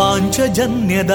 ಪಾಂಚಜನ್ಯದ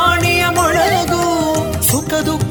ಮೊಳಗು. ಸುಖ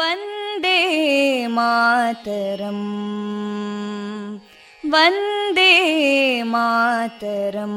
ವಂದೇ ಮಾತರಂ, ವಂದೇ ಮಾತರಂ.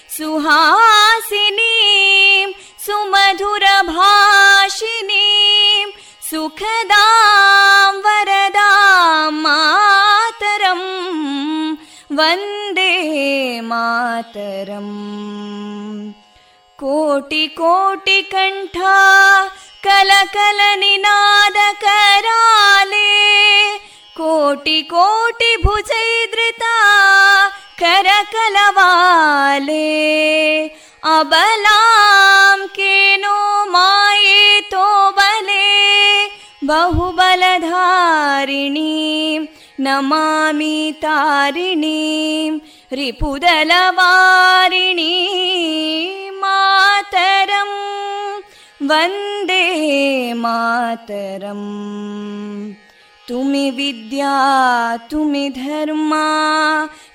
ಸುಹಾಸಿನೀಂ ಸುಮಧುರಭಾಷಿನೀಂ ಸುಖದಾಂ ವರದಾಂ ಮಾತರಂ ವಂದೇ ಮಾತರಂ. ಕೋಟಿ ಕೋಟಿ ಕಂಠ ಕಲಕಲ ನಿನಾದ ಕರಾಲೇ, ಕೋಟಿ ಕೋಟಿ ಭುಜೈದೃತ ಕರಕಲವಾಲೇ, ಅಬಲಾಂ ಕೇನೋ ಮಾಯೇತೋ ಬಲೇ ಬಹುಬಲಧಾರಿಣೀಂ ನಮಾಮಿ ತಾರಿಣೀಂ ರಿಪುದಲವಾರಿಣೀ ಮಾತರಂ ವಂದೇ ಮಾತರಂ. ತುಮಿ ವಿದ್ಯಾ ತುಮಿ ಧರ್ಮ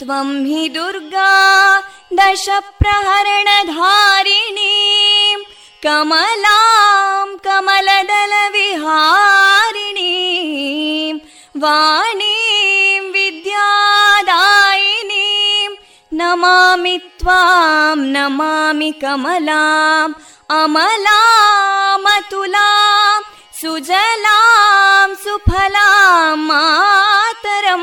ತ್ವಂ ಹಿ ದುರ್ಗಾ ದಶ ಪ್ರಹರಣಧಾರಿಣೀ ಕಮಲಾಂ ಕಮಲದಲ ವಿಹಾರಿಣೀ ವಾಣೀಂ ವಿದ್ಯಾದಾಯಿನೀ ನಮಾಮಿ ತ್ವಾಂ ನಮಾಮಿ ಕಮಲಾಂ ಅಮಲಾಂ ಅತುಲಾಂ ಸುಜಲಾಂ ಸುಫಲಾಂ ಮಾತರಂ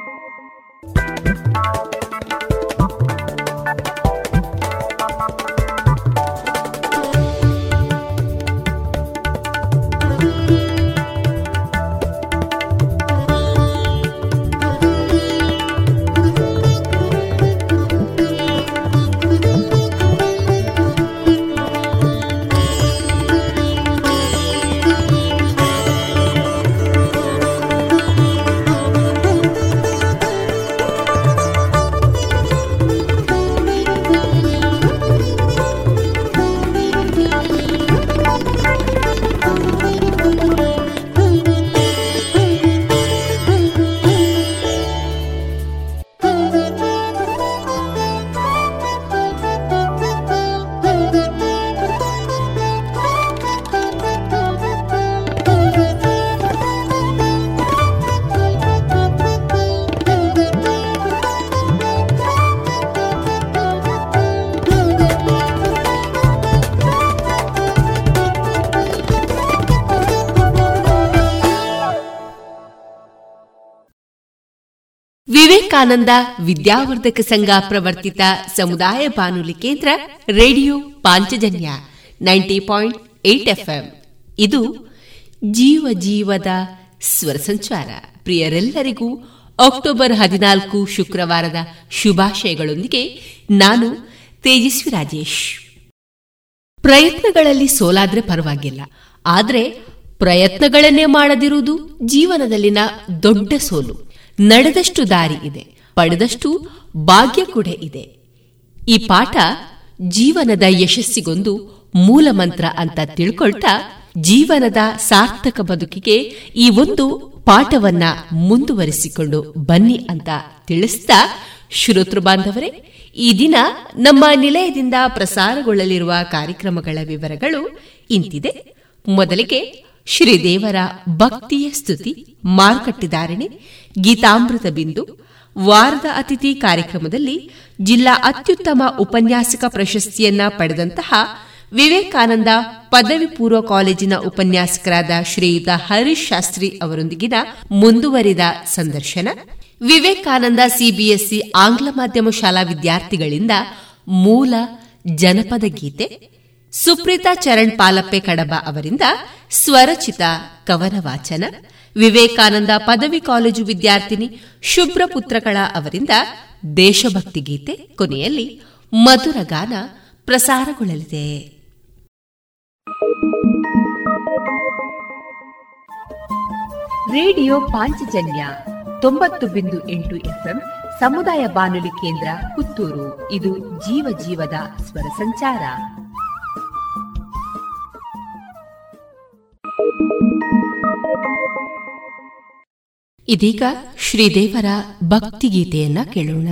ವಿವೇಕಾನಂದ ವಿದ್ಯಾವರ್ಧಕ ಸಂಘ ಪ್ರವರ್ತಿತ ಸಮುದಾಯ ಬಾನುಲಿ ಕೇಂದ್ರ ರೇಡಿಯೋ ಪಾಂಚಜನ್ಯ 90.8 FM. ಇದು ಜೀವ ಜೀವದ ಸ್ವರ ಸಂಚಾರ. ಪ್ರಿಯರೆಲ್ಲರಿಗೂ ಅಕ್ಟೋಬರ್ 14 ಶುಕ್ರವಾರದ ಶುಭಾಶಯಗಳೊಂದಿಗೆ ನಾನು ತೇಜಸ್ವಿ ರಾಜೇಶ್. ಪ್ರಯತ್ನಗಳಲ್ಲಿ ಸೋಲಾದ್ರೆ ಪರವಾಗಿಲ್ಲ, ಆದರೆ ಪ್ರಯತ್ನಗಳನ್ನೇ ಮಾಡದಿರುವುದು ಜೀವನದಲ್ಲಿನ ದೊಡ್ಡ ಸೋಲು. ನಡೆದಷ್ಟು ದಾರಿ ಇದೆ, ಪಡೆದಷ್ಟು ಭಾಗ್ಯ ಕೂಡ ಇದೆ. ಈ ಪಾಠ ಜೀವನದ ಯಶಸ್ಸಿಗೊಂದು ಮೂಲ ಮಂತ್ರ ಅಂತ ತಿಳ್ಕೊಳ್ತಾ ಜೀವನದ ಸಾರ್ಥಕ ಬದುಕಿಗೆ ಈ ಒಂದು ಪಾಠವನ್ನ ಮುಂದುವರಿಸಿಕೊಂಡು ಬನ್ನಿ ಅಂತ ತಿಳಿಸ್ತಾ, ಶ್ರೋತೃ ಬಾಂಧವರೇ, ಈ ದಿನ ನಮ್ಮ ನಿಲಯದಿಂದ ಪ್ರಸಾರಗೊಳ್ಳಲಿರುವ ಕಾರ್ಯಕ್ರಮಗಳ ವಿವರಗಳು ಇಂತಿದೆ. ಮೊದಲಿಗೆ ಶ್ರೀದೇವರ ಭಕ್ತಿಯ ಸ್ತುತಿ, ಮಾರುಕಟ್ಟೆದಾರಣೆ, ಗೀತಾಮೃತ ಬಿಂದು, ವಾರದ ಅತಿಥಿ ಕಾರ್ಯಕ್ರಮದಲ್ಲಿ ಜಿಲ್ಲಾ ಅತ್ಯುತ್ತಮ ಉಪನ್ಯಾಸಕ ಪ್ರಶಸ್ತಿಯನ್ನ ಪಡೆದಂತಹ ವಿವೇಕಾನಂದ ಪದವಿ ಪೂರ್ವ ಕಾಲೇಜಿನ ಉಪನ್ಯಾಸಕರಾದ ಶ್ರೀಯುತ ಹರೀಶ್ ಶಾಸ್ತ್ರಿ ಅವರೊಂದಿಗಿನ ಮುಂದುವರಿದ ಸಂದರ್ಶನ, ವಿವೇಕಾನಂದ ಸಿಬಿಎಸ್ಇ ಆಂಗ್ಲ ಮಾಧ್ಯಮ ಶಾಲಾ ವಿದ್ಯಾರ್ಥಿಗಳಿಂದ ಮೂಲ ಜನಪದ ಗೀತೆ, ಸುಪ್ರೀತಾ ಚರಣ್ ಪಾಲಪ್ಪೆ ಕಡಬ ಅವರಿಂದ ಸ್ವರಚಿತ ಕವನ ವಾಚನ, ವಿವೇಕಾನಂದ ಪದವಿ ಕಾಲೇಜು ವಿದ್ಯಾರ್ಥಿನಿ ಶುಭ್ರ ಪುತ್ರಕಳಾ ಅವರಿಂದ ದೇಶಭಕ್ತಿ ಗೀತೆ, ಕೊನೆಯಲ್ಲಿ ಮಧುರ ಗಾನ ಪ್ರಸಾರಗೊಳ್ಳಲಿದೆ. ರೇಡಿಯೋ ಪಾಂಚಜನ್ಯ 90.8 FM ಸಮುದಾಯ ಬಾನುಲಿ ಕೇಂದ್ರ ಪುತ್ತೂರು. ಇದು ಜೀವ ಜೀವದ ಸ್ವರ ಸಂಚಾರ. ಇದೀಗ ಶ್ರೀದೇವರ ಭಕ್ತಿಗೀತೆಯನ್ನ ಕೇಳೋಣ.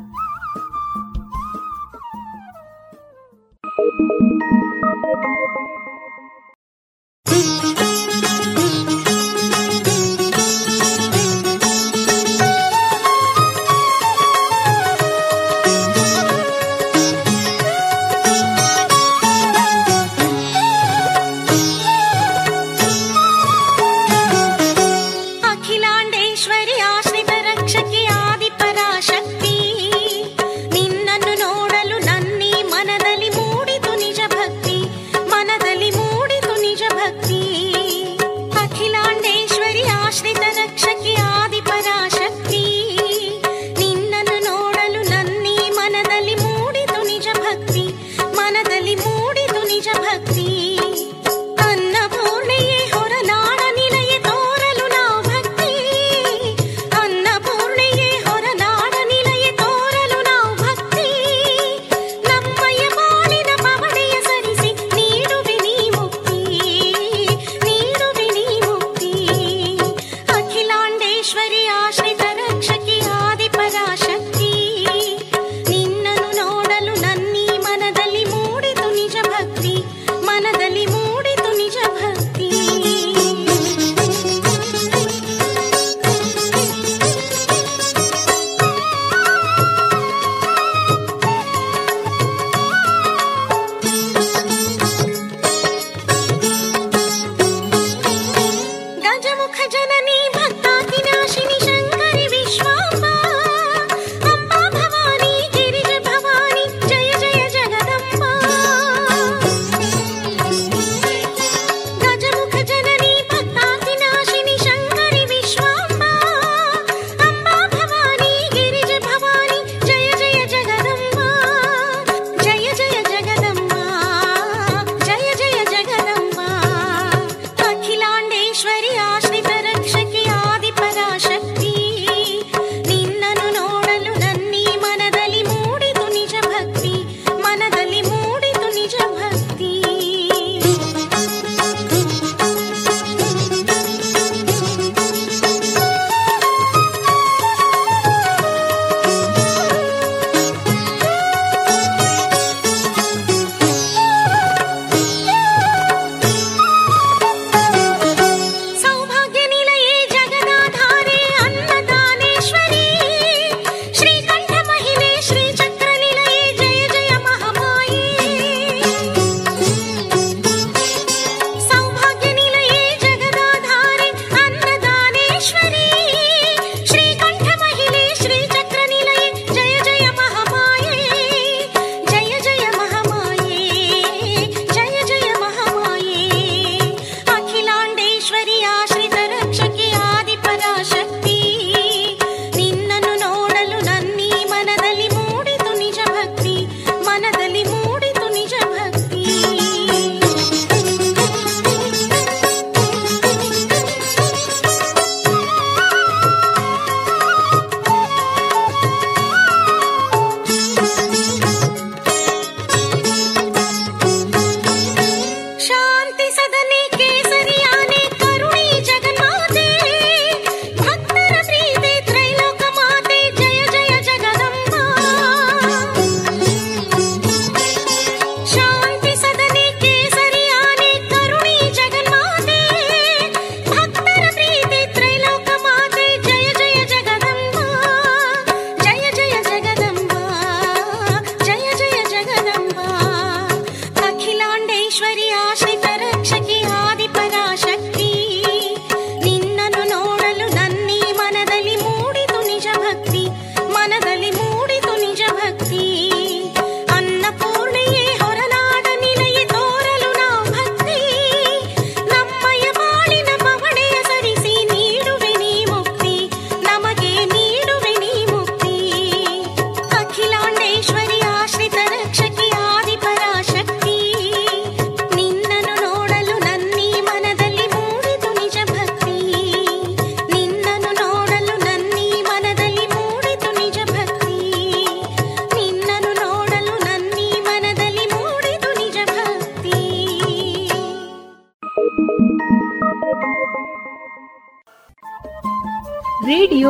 ರೇಡಿಯೋ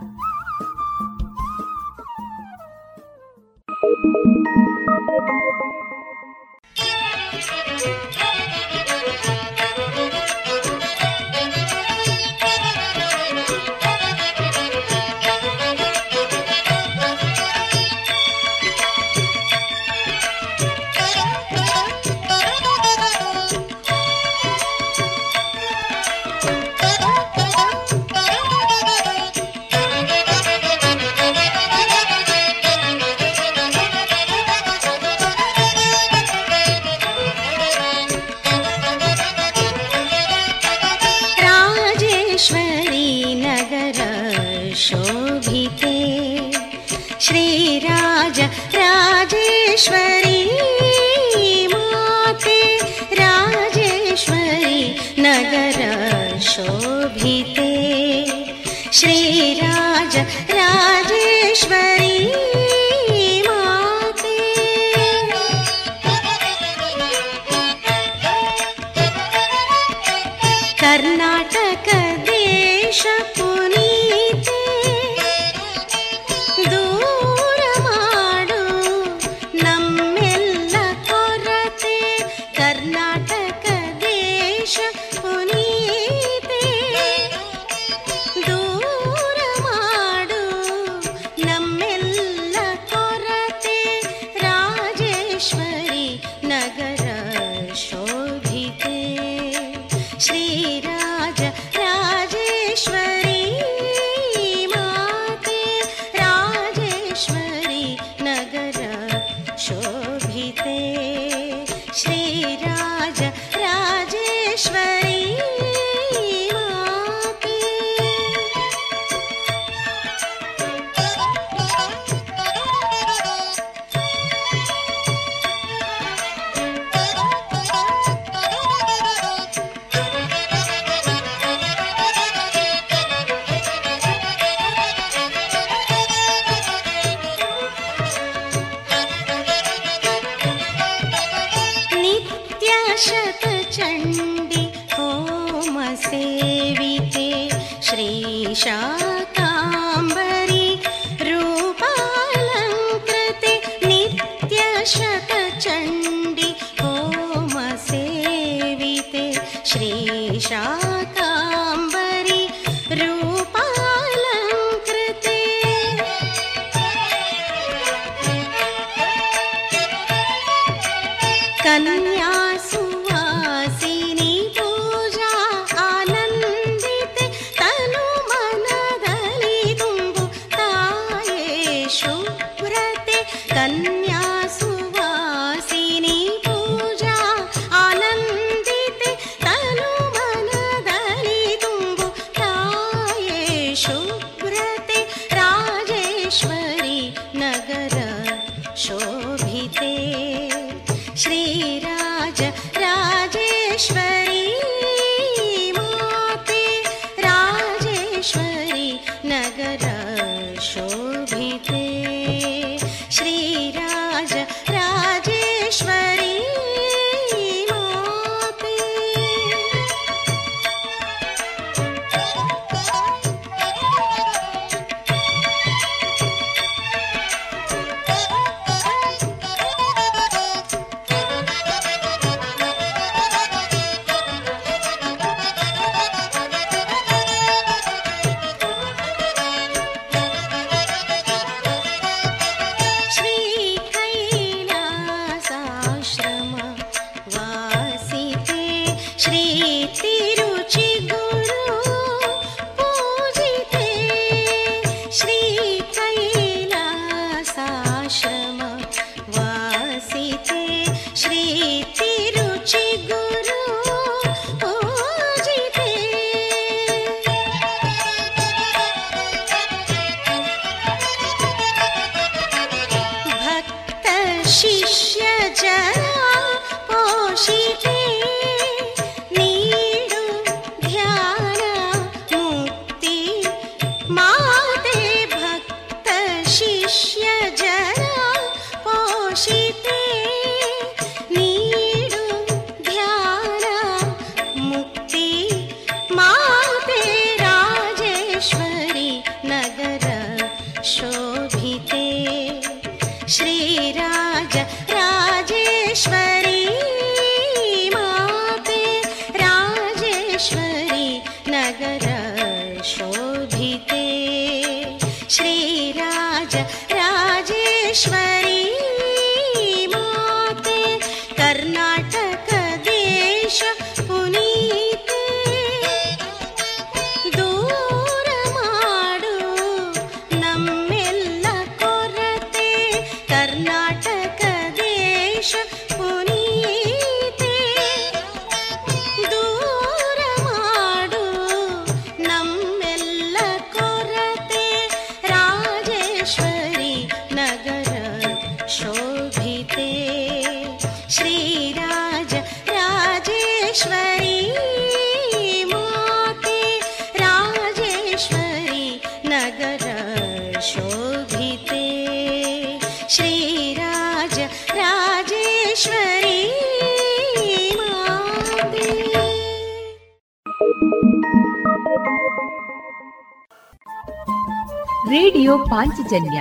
ರೇಡಿಯೋ ಪಾಂಚಜನ್ಯ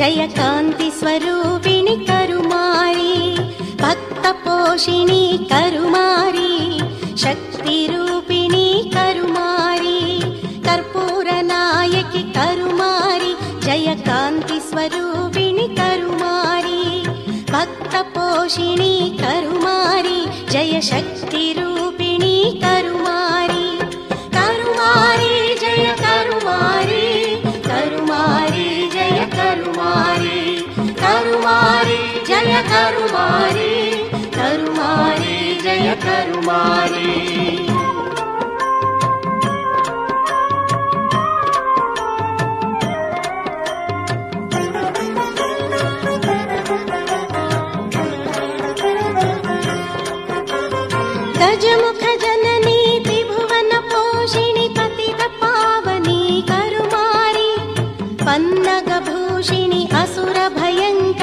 जयकांति स्वरूपिणी करुमारी भक्त पोषिणी करुमारी शक्ति रूपिणी करुमारी कर्पूर नायकी करुमारी जयकांति स्वरूपिणी करुमारी भक्त पोषिणी करुमारी जय शक्ति रूपिणी करुमारी करुमारी जय करुमारी करुमारी जय करुमारी करुमारी जय करुमारी करुमारी जय करुमारी गजमुख जननी त्रिभुवन पोषिणी पतित पावनी करुमारी पन्नग भूषिणी असुर भयंकरी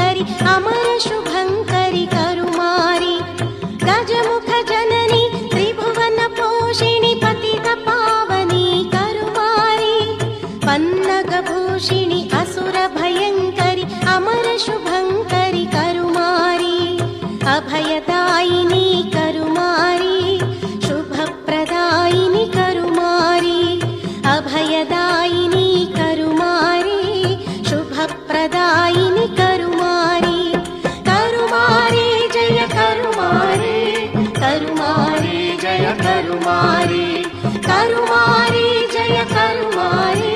अमर शुभंकरी करुमारी गजमुख जननी त्रिभुवन पोषिणी पतित पावनी करुमारी पन्नग भूषिणी असुर भयंकरी अमर शुभंकरी करुमारी अभयदायिनी करुमारी शुभप्रदायिनी करुमारी अभयदायिनी करुमारी शुभप्रदायिनी करुमारी करुमारी जय करुमारी करुमारी जय करुमारी करुमारी जय करुमारी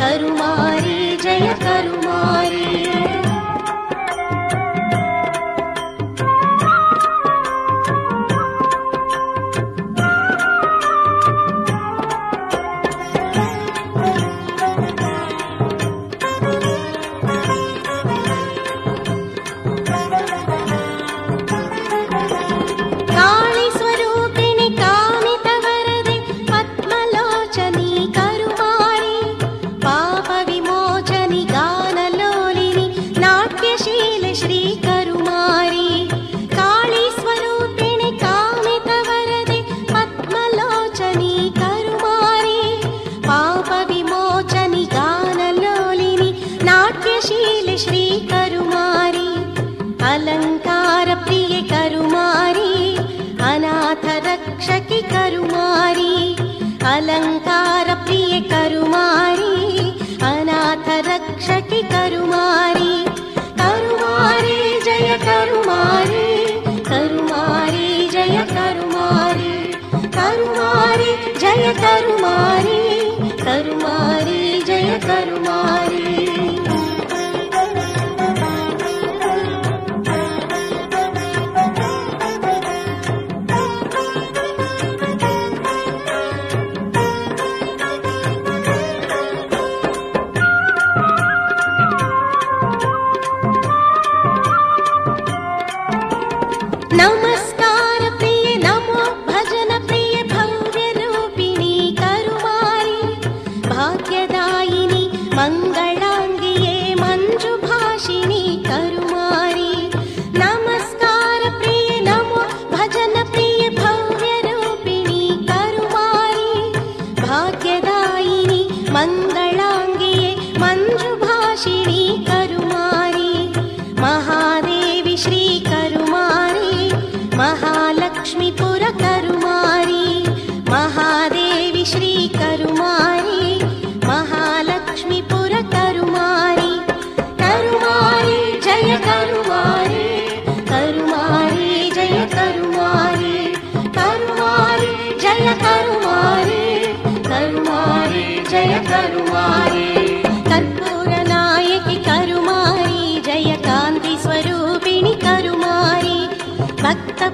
करुमारी जय करुमारी अलंकार प्रिय करुमारी अनाथ रक्षकि करुमारी करुमारी जय करुमारी करुमारी जय करुमारी करुमारी जय करुमारी करुमारी जय करुमारी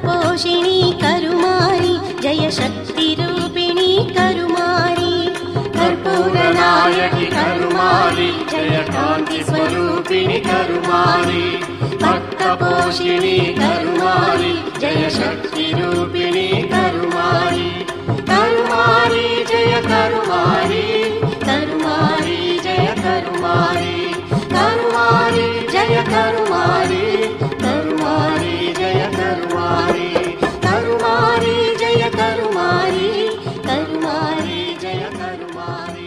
पोषिणी करुमारी जय शक्ति रूपिणी करुमारी कर्पूर नायकी करुमारी ಕರುಮಾಲಿ ಜಯ ಕಾಂತಿ ಸ್ವರೂಪಿಣಿ ಕರುಮಾಲಿ ಭಕ್ತ ಪೋಷಿಣಿ ಕರುಮಾಲಿ ಜಯ ಶಕ್ತಿ ರೂಪಿಣಿ ಕರುಮಾಲಿ ಕರುಮಾಲಿ ಜಯ ಕರುಮಾಲಿ ಕರುಮಾಲಿ ಜಯ ಕರುಮಾಲಿ ಕರುಮಾಲಿ ಜಯ ಕರುಮಾಲಿ ಕರುಮಾಲಿ ಜಯ ಕರುಮಾಲಿ ಕರುಮಾಲಿ ಜಯ ಕರುಮಾಲಿ ಕರುಮಾಲಿ ಜಯ ಕರುಮಾಲಿ ಕರುಮಾಲಿ.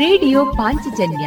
ರೇಡಿಯೋ ಪಾಂಚಜನ್ಯ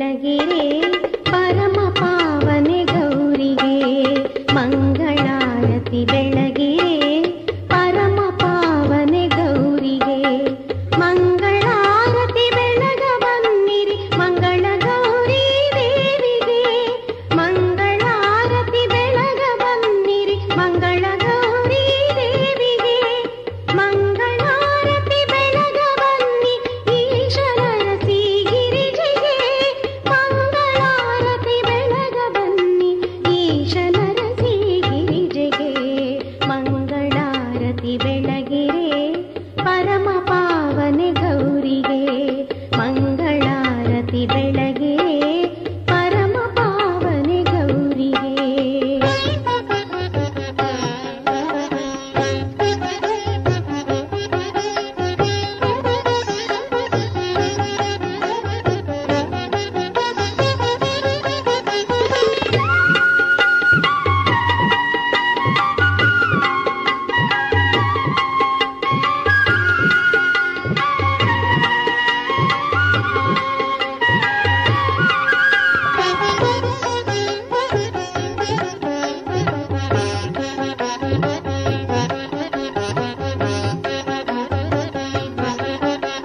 ಬೆಳಗಿರೆ ಪರಮ ಪಾವನೆ ಗೌರಿಗೆ ಮಂಗಳಾರತಿ ಬೆಳಗಿರೆ ಪರಮ ಪಾವನೆ ಗೌರಿಗೆ ಮಂಗಳಾರತಿ ಬೆಳಗ ಬನ್ನಿರಿ ಮಂಗಳ ಗೌರಿ ದೇವಿಗೆ ಮಂಗಳಾರತಿ ಬೆಳಗ ಬನ್ನಿರಿ ಮಂಗಳ ಗೌರಿ ದೇವಿಗೆ ಮಂಗಳಾರತಿ ಬೆಳಗ ಬನ್ನಿ ಈಶ್ವರನ ಸಿಗಿರಿಜಿಗೆ ಮಂಗಳಾರತಿ ಬೆಳಗ ಬನ್ನಿ ಈಶ್ವರನ ಸಿಗಿರಿಜಿಗೆ ಮಂಗಳಾರತಿ ಬೆಳಗಿರೆ ಪರಮ ಪಾವನೆ ಗೌರಿಗೆ ಮಂಗಳಾರತಿ ಬೆಳಗಿರೆ ಪರಮ ಪಾವನೆ ಗೌರಿಗೆ ರತ್ನಕೇಯೂರ ಕಂಕಣ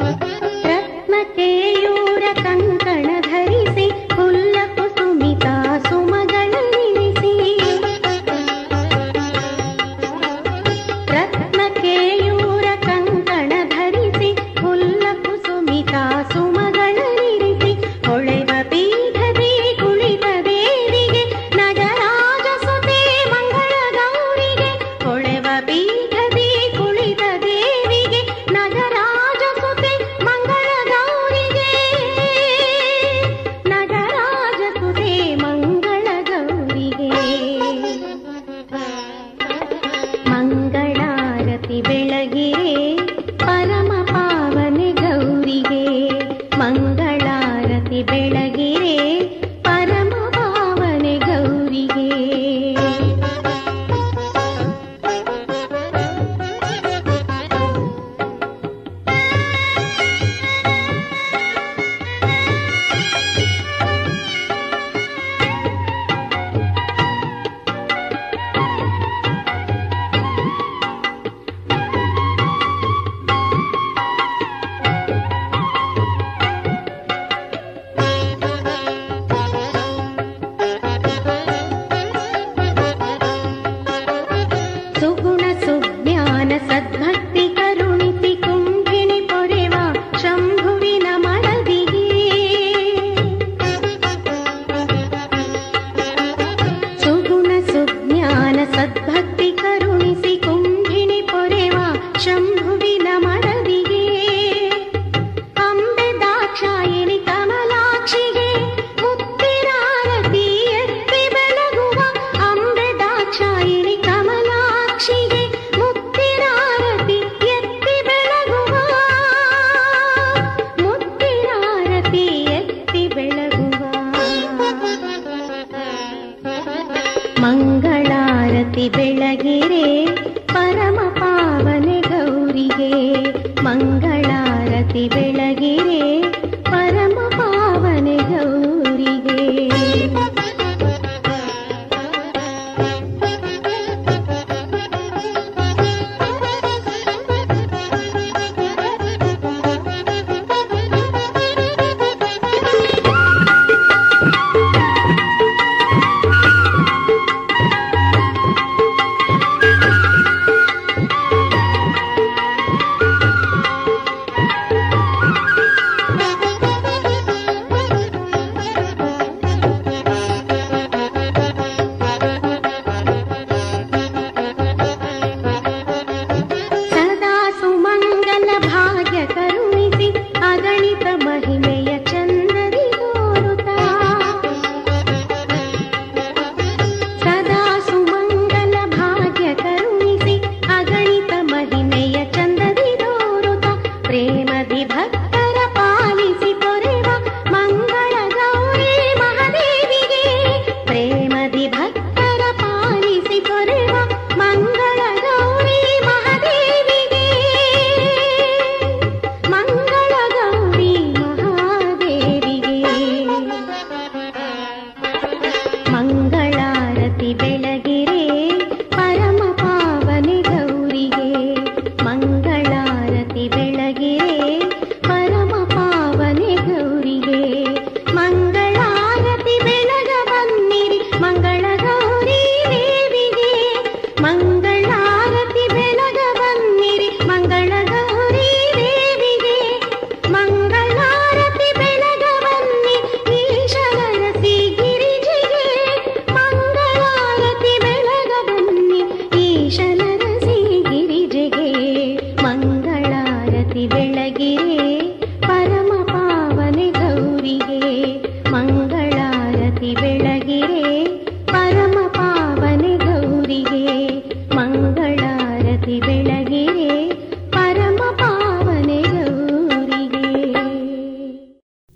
ಧರಿಸಿ ಹುಲ್ಲ ಕುಸುಮಿತ ಸುಮಗಳನ್ನಿರಿಸಿ ರತ್ನಕೇಯೂರ ಕಂಕಣ ಧರಿಸಿ ಹುಲ್ಲ ಕುಸುಮಿತ ಸುಮಗಳನ್ನಿರಿಸಿ ಹೊಳೆವ ಪೀಠದಿ ಕುಳಿತ ದೇವಿಗೆ ನಗರಾಜ ಸುತೆ ಮಂಗಳ ಗೌರಿಗೆ ಹೊಳೆವ ಪೀಠದಿ ಕುಳಿತ ದೇವಿಗೆ ನಗರಾಜ ಸುತೆ ಮಂಗಳ ಗೌರಿಗೆ ನಗರಾಜ ಸುತೆ ಮಂಗಳ ಗೌರಿಗೆ ಮಂಗಳಾರತಿ ಬೆಳಗಿರೆ ಪರಮ ಪಾವನೆ ಗೌರಿಗೆ ಮಂಗಳಾರತಿ ಬೆಳಗಿರೆ ಪರಮ ಪಾವನೆ ಗೌರಿಗೆ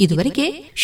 ಇದುವರೆಗೆ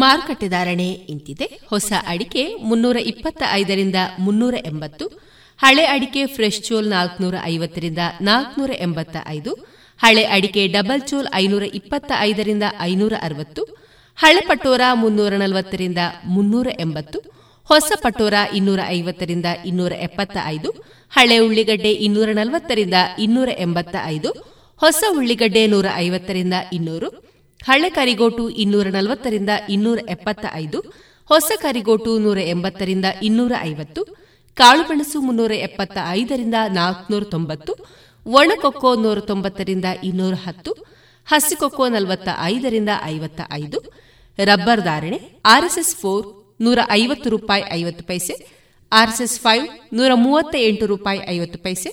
ಮಾರುಕಟ್ಟೆ ಧಾರಣೆ ಇಂತಿದೆ. ಹೊಸ ಅಡಿಕೆ 325 ರಿಂದ 380, ಹಳೆ ಅಡಿಕೆ ಫ್ರೆಶ್ ಚೋಲ್ 450 ರಿಂದ 485, ಹಳೆ ಅಡಿಕೆ ಡಬಲ್ ಚೋಲ್ 525 ರಿಂದ 560, ಹಳೆ ಪಟೋರ 340 ರಿಂದ 380, ಹೊಸ ಪಟೋರ 250 ರಿಂದ 275, ಹಳೆ ಉಳ್ಳಿಗಡ್ಡೆ 240 ರಿಂದ 285, ಹೊಸ ಉಳ್ಳಿಗಡ್ಡೆ 150 ರಿಂದ 200, ಹಳೆ ಕರಿಗೋಟು 240 ರಿಂದ 275, ಹೊಸ ಕರಿಗೋಟು 180 ರಿಂದ 250, ಕಾಳುಮೆಣಸು 375 ರಿಂದ 490, ಒಣಕೊಕ್ಕೋ 190 ರಿಂದ 210, ಹಸಿಕೊಕ್ಕೋ 45 ರಿಂದ 55. ರಬ್ಬರ್ ಧಾರಣೆ: RSS 4 150 ರೂಪಾಯಿ 50 ಪೈಸೆ, RSS 5 138 ರೂಪಾಯಿ 50 ಪೈಸೆ,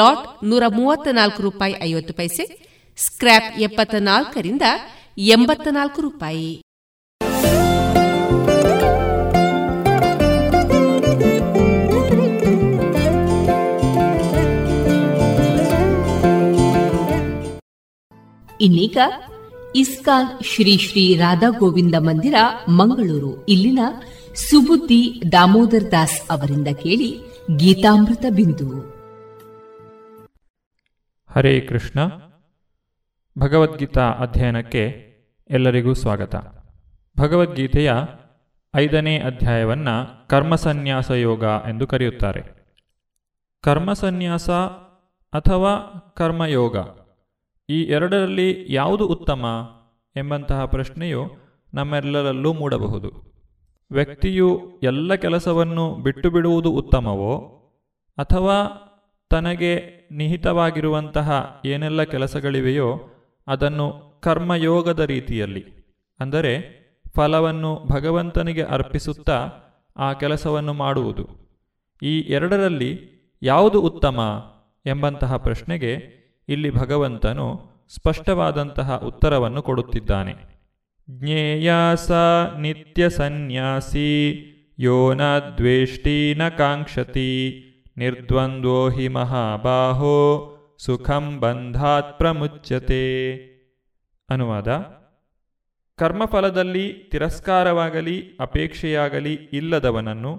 ಲಾಟ್ 134 ರೂಪಾಯಿ 50 ಪೈಸೆ, ಸ್ಕ್ರ್ಯಾಪ್ 74 ರಿಂದ 84 ರೂಪಾಯಿ. ಇನ್ನೀಗ ಇಸ್ಕಾನ್ ಶ್ರೀ ಶ್ರೀ ರಾಧಾ ಗೋವಿಂದ ಮಂದಿರ ಮಂಗಳೂರು ಇಲ್ಲಿನ ಸುಬುದ್ಧಿ ದಾಮೋದರ್ ದಾಸ್ ಅವರಿಂದ ಕೇಳಿ ಗೀತಾಮೃತ ಬಿಂದು. ಹರೇ ಕೃಷ್ಣ. ಭಗವದ್ಗೀತಾ ಅಧ್ಯಯನಕ್ಕೆ ಎಲ್ಲರಿಗೂ ಸ್ವಾಗತ. ಭಗವದ್ಗೀತೆಯ 5ನೇ ಅಧ್ಯಾಯವನ್ನು ಕರ್ಮಸನ್ಯಾಸ ಯೋಗ ಎಂದು ಕರೆಯುತ್ತಾರೆ. ಕರ್ಮಸನ್ಯಾಸ ಅಥವಾ ಕರ್ಮಯೋಗ, ಈ ಎರಡರಲ್ಲಿ ಯಾವುದು ಉತ್ತಮ ಎಂಬಂತಹ ಪ್ರಶ್ನೆಯು ನಮ್ಮೆಲ್ಲರಲ್ಲೂ ಮೂಡಬಹುದು. ವ್ಯಕ್ತಿಯು ಎಲ್ಲ ಕೆಲಸವನ್ನು ಬಿಟ್ಟು ಬಿಡುವುದು ಉತ್ತಮವೋ ಅಥವಾ ತನಗೆ ನಿಹಿತವಾಗಿರುವಂತಹ ಏನೆಲ್ಲ ಕೆಲಸಗಳಿವೆಯೋ ಅದನ್ನು ಕರ್ಮಯೋಗದ ರೀತಿಯಲ್ಲಿ, ಅಂದರೆ ಫಲವನ್ನು ಭಗವಂತನಿಗೆ ಅರ್ಪಿಸುತ್ತಾ ಆ ಕೆಲಸವನ್ನು ಮಾಡುವುದು, ಈ ಎರಡರಲ್ಲಿ ಯಾವುದು ಉತ್ತಮ ಎಂಬಂತಹ ಪ್ರಶ್ನೆಗೆ ಇಲ್ಲಿ ಭಗವಂತನು ಸ್ಪಷ್ಟವಾದಂತಹ ಉತ್ತರವನ್ನು ಕೊಡುತ್ತಿದ್ದಾನೆ. ಜ್ಞೇಯಾಸ ನಿತ್ಯ ಸನ್ಯಾಸಿ ಯೋನ ದ್ವೇಷ್ಟಿ ನ ಕಾಂಕ್ಷತಿ ನಿರ್ದ್ವಂದ್ವೋ ಹಿ ಮಹಾಬಾಹೋ ಸುಖಂ ಬಂಧಾತ್ ಪ್ರಮುಚ್ಯತೆ. ಅನುವಾದ: ಕರ್ಮಫಲದಲ್ಲಿ ತಿರಸ್ಕಾರವಾಗಲಿ ಅಪೇಕ್ಷೆಯಾಗಲಿ ಇಲ್ಲದವನನ್ನು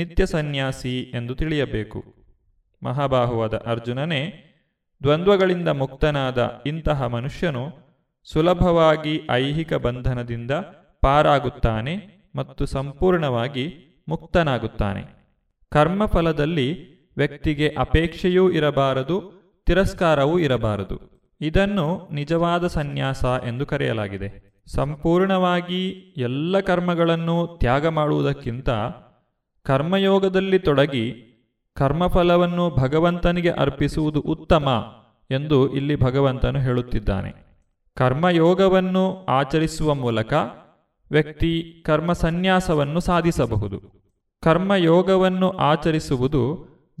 ನಿತ್ಯ ಸನ್ಯಾಸಿ ಎಂದು ತಿಳಿಯಬೇಕು. ಮಹಾಬಾಹುವಾದ ಅರ್ಜುನನೇ, ದ್ವಂದ್ವಗಳಿಂದ ಮುಕ್ತನಾದ ಇಂತಹ ಮನುಷ್ಯನು ಸುಲಭವಾಗಿ ಐಹಿಕ ಬಂಧನದಿಂದ ಪಾರಾಗುತ್ತಾನೆ ಮತ್ತು ಸಂಪೂರ್ಣವಾಗಿ ಮುಕ್ತನಾಗುತ್ತಾನೆ. ಕರ್ಮಫಲದಲ್ಲಿ ವ್ಯಕ್ತಿಗೆ ಅಪೇಕ್ಷೆಯೂ ಇರಬಾರದು, ತಿರಸ್ಕಾರವೂ ಇರಬಾರದು. ಇದನ್ನು ನಿಜವಾದ ಸನ್ಯಾಸ ಎಂದು ಕರೆಯಲಾಗಿದೆ. ಸಂಪೂರ್ಣವಾಗಿ ಎಲ್ಲ ಕರ್ಮಗಳನ್ನು ತ್ಯಾಗ ಮಾಡುವುದಕ್ಕಿಂತ ಕರ್ಮಯೋಗದಲ್ಲಿ ತೊಡಗಿ ಕರ್ಮಫಲವನ್ನು ಭಗವಂತನಿಗೆ ಅರ್ಪಿಸುವುದು ಉತ್ತಮ ಎಂದು ಇಲ್ಲಿ ಭಗವಂತನು ಹೇಳುತ್ತಿದ್ದಾನೆ. ಕರ್ಮಯೋಗವನ್ನು ಆಚರಿಸುವ ಮೂಲಕ ವ್ಯಕ್ತಿ ಕರ್ಮಸನ್ಯಾಸವನ್ನು ಸಾಧಿಸಬಹುದು. ಕರ್ಮಯೋಗವನ್ನು ಆಚರಿಸುವುದು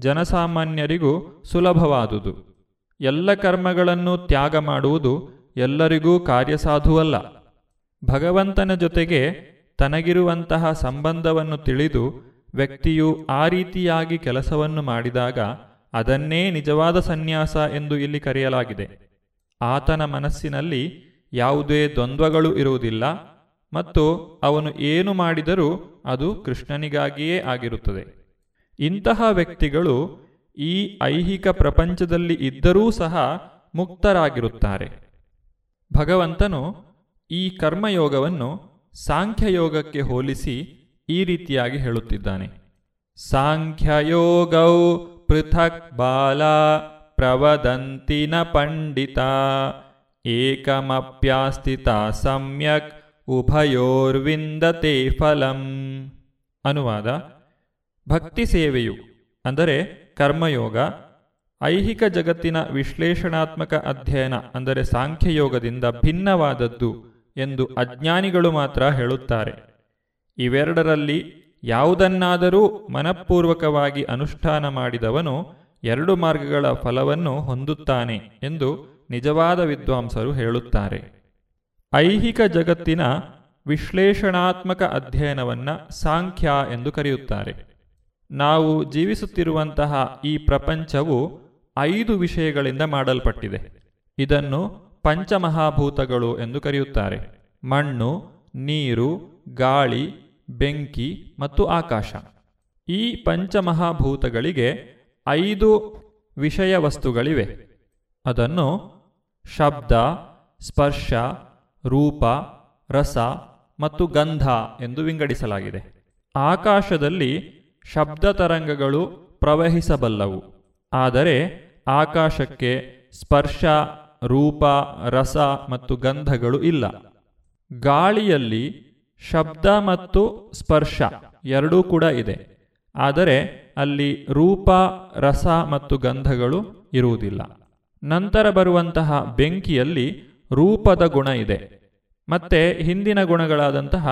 ಜನಸಾಮಾನ್ಯರಿಗೂ ಸುಲಭವಾದುದು. ಎಲ್ಲ ಕರ್ಮಗಳನ್ನು ತ್ಯಾಗ ಮಾಡುವುದು ಎಲ್ಲರಿಗೂ ಕಾರ್ಯಸಾಧುವಲ್ಲ. ಭಗವಂತನ ಜೊತೆಗೆ ತನಗಿರುವಂತಹ ಸಂಬಂಧವನ್ನು ತಿಳಿದು ವ್ಯಕ್ತಿಯು ಆ ರೀತಿಯಾಗಿ ಕೆಲಸವನ್ನು ಮಾಡಿದಾಗ ಅದನ್ನೇ ನಿಜವಾದ ಸನ್ಯಾಸ ಎಂದು ಇಲ್ಲಿ ಕರೆಯಲಾಗಿದೆ. ಆತನ ಮನಸ್ಸಿನಲ್ಲಿ ಯಾವುದೇ ದ್ವಂದ್ವಗಳು ಇರುವುದಿಲ್ಲ ಮತ್ತು ಅವನು ಏನು ಮಾಡಿದರೂ ಅದು ಕೃಷ್ಣನಿಗಾಗಿಯೇ ಆಗಿರುತ್ತದೆ. ಇಂತಹ ವ್ಯಕ್ತಿಗಳು ಈ ಐಹಿಕ ಪ್ರಪಂಚದಲ್ಲಿ ಇದ್ದರೂ ಸಹ ಮುಕ್ತರಾಗಿರುತ್ತಾರೆ. ಭಗವಂತನು ಈ ಕರ್ಮಯೋಗವನ್ನು ಸಾಂಖ್ಯಯೋಗಕ್ಕೆ ಹೋಲಿಸಿ ಈ ರೀತಿಯಾಗಿ ಹೇಳುತ್ತಿದ್ದಾನೆ. ಸಾಂಖ್ಯಯೋಗೌ ಪೃಥಕ್ ಬಾಲ ಪ್ರವದಂತಿನ ಪಂಡಿತ ಏಕಮಪ್ಯಾಸ್ಥಿತ ಸಮ್ಯಕ್ ಉಭಯೋರ್ವಿಂದತೆ ಫಲಂ. ಅನುವಾದ: ಭಕ್ತಿ ಸೇವೆಯು ಅಂದರೆ ಕರ್ಮಯೋಗ ಐಹಿಕ ಜಗತ್ತಿನ ವಿಶ್ಲೇಷಣಾತ್ಮಕ ಅಧ್ಯಯನ ಅಂದರೆ ಸಾಂಖ್ಯಯೋಗದಿಂದ ಭಿನ್ನವಾದದ್ದು ಎಂದು ಅಜ್ಞಾನಿಗಳು ಮಾತ್ರ ಹೇಳುತ್ತಾರೆ. ಇವೆರಡರಲ್ಲಿ ಯಾವುದನ್ನಾದರೂ ಮನಃಪೂರ್ವಕವಾಗಿ ಅನುಷ್ಠಾನ ಮಾಡಿದವನು ಎರಡು ಮಾರ್ಗಗಳ ಫಲವನ್ನು ಹೊಂದುತ್ತಾನೆ ಎಂದು ನಿಜವಾದ ವಿದ್ವಾಂಸರು ಹೇಳುತ್ತಾರೆ. ಐಹಿಕ ಜಗತ್ತಿನ ವಿಶ್ಲೇಷಣಾತ್ಮಕ ಅಧ್ಯಯನವನ್ನು ಸಾಂಖ್ಯ ಎಂದು ಕರೆಯುತ್ತಾರೆ. ನಾವು ಜೀವಿಸುತ್ತಿರುವಂತಹ ಈ ಪ್ರಪಂಚವು 5 ವಿಷಯಗಳಿಂದ ಮಾಡಲ್ಪಟ್ಟಿದೆ. ಇದನ್ನು ಪಂಚಮಹಾಭೂತಗಳು ಎಂದು ಕರೆಯುತ್ತಾರೆ. ಮಣ್ಣು, ನೀರು, ಗಾಳಿ, ಬೆಂಕಿ ಮತ್ತು ಆಕಾಶ. ಈ ಪಂಚಮಹಾಭೂತಗಳಿಗೆ 5 ವಿಷಯ ವಸ್ತುಗಳಿವೆ. ಅದನ್ನು ಶಬ್ದ, ಸ್ಪರ್ಶ, ರೂಪ, ರಸ ಮತ್ತು ಗಂಧ ಎಂದು ವಿಂಗಡಿಸಲಾಗಿದೆ. ಆಕಾಶದಲ್ಲಿ ಶಬ್ದ ತರಂಗಗಳು ಪ್ರವಹಿಸಬಲ್ಲವು, ಆದರೆ ಆಕಾಶಕ್ಕೆ ಸ್ಪರ್ಶ, ರೂಪ, ರಸ ಮತ್ತು ಗಂಧಗಳು ಇಲ್ಲ. ಗಾಳಿಯಲ್ಲಿ ಶಬ್ದ ಮತ್ತು ಸ್ಪರ್ಶ ಎರಡೂ ಕೂಡ ಇದೆ, ಆದರೆ ಅಲ್ಲಿ ರೂಪ, ರಸ ಮತ್ತು ಗಂಧಗಳು ಇರುವುದಿಲ್ಲ. ನಂತರ ಬರುವಂತಹ ಬೆಂಕಿಯಲ್ಲಿ ರೂಪದ ಗುಣ ಇದೆ, ಮತ್ತೆ ಹಿಂದಿನ ಗುಣಗಳಾದಂತಹ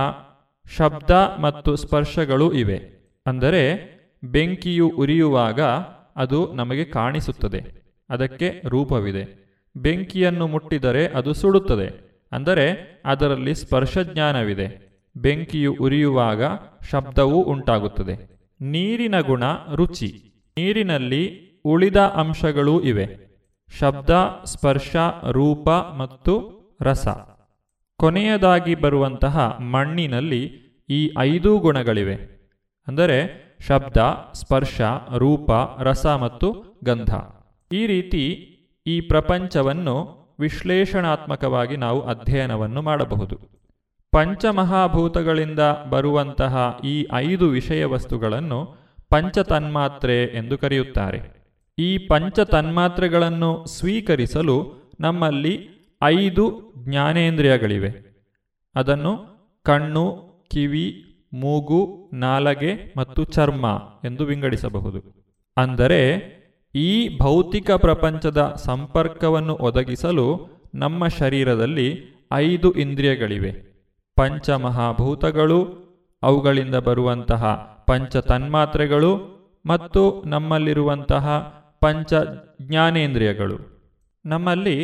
ಶಬ್ದ ಮತ್ತು ಸ್ಪರ್ಶಗಳೂ ಇವೆ. ಅಂದರೆ ಬೆಂಕಿಯು ಉರಿಯುವಾಗ ಅದು ನಮಗೆ ಕಾಣಿಸುತ್ತದೆ, ಅದಕ್ಕೆ ರೂಪವಿದೆ. ಬೆಂಕಿಯನ್ನು ಮುಟ್ಟಿದರೆ ಅದು ಸುಡುತ್ತದೆ, ಅಂದರೆ ಅದರಲ್ಲಿ ಸ್ಪರ್ಶಜ್ಞಾನವಿದೆ. ಬೆಂಕಿಯು ಉರಿಯುವಾಗ ಶಬ್ದವೂ ಉಂಟಾಗುತ್ತದೆ. ನೀರಿನ ಗುಣ ರುಚಿ. ನೀರಿನಲ್ಲಿ ಉಳಿದ ಅಂಶಗಳೂ ಇವೆ: ಶಬ್ದ, ಸ್ಪರ್ಶ, ರೂಪ ಮತ್ತು ರಸ. ಕೊನೆಯದಾಗಿ ಬರುವಂತಹ ಮಣ್ಣಿನಲ್ಲಿ ಈ 5 ಗುಣಗಳಿವೆ, ಅಂದರೆ ಶಬ್ದ, ಸ್ಪರ್ಶ, ರೂಪ, ರಸ ಮತ್ತು ಗಂಧ. ಈ ರೀತಿ ಈ ಪ್ರಪಂಚವನ್ನು ವಿಶ್ಲೇಷಣಾತ್ಮಕವಾಗಿ ನಾವು ಅಧ್ಯಯನವನ್ನು ಮಾಡಬಹುದು. ಪಂಚಮಹಾಭೂತಗಳಿಂದ ಬರುವಂತಹ ಈ 5 ವಿಷಯ ವಸ್ತುಗಳನ್ನು ಪಂಚತನ್ಮಾತ್ರೆ ಎಂದು ಕರೆಯುತ್ತಾರೆ. ಈ ಪಂಚತನ್ಮಾತ್ರೆಗಳನ್ನು ಸ್ವೀಕರಿಸಲು ನಮ್ಮಲ್ಲಿ 5 ಜ್ಞಾನೇಂದ್ರಿಯಗಳಿವೆ. ಅದನ್ನು ಕಣ್ಣು, ಕಿವಿ, ಮೂಗು, ನಾಲಗೆ ಮತ್ತು ಚರ್ಮ ಎಂದು ವಿಂಗಡಿಸಬಹುದು. ಅಂದರೆ ಈ ಭೌತಿಕ ಪ್ರಪಂಚದ ಸಂಪರ್ಕವನ್ನು ಒದಗಿಸಲು ನಮ್ಮ ಶರೀರದಲ್ಲಿ 5 ಇಂದ್ರಿಯಗಳಿವೆ. ಪಂಚಮಹಾಭೂತಗಳು, ಅವುಗಳಿಂದ ಬರುವಂತಹ ಪಂಚತನ್ಮಾತ್ರೆಗಳು ಮತ್ತು ನಮ್ಮಲ್ಲಿರುವಂತಹ ಪಂಚ ಜ್ಞಾನೇಂದ್ರಿಯಗಳು. ನಮ್ಮಲ್ಲಿ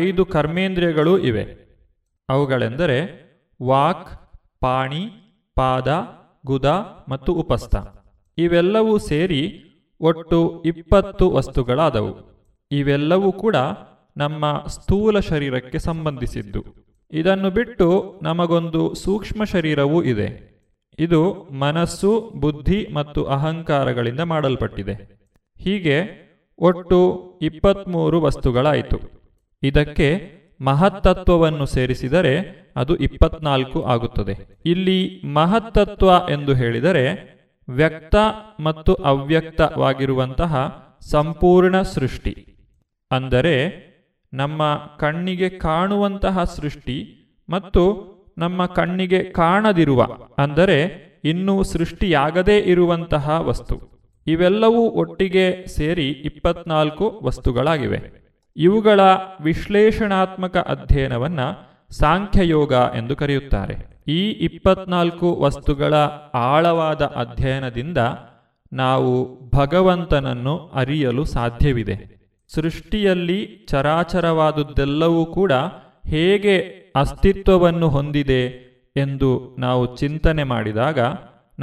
5 ಕರ್ಮೇಂದ್ರಿಯಗಳೂ ಇವೆ. ಅವುಗಳೆಂದರೆ ವಾಕ್, ಪಾಣಿ, ಪಾದ, ಗುದ ಮತ್ತು ಉಪಸ್ಥ. ಇವೆಲ್ಲವೂ ಸೇರಿ ಒಟ್ಟು 20 ವಸ್ತುಗಳಾದವು. ಇವೆಲ್ಲವೂ ಕೂಡ ನಮ್ಮ ಸ್ಥೂಲ ಶರೀರಕ್ಕೆ ಸಂಬಂಧಿಸಿದ್ದು. ಇದನ್ನು ಬಿಟ್ಟು ನಮಗೊಂದು ಸೂಕ್ಷ್ಮ ಶರೀರವೂ ಇದೆ. ಇದು ಮನಸ್ಸು, ಬುದ್ಧಿ ಮತ್ತು ಅಹಂಕಾರಗಳಿಂದ ಮಾಡಲ್ಪಟ್ಟಿದೆ. ಹೀಗೆ ಒಟ್ಟು 23 ವಸ್ತುಗಳಾಯಿತು. ಇದಕ್ಕೆ ಮಹತ್ತತ್ವವನ್ನು ಸೇರಿಸಿದರೆ ಅದು 24 ಆಗುತ್ತದೆ. ಇಲ್ಲಿ ಮಹತ್ತತ್ವ ಎಂದು ಹೇಳಿದರೆ ವ್ಯಕ್ತ ಮತ್ತು ಅವ್ಯಕ್ತವಾಗಿರುವಂತಹ ಸಂಪೂರ್ಣ ಸೃಷ್ಟಿ. ಅಂದರೆ ನಮ್ಮ ಕಣ್ಣಿಗೆ ಕಾಣುವಂತಹ ಸೃಷ್ಟಿ ಮತ್ತು ನಮ್ಮ ಕಣ್ಣಿಗೆ ಕಾಣದಿರುವ, ಅಂದರೆ ಇನ್ನೂ ಸೃಷ್ಟಿಯಾಗದೇ ಇರುವಂತಹ ವಸ್ತು, ಇವೆಲ್ಲವೂ ಒಟ್ಟಿಗೆ ಸೇರಿ 24 ವಸ್ತುಗಳಾಗಿವೆ. ಇವುಗಳ ವಿಶ್ಲೇಷಣಾತ್ಮಕ ಅಧ್ಯಯನವನ್ನು ಸಾಂಖ್ಯಯೋಗ ಎಂದು ಕರೆಯುತ್ತಾರೆ. ಈ 24 ವಸ್ತುಗಳ ಆಳವಾದ ಅಧ್ಯಯನದಿಂದ ನಾವು ಭಗವಂತನನ್ನು ಅರಿಯಲು ಸಾಧ್ಯವಿದೆ. ಸೃಷ್ಟಿಯಲ್ಲಿ ಚರಾಚರವಾದುದೆಲ್ಲವೂ ಕೂಡ ಹೇಗೆ ಅಸ್ತಿತ್ವವನ್ನು ಹೊಂದಿದೆ ಎಂದು ನಾವು ಚಿಂತನೆ ಮಾಡಿದಾಗ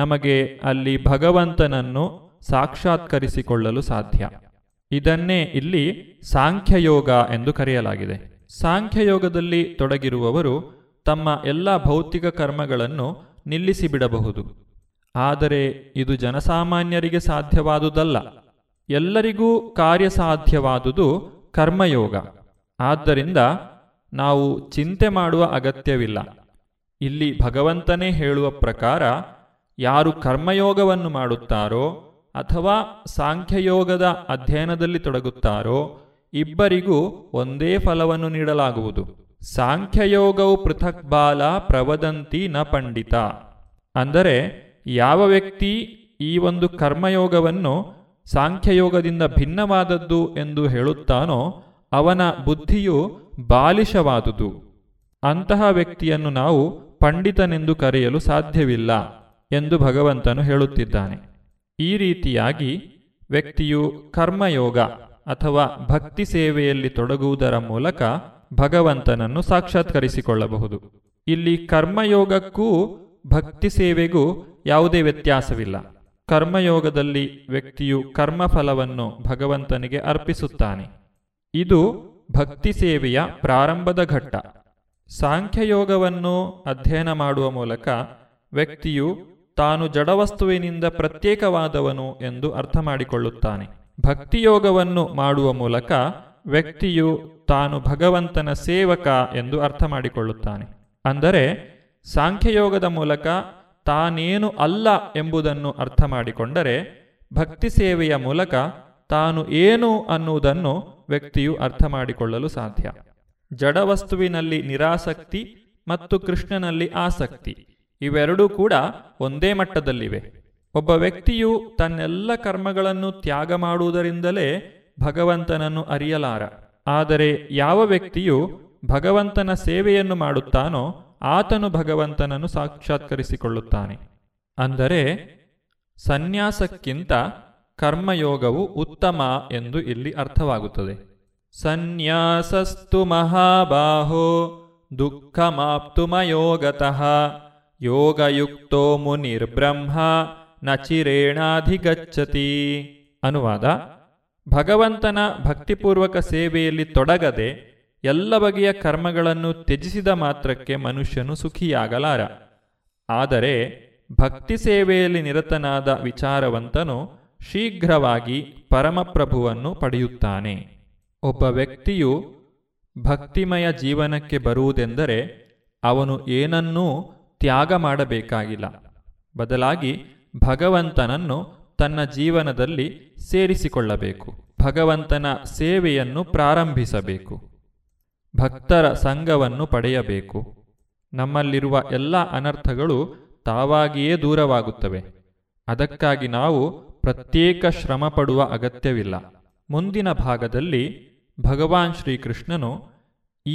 ನಮಗೆ ಅಲ್ಲಿ ಭಗವಂತನನ್ನು ಸಾಕ್ಷಾತ್ಕರಿಸಿಕೊಳ್ಳಲು ಸಾಧ್ಯ. ಇದನ್ನೇ ಇಲ್ಲಿ ಸಾಂಖ್ಯಯೋಗ ಎಂದು ಕರೆಯಲಾಗಿದೆ. ಸಾಂಖ್ಯಯೋಗದಲ್ಲಿ ತೊಡಗಿರುವವರು ತಮ್ಮ ಎಲ್ಲ ಭೌತಿಕ ಕರ್ಮಗಳನ್ನು ನಿಲ್ಲಿಸಿಬಿಡಬಹುದು. ಆದರೆ ಇದು ಜನಸಾಮಾನ್ಯರಿಗೆ ಸಾಧ್ಯವಾದುದಲ್ಲ. ಎಲ್ಲರಿಗೂ ಕಾರ್ಯಸಾಧ್ಯವಾದುದು ಕರ್ಮಯೋಗ. ಆದ್ದರಿಂದ ನಾವು ಚಿಂತೆ ಮಾಡುವ ಅಗತ್ಯವಿಲ್ಲ. ಇಲ್ಲಿ ಭಗವಂತನೇ ಹೇಳುವ ಪ್ರಕಾರ ಯಾರು ಕರ್ಮಯೋಗವನ್ನು ಮಾಡುತ್ತಾರೋ ಅಥವಾ ಸಾಂಖ್ಯಯೋಗದ ಅಧ್ಯಯನದಲ್ಲಿ ತೊಡಗುತ್ತಾರೋ ಇಬ್ಬರಿಗೂ ಒಂದೇ ಫಲವನ್ನು ನೀಡಲಾಗುವುದು. ಸಾಂಖ್ಯಯೋಗವು ಪೃಥಕ್ ಬಾಲ ಪ್ರವದಂತಿ ನ ಪಂಡಿತ. ಅಂದರೆ ಯಾವ ವ್ಯಕ್ತಿ ಈ ಒಂದು ಕರ್ಮಯೋಗವನ್ನು ಸಾಂಖ್ಯಯೋಗದಿಂದ ಭಿನ್ನವಾದದ್ದು ಎಂದು ಹೇಳುತ್ತಾನೋ ಅವನ ಬುದ್ಧಿಯು ಬಾಲಿಶವಾದುದು. ಅಂತಹ ವ್ಯಕ್ತಿಯನ್ನು ನಾವು ಪಂಡಿತನೆಂದು ಕರೆಯಲು ಸಾಧ್ಯವಿಲ್ಲ ಎಂದು ಭಗವಂತನು ಹೇಳುತ್ತಿದ್ದಾನೆ. ಈ ರೀತಿಯಾಗಿ ವ್ಯಕ್ತಿಯು ಕರ್ಮಯೋಗ ಅಥವಾ ಭಕ್ತಿ ಸೇವೆಯಲ್ಲಿ ತೊಡಗುವುದರ ಮೂಲಕ ಭಗವಂತನನ್ನು ಸಾಕ್ಷಾತ್ಕರಿಸಿಕೊಳ್ಳಬಹುದು. ಇಲ್ಲಿ ಕರ್ಮಯೋಗಕ್ಕೂ ಭಕ್ತಿ ಸೇವೆಗೂ ಯಾವುದೇ ವ್ಯತ್ಯಾಸವಿಲ್ಲ. ಕರ್ಮಯೋಗದಲ್ಲಿ ವ್ಯಕ್ತಿಯು ಕರ್ಮಫಲವನ್ನು ಭಗವಂತನಿಗೆ ಅರ್ಪಿಸುತ್ತಾನೆ. ಇದು ಭಕ್ತಿ ಸೇವೆಯ ಪ್ರಾರಂಭದ ಘಟ್ಟ. ಸಾಂಖ್ಯಯೋಗವನ್ನು ಅಧ್ಯಯನ ಮಾಡುವ ಮೂಲಕ ವ್ಯಕ್ತಿಯು ತಾನು ಜಡವಸ್ತುವಿನಿಂದ ಪ್ರತ್ಯೇಕವಾದವನು ಎಂದು ಅರ್ಥ ಮಾಡಿಕೊಳ್ಳುತ್ತಾನೆ. ಭಕ್ತಿಯೋಗವನ್ನು ಮಾಡುವ ಮೂಲಕ ವ್ಯಕ್ತಿಯು ತಾನು ಭಗವಂತನ ಸೇವಕ ಎಂದು ಅರ್ಥ ಮಾಡಿಕೊಳ್ಳುತ್ತಾನೆ. ಅಂದರೆ ಸಾಂಖ್ಯಯೋಗದ ಮೂಲಕ ತಾನೇನು ಅಲ್ಲ ಎಂಬುದನ್ನು ಅರ್ಥ ಮಾಡಿಕೊಂಡರೆ, ಭಕ್ತಿ ಸೇವೆಯ ಮೂಲಕ ತಾನು ಏನು ಅನ್ನುವುದನ್ನು ವ್ಯಕ್ತಿಯು ಅರ್ಥ ಮಾಡಿಕೊಳ್ಳಲು ಸಾಧ್ಯ. ಜಡವಸ್ತುವಿನಲ್ಲಿ ನಿರಾಸಕ್ತಿ ಮತ್ತು ಕೃಷ್ಣನಲ್ಲಿ ಆಸಕ್ತಿ ಇವೆರಡೂ ಕೂಡ ಒಂದೇ ಮಟ್ಟದಲ್ಲಿವೆ. ಒಬ್ಬ ವ್ಯಕ್ತಿಯು ತನ್ನೆಲ್ಲ ಕರ್ಮಗಳನ್ನು ತ್ಯಾಗ ಮಾಡುವುದರಿಂದಲೇ ಭಗವಂತನನ್ನು ಅರಿಯಲಾರ. ಆದರೆ ಯಾವ ವ್ಯಕ್ತಿಯು ಭಗವಂತನ ಸೇವೆಯನ್ನು ಮಾಡುತ್ತಾನೋ ಆತನು ಭಗವಂತನನ್ನು ಸಾಕ್ಷಾತ್ಕರಿಸಿಕೊಳ್ಳುತ್ತಾನೆ. ಅಂದರೆ ಸನ್ಯಾಸಕ್ಕಿಂತ ಕರ್ಮಯೋಗವು ಉತ್ತಮ ಎಂದು ಇಲ್ಲಿ ಅರ್ಥವಾಗುತ್ತದೆ. ಸನ್ಯಾಸಸ್ತು ಮಹಾಬಾಹೋ ದುಃಖಮಾಪ್ತುಮಯೋಗತಃ ಯೋಗಯುಕ್ತೋ ಮುನಿರ್ಬ್ರಹ್ಮ ನಚಿರೇಣಾಧಿಗಚ್ಚತಿ. ಅನುವಾದ: ಭಗವಂತನ ಭಕ್ತಿಪೂರ್ವಕ ಸೇವೆಯಲ್ಲಿ ತೊಡಗದೆ ಎಲ್ಲ ಬಗೆಯ ಕರ್ಮಗಳನ್ನು ತ್ಯಜಿಸಿದ ಮಾತ್ರಕ್ಕೆ ಮನುಷ್ಯನು ಸುಖಿಯಾಗಲಾರ. ಆದರೆ ಭಕ್ತಿ ಸೇವೆಯಲ್ಲಿ ನಿರತನಾದ ವಿಚಾರವಂತನು ಶೀಘ್ರವಾಗಿ ಪರಮಪ್ರಭುವನ್ನು ಪಡೆಯುತ್ತಾನೆ. ಒಬ್ಬ ವ್ಯಕ್ತಿಯು ಭಕ್ತಿಮಯ ಜೀವನಕ್ಕೆ ಬರುವುದೆಂದರೆ ಅವನು ಏನನ್ನೂ ತ್ಯಾಗ ಮಾಡಬೇಕಾಗಿಲ್ಲ. ಬದಲಾಗಿ ಭಗವಂತನನ್ನು ತನ್ನ ಜೀವನದಲ್ಲಿ ಸೇರಿಸಿಕೊಳ್ಳಬೇಕು, ಭಗವಂತನ ಸೇವೆಯನ್ನು ಪ್ರಾರಂಭಿಸಬೇಕು, ಭಕ್ತರ ಸಂಘವನ್ನು ಪಡೆಯಬೇಕು. ನಮ್ಮಲ್ಲಿರುವ ಎಲ್ಲ ಅನರ್ಥಗಳು ತಾವಾಗಿಯೇ ದೂರವಾಗುತ್ತವೆ. ಅದಕ್ಕಾಗಿ ನಾವು ಪ್ರತ್ಯೇಕ ಶ್ರಮ ಪಡುವ ಅಗತ್ಯವಿಲ್ಲ. ಮುಂದಿನ ಭಾಗದಲ್ಲಿ ಭಗವಾನ್ ಶ್ರೀಕೃಷ್ಣನು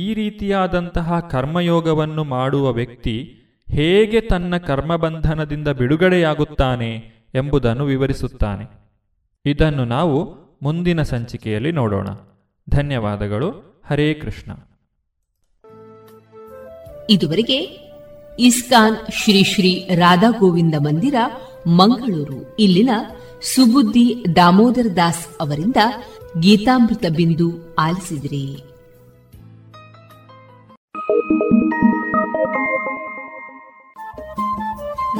ಈ ರೀತಿಯಾದಂತಹ ಕರ್ಮಯೋಗವನ್ನು ಮಾಡುವ ವ್ಯಕ್ತಿ ಹೇಗೆ ತನ್ನ ಕರ್ಮಬಂಧನದಿಂದ ಬಿಡುಗಡೆಯಾಗುತ್ತಾನೆ ಎಂಬುದನ್ನು ವಿವರಿಸುತ್ತಾನೆ. ಇದನ್ನು ನಾವು ಮುಂದಿನ ಸಂಚಿಕೆಯಲ್ಲಿ ನೋಡೋಣ. ಧನ್ಯವಾದಗಳು. ಹರೇ ಕೃಷ್ಣ. ಇದುವರೆಗೆ ಇಸ್ಕಾನ್ ಶ್ರೀ ಶ್ರೀ ರಾಧಾ ಗೋವಿಂದ ಮಂದಿರ ಮಂಗಳೂರು ಇಲ್ಲಿನ ಸುಬುದ್ಧಿ ದಾಮೋದರ ದಾಸ್ ಅವರಿಂದ ಗೀತಾಮೃತ ಬಿಂದು ಆಲಿಸಿದಿರಿ.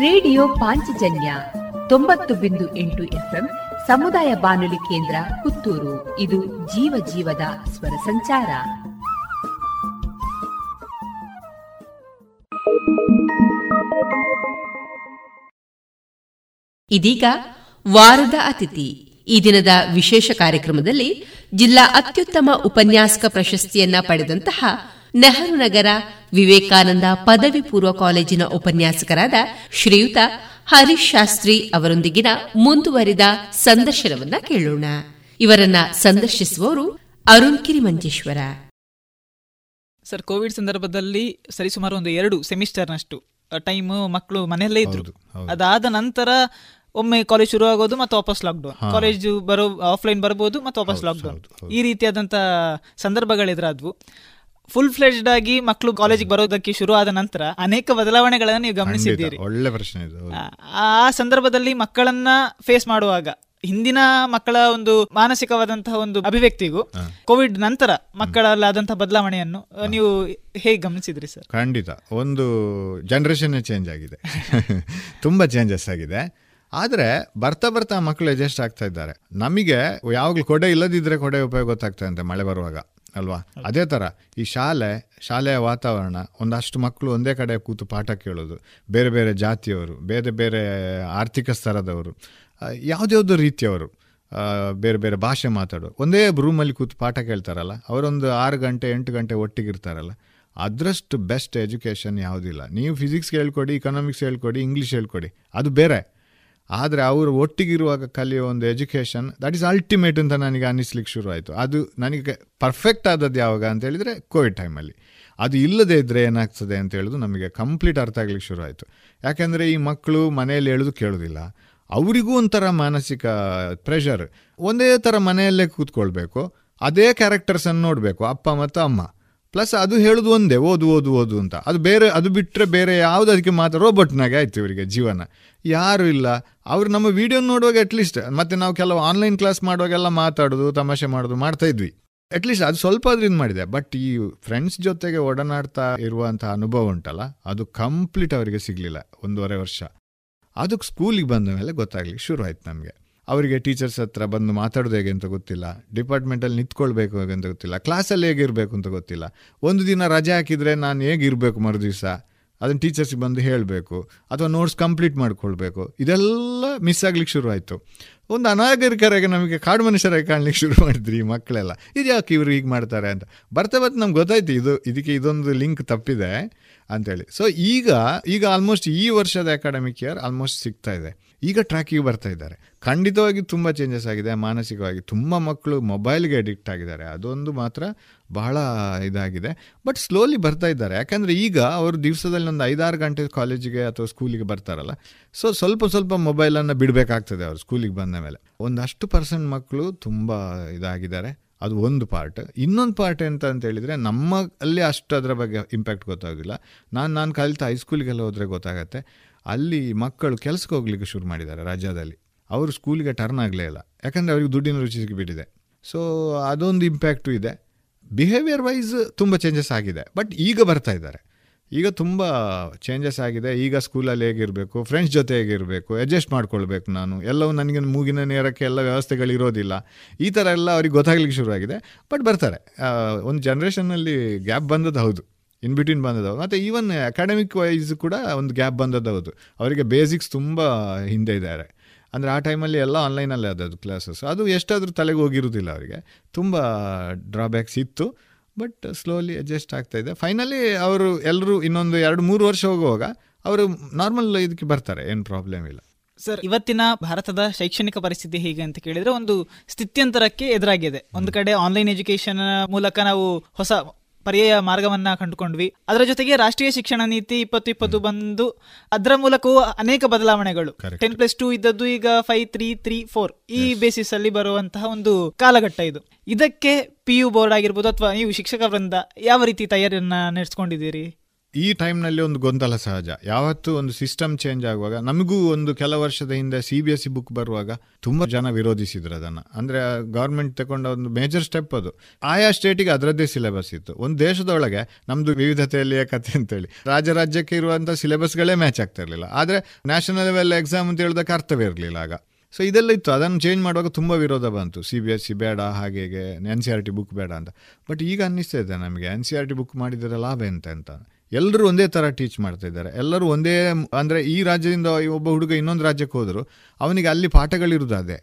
ರೇಡಿಯೋ ಪಾಂಚಜನ್ಯ 90.8 FM ಸಮುದಾಯ ಬಾನುಲಿ ಕೇಂದ್ರ ಪುತ್ತೂರು. ಇದು ಜೀವ ಜೀವದ ಸ್ವರ ಸಂಚಾರ. ಇದೀಗ ವಾರದ ಅತಿಥಿ. ಈ ದಿನದ ವಿಶೇಷ ಕಾರ್ಯಕ್ರಮದಲ್ಲಿ ಜಿಲ್ಲಾ ಅತ್ಯುತ್ತಮ ಉಪನ್ಯಾಸಕ ಪ್ರಶಸ್ತಿಯನ್ನ ಪಡೆದಂತಹ ನೆಹರು ನಗರ ವಿವೇಕಾನಂದ ಪದವಿ ಪೂರ್ವ ಕಾಲೇಜಿನ ಉಪನ್ಯಾಸಕರಾದ ಶ್ರೀಯುತ ಹರೀಶ್ ಶಾಸ್ತ್ರಿ ಅವರೊಂದಿಗಿನ ಮುಂದುವರಿದ ಸಂದರ್ಶನವನ್ನ ಕೇಳೋಣ. ಇವರನ್ನ ಸಂದರ್ಶಿಸುವವರು ಅರುಣ್ ಕಿರಿ ಮಂಜೇಶ್ವರ ಸರ್. ಕೋವಿಡ್ ಸಂದರ್ಭದಲ್ಲಿ ಸರಿಸುಮಾರು ಒಂದು 2 ಸೆಮಿಸ್ಟರ್ನಷ್ಟು ಟೈಮ್ ಮಕ್ಕಳು ಮನೆಯಲ್ಲೇ ಇದ್ರು. ಅದಾದ ನಂತರ ಒಮ್ಮೆ ಕಾಲೇಜ್ ಶುರು ಆಗೋದು ಮತ್ತೆ ವಾಪಸ್ ಲಾಕ್ಡೌನ್, ಕಾಲೇಜು ಆಫ್ಲೈನ್ ಬರಬಹುದು ಮತ್ತೆ ವಾಪಸ್ ಲಾಕ್ಡೌನ್, ಈ ರೀತಿಯಾದಂಥ ಸಂದರ್ಭಗಳಿದ್ರಾದ್ವು. ಫುಲ್ ಫ್ಲೆಜ್ಡ್ ಆಗಿ ಮಕ್ಕಳು ಕಾಲೇಜಿಗೆ ಬರೋದಕ್ಕೆ ಶುರು ಆದ ನಂತರ ಅನೇಕ ಬದಲಾವಣೆಗಳನ್ನು ನೀವು ಗಮನಿಸಿದ್ದೀರಿ. ಒಳ್ಳೆ ಪ್ರಶ್ನೆ. ಆ ಸಂದರ್ಭದಲ್ಲಿ ಮಕ್ಕಳನ್ನ ಫೇಸ್ ಮಾಡುವಾಗ ಹಿಂದಿನ ಮಕ್ಕಳ ಒಂದು ಮಾನಸಿಕವಾದಂತಹ ಒಂದು ಅಭಿವ್ಯಕ್ತಿಗೂ ಕೋವಿಡ್ ನಂತರ ಮಕ್ಕಳಲ್ಲಾದಂತಹ ಬದಲಾವಣೆಯನ್ನು ನೀವು ಹೇಗೆ ಗಮನಿಸಿದ್ರಿ ಸರ್? ಖಂಡಿತ ಒಂದು ಜನರೇಷನ್ ಚೇಂಜ್ ಆಗಿದೆ, ತುಂಬಾ ಚೇಂಜಸ್ ಆಗಿದೆ. ಆದರೆ ಬರ್ತಾ ಬರ್ತಾ ಮಕ್ಕಳು ಅಡ್ಜಸ್ಟ್ ಆಗ್ತಾ ಇದ್ದಾರೆ. ನಮಗೆ ಯಾವಾಗಲೂ ಕೊಡೆ ಇಲ್ಲದಿದ್ದರೆ ಕೊಡೆ ಉಪಯೋಗ ಗೊತ್ತಾಗ್ತದಂತೆ ಮಳೆ ಬರುವಾಗ ಅಲ್ವಾ? ಅದೇ ಥರ ಈ ಶಾಲೆಯ ವಾತಾವರಣ, ಒಂದಷ್ಟು ಮಕ್ಕಳು ಒಂದೇ ಕಡೆ ಕೂತು ಪಾಠ ಕೇಳೋದು, ಬೇರೆ ಬೇರೆ ಜಾತಿಯವರು, ಬೇರೆ ಬೇರೆ ಆರ್ಥಿಕ ಸ್ತರದವರು, ಯಾವುದ್ಯಾವುದೋ ರೀತಿಯವರು, ಬೇರೆ ಬೇರೆ ಭಾಷೆ ಮಾತಾಡೋರು ಒಂದೇ ರೂಮಲ್ಲಿ ಕೂತು ಪಾಠ ಕೇಳ್ತಾರಲ್ಲ, ಅವರೊಂದು 6 ಗಂಟೆ 8 ಗಂಟೆ ಒಟ್ಟಿಗಿರ್ತಾರಲ್ಲ. ಅದರಷ್ಟು ಬೆಸ್ಟ್ ಎಜುಕೇಷನ್ ಯಾವುದಿಲ್ಲ. ನೀವು ಫಿಸಿಕ್ಸ್ ಹೇಳ್ಕೊಡಿ, ಇಕನಾಮಿಕ್ಸ್ ಹೇಳ್ಕೊಡಿ, ಇಂಗ್ಲೀಷ್ ಹೇಳ್ಕೊಡಿ, ಅದು ಬೇರೆ. ಆದರೆ ಅವರು ಒಟ್ಟಿಗಿರುವಾಗ ಕಲಿಯೋ ಒಂದು ಎಜುಕೇಷನ್ ದಟ್ ಈಸ್ ಅಲ್ಟಿಮೇಟ್ ಅಂತ ನನಗೆ ಅನ್ನಿಸ್ಲಿಕ್ಕೆ ಶುರುವಾಯಿತು. ಅದು ನನಗೆ ಪರ್ಫೆಕ್ಟ್ ಆದದ್ದು ಯಾವಾಗ ಅಂತೇಳಿದರೆ ಕೋವಿಡ್ ಟೈಮಲ್ಲಿ. ಅದು ಇಲ್ಲದೇ ಇದ್ದರೆ ಏನಾಗ್ತದೆ ಅಂತ ಹೇಳೋದು ನಮಗೆ ಕಂಪ್ಲೀಟ್ ಅರ್ಥ ಆಗಲಿಕ್ಕೆ ಶುರು ಆಯಿತು. ಯಾಕೆಂದರೆ ಈ ಮಕ್ಕಳು ಮನೆಯಲ್ಲಿ ಹೇಳೋದು ಕೇಳೋದಿಲ್ಲ, ಅವರಿಗೂ ಒಂಥರ ಮಾನಸಿಕ ಪ್ರೆಷರ್. ಒಂದೇ ಥರ ಮನೆಯಲ್ಲೇ ಕೂತ್ಕೊಳ್ಬೇಕು, ಅದೇ ಕ್ಯಾರೆಕ್ಟರ್ಸನ್ನು ನೋಡಬೇಕು ಅಪ್ಪ ಮತ್ತು ಅಮ್ಮ, ಪ್ಲಸ್ ಅದು ಹೇಳೋದು ಒಂದೇ ಓದು ಓದು ಓದು ಅಂತ. ಅದು ಬೇರೆ, ಅದು ಬಿಟ್ಟರೆ ಬೇರೆ ಯಾವುದು ಅದಕ್ಕೆ ಮಾತ್ರ ರೋಬೋಟ್ನಾಗೆ ಆಯಿತು ಇವರಿಗೆ ಜೀವನ. ಯಾರೂ ಇಲ್ಲ. ಅವರು ನಮ್ಮ ವೀಡಿಯೋ ನೋಡುವಾಗ ಅಟ್ಲೀಸ್ಟ್, ಮತ್ತು ನಾವು ಕೆಲವು ಆನ್ಲೈನ್ ಕ್ಲಾಸ್ ಮಾಡುವಾಗೆಲ್ಲ ಮಾತಾಡೋದು ತಮಾಷೆ ಮಾಡೋದು ಮಾಡ್ತಾಯಿದ್ವಿ, ಅಟ್ಲೀಸ್ಟ್ ಅದು ಸ್ವಲ್ಪ ಆದ್ರೂ ಇದು ಮಾಡಿದೆ. ಬಟ್ ಈ ಫ್ರೆಂಡ್ಸ್ ಜೊತೆಗೆ ಒಡನಾಡ್ತಾ ಇರುವಂಥ ಅನುಭವ ಉಂಟಲ್ಲ, ಅದು ಕಂಪ್ಲೀಟ್ ಅವರಿಗೆ ಸಿಗಲಿಲ್ಲ 1.5 ವರ್ಷ. ಅದಕ್ಕೆ ಸ್ಕೂಲಿಗೆ ಬಂದ ಮೇಲೆ ಗೊತ್ತಾಗ್ಲಿಕ್ಕೆ ಶುರು ಆಯ್ತು ನಮಗೆ. ಅವರಿಗೆ ಟೀಚರ್ಸ್ ಹತ್ರ ಬಂದು ಮಾತಾಡೋದು ಹೇಗೆ ಅಂತ ಗೊತ್ತಿಲ್ಲ, ಡಿಪಾರ್ಟ್ಮೆಂಟಲ್ಲಿ ನಿಂತ್ಕೊಳ್ಬೇಕು ಹೇಗೆ ಅಂತ ಗೊತ್ತಿಲ್ಲ, ಕ್ಲಾಸಲ್ಲಿ ಹೇಗಿರಬೇಕು ಅಂತ ಗೊತ್ತಿಲ್ಲ. ಒಂದು ದಿನ ರಜೆ ಹಾಕಿದರೆ ನಾನು ಹೇಗಿರಬೇಕು ಮರು ದಿವಸ ಅದನ್ನು ಟೀಚರ್ಸಿಗೆ ಬಂದು ಹೇಳಬೇಕು, ಅಥವಾ ನೋಟ್ಸ್ ಕಂಪ್ಲೀಟ್ ಮಾಡಿಕೊಳ್ಬೇಕು, ಇದೆಲ್ಲ ಮಿಸ್ ಆಗಲಿಕ್ಕೆ ಶುರು ಆಯಿತು. ಒಂದು ಅನಾಗರಿಕರಾಗಿ ನಮಗೆ ಕಾಡು ಮನುಷ್ಯರಾಗಿ ಕಾಣಲಿಕ್ಕೆ ಶುರು ಮಾಡಿದ್ರಿ ಈ ಮಕ್ಕಳೆಲ್ಲ. ಇದು ಯಾಕೆ ಇವರು ಹೀಗೆ ಮಾಡ್ತಾರೆ ಅಂತ ಬರ್ತಾ ಬರ್ತಾ ನಮ್ಗೆ ಗೊತ್ತಾಯ್ತು ಇದೊಂದು ಲಿಂಕ್ ತಪ್ಪಿದೆ ಅಂಥೇಳಿ. ಸೊ ಈಗ ಆಲ್ಮೋಸ್ಟ್ ಈ ವರ್ಷದ ಅಕಾಡೆಮಿಕ್ ಇಯರ್ ಆಲ್ಮೋಸ್ಟ್ ಸಿಗ್ತಾ ಇದೆ, ಈಗ ಟ್ರ್ಯಾಕಿಗೆ ಬರ್ತಾ ಇದ್ದಾರೆ. ಖಂಡಿತವಾಗಿ ತುಂಬ ಚೇಂಜಸ್ ಆಗಿದೆ ಮಾನಸಿಕವಾಗಿ. ತುಂಬ ಮಕ್ಕಳು ಮೊಬೈಲ್ಗೆ ಅಡಿಕ್ಟ್ ಆಗಿದ್ದಾರೆ, ಅದೊಂದು ಮಾತ್ರ ಬಹಳ ಇದಾಗಿದೆ. ಬಟ್ ಸ್ಲೋಲಿ ಬರ್ತಾ ಇದ್ದಾರೆ, ಯಾಕಂದರೆ ಈಗ ಅವರು ದಿವಸದಲ್ಲಿ ಒಂದು 5-6 ಗಂಟೆ ಕಾಲೇಜಿಗೆ ಅಥವಾ ಸ್ಕೂಲಿಗೆ ಬರ್ತಾರಲ್ಲ, ಸೊ ಸ್ವಲ್ಪ ಸ್ವಲ್ಪ ಮೊಬೈಲನ್ನು ಬಿಡಬೇಕಾಗ್ತದೆ ಅವರು ಸ್ಕೂಲಿಗೆ ಬಂದ ಮೇಲೆ. ಒಂದಷ್ಟು ಪರ್ಸೆಂಟ್ ಮಕ್ಕಳು ತುಂಬ ಇದಾಗಿದ್ದಾರೆ, ಅದು ಒಂದು ಪಾರ್ಟ್. ಇನ್ನೊಂದು ಪಾರ್ಟ್ ಅಂತ ಹೇಳಿದರೆ ನಮ್ಮಲ್ಲಿ ಅಷ್ಟು ಅದರ ಬಗ್ಗೆ ಇಂಪ್ಯಾಕ್ಟ್ ಗೊತ್ತಾಗೋದಿಲ್ಲ. ನಾನು ಕಲಿತ ಹೈಸ್ಕೂಲಿಗೆಲ್ಲ ಹೋದರೆ ಗೊತ್ತಾಗತ್ತೆ, ಅಲ್ಲಿ ಮಕ್ಕಳು ಕೆಲಸಕ್ಕೆ ಹೋಗ್ಲಿಕ್ಕೆ ಶುರು ಮಾಡಿದ್ದಾರೆ ರಾಜ್ಯದಲ್ಲಿ, ಅವರು ಸ್ಕೂಲಿಗೆ ಟರ್ನ್ ಆಗಲೇ ಇಲ್ಲ, ಯಾಕಂದರೆ ಅವ್ರಿಗೆ ದುಡ್ಡಿನ ರುಚಿ ಸಿಕ್ಕಿಬಿಟ್ಟಿದೆ. ಸೊ ಅದೊಂದು ಇಂಪ್ಯಾಕ್ಟು ಇದೆ. ಬಿಹೇವಿಯರ್ ವೈಸ್ ತುಂಬ ಚೇಂಜಸ್ ಆಗಿದೆ, ಬಟ್ ಈಗ ಬರ್ತಾ ಇದ್ದಾರೆ, ಈಗ ತುಂಬ ಚೇಂಜಸ್ ಆಗಿದೆ. ಈಗ ಸ್ಕೂಲಲ್ಲಿ ಹೇಗಿರಬೇಕು, ಫ್ರೆಂಡ್ಸ್ ಜೊತೆ ಹೇಗಿರಬೇಕು, ಅಡ್ಜಸ್ಟ್ ಮಾಡ್ಕೊಳ್ಬೇಕು, ನಾನು ಎಲ್ಲವೂ ನನಗೆ ಮೂಗಿನ ನೇರಕ್ಕೆ ಎಲ್ಲ ವ್ಯವಸ್ಥೆಗಳಿರೋದಿಲ್ಲ, ಈ ಥರ ಎಲ್ಲ ಅವ್ರಿಗೆ ಗೊತ್ತಾಗ್ಲಿಕ್ಕೆ ಶುರುವಾಗಿದೆ. ಬಟ್ ಬರ್ತಾರೆ. ಒಂದು ಜನ್ರೇಷನಲ್ಲಿ ಗ್ಯಾಪ್ ಬಂದದ್ದು ಹೌದು, ಇನ್ ಬಿಟ್ವೀನ್ ಬಂದದ್ದು ಹೌದು, ಮತ್ತು ಈವನ್ ಅಕಾಡೆಮಿಕ್ ವೈಸ್ ಕೂಡ ಒಂದು ಗ್ಯಾಪ್ ಬಂದದ್ದು ಹೌದು. ಅವರಿಗೆ ಬೇಸಿಕ್ಸ್ ತುಂಬ ಹಿಂದೆ ಇದ್ದಾರೆ, ಅಂದರೆ ಆ ಟೈಮಲ್ಲಿ ಎಲ್ಲ ಆನ್ಲೈನಲ್ಲೇ ಆದದ್ದು ಕ್ಲಾಸಸ್, ಅದು ಎಷ್ಟಾದರೂ ತಲೆಗೆ ಹೋಗಿರೋದಿಲ್ಲ ಅವರಿಗೆ. ತುಂಬ ಡ್ರಾಬ್ಯಾಕ್ಸ್ ಇತ್ತು, ಬಟ್ ಸ್ಲೋಲಿ ಅಡ್ಜಸ್ಟ್ ಆಗ್ತಾಯಿದೆ. ಫೈನಲಿ ಅವರು ಎಲ್ಲರೂ ಇನ್ನೊಂದು 2-3 ವರ್ಷ ಹೋಗುವಾಗ ಅವರು ನಾರ್ಮಲ್ ಇದಕ್ಕೆ ಬರ್ತಾರೆ, ಏನು ಪ್ರಾಬ್ಲಮ್ ಇಲ್ಲ. ಸರ್, ಇವತ್ತಿನ ಭಾರತದ ಶೈಕ್ಷಣಿಕ ಪರಿಸ್ಥಿತಿ ಹೇಗೆ ಅಂತ ಕೇಳಿದರೆ, ಒಂದು ಸ್ಥಿತ್ಯಂತರಕ್ಕೆ ಎದುರಾಗಿದೆ. ಒಂದು ಕಡೆ ಆನ್ಲೈನ್ ಎಜುಕೇಶನ್ ಮೂಲಕ ನಾವು ಹೊಸ ಪರ್ಯಾಯ ಮಾರ್ಗವನ್ನ ಕಂಡುಕೊಂಡ್ವಿ. ಅದರ ಜೊತೆಗೆ ರಾಷ್ಟ್ರೀಯ ಶಿಕ್ಷಣ ನೀತಿ 2020 ಬಂದು ಅದರ ಮೂಲಕವೂ ಅನೇಕ ಬದಲಾವಣೆಗಳು, 10+2 ಇದ್ದದ್ದು ಈಗ 5-3-3-4 ಈ ಬೇಸಿಸ್ ಅಲ್ಲಿ ಬರುವಂತಹ ಒಂದು ಕಾಲಘಟ್ಟ ಇದು. ಇದಕ್ಕೆ PU ಬೋರ್ಡ್ ಆಗಿರ್ಬೋದು ಅಥವಾ ನೀವು ಶಿಕ್ಷಕ ವೃಂದ ಯಾವ ರೀತಿ ತಯಾರಿಯನ್ನ ನಡೆಸ್ಕೊಂಡಿದ್ದೀರಿ? ಈ ಟೈಮ್ನಲ್ಲಿ ಒಂದು ಗೊಂದಲ ಸಹಜ. ಯಾವತ್ತೂ ಒಂದು ಸಿಸ್ಟಮ್ ಚೇಂಜ್ ಆಗುವಾಗ, ನಮಗೂ ಒಂದು ಕೆಲ ವರ್ಷದ ಹಿಂದೆ CBSE ಬುಕ್ ಬರುವಾಗ ತುಂಬ ಜನ ವಿರೋಧಿಸಿದ್ರು ಅದನ್ನು. ಅಂದರೆ ಗೌರ್ಮೆಂಟ್ ತಗೊಂಡ ಒಂದು ಮೇಜರ್ ಸ್ಟೆಪ್ ಅದು. ಆಯಾ ಸ್ಟೇಟಿಗೆ ಅದರದ್ದೇ ಸಿಲೆಬಸ್ ಇತ್ತು. ಒಂದು ದೇಶದೊಳಗೆ ನಮ್ಮದು ವಿವಿಧತೆಯಲ್ಲಿ ಏಕತೆ ಅಂತೇಳಿ ರಾಜ್ಯ ರಾಜ್ಯಕ್ಕೆ ಇರುವಂಥ ಸಿಲೆಬಸ್ಗಳೇ ಮ್ಯಾಚ್ ಆಗ್ತಾ ಇರಲಿಲ್ಲ. ಆದರೆ ನ್ಯಾಷನಲ್ ಲೆವೆಲ್ ಎಕ್ಸಾಮ್ ಅಂತ ಹೇಳಿದಕ್ಕೆ ಅರ್ಥವೇ ಇರಲಿಲ್ಲ ಆಗ. ಸೊ ಇದೆಲ್ಲ ಇತ್ತು. ಅದನ್ನು ಚೇಂಜ್ ಮಾಡುವಾಗ ತುಂಬ ವಿರೋಧ ಬಂತು. CBSE ಬೇಡ, ಹಾಗೆ NCERT ಬುಕ್ ಬೇಡ ಅಂತ. ಬಟ್ ಈಗ ಅನ್ನಿಸ್ತಾ ಇದೆ ನಮಗೆ NCERT ಬುಕ್ ಮಾಡಿದರೆ ಲಾಭ ಎಂತ ಅಂತ. ಎಲ್ಲರೂ ಒಂದೇ ಥರ ಟೀಚ್ ಮಾಡ್ತಾ ಇದ್ದಾರೆ, ಎಲ್ಲರೂ ಒಂದೇ. ಅಂದರೆ ಈ ರಾಜ್ಯದಿಂದ ಒಬ್ಬ ಹುಡುಗ ಇನ್ನೊಂದು ರಾಜ್ಯಕ್ಕೆ ಹೋದರೂ ಅವನಿಗೆ ಅಲ್ಲಿ ಪಾಠಗಳಿರೋದು ಅದೇ.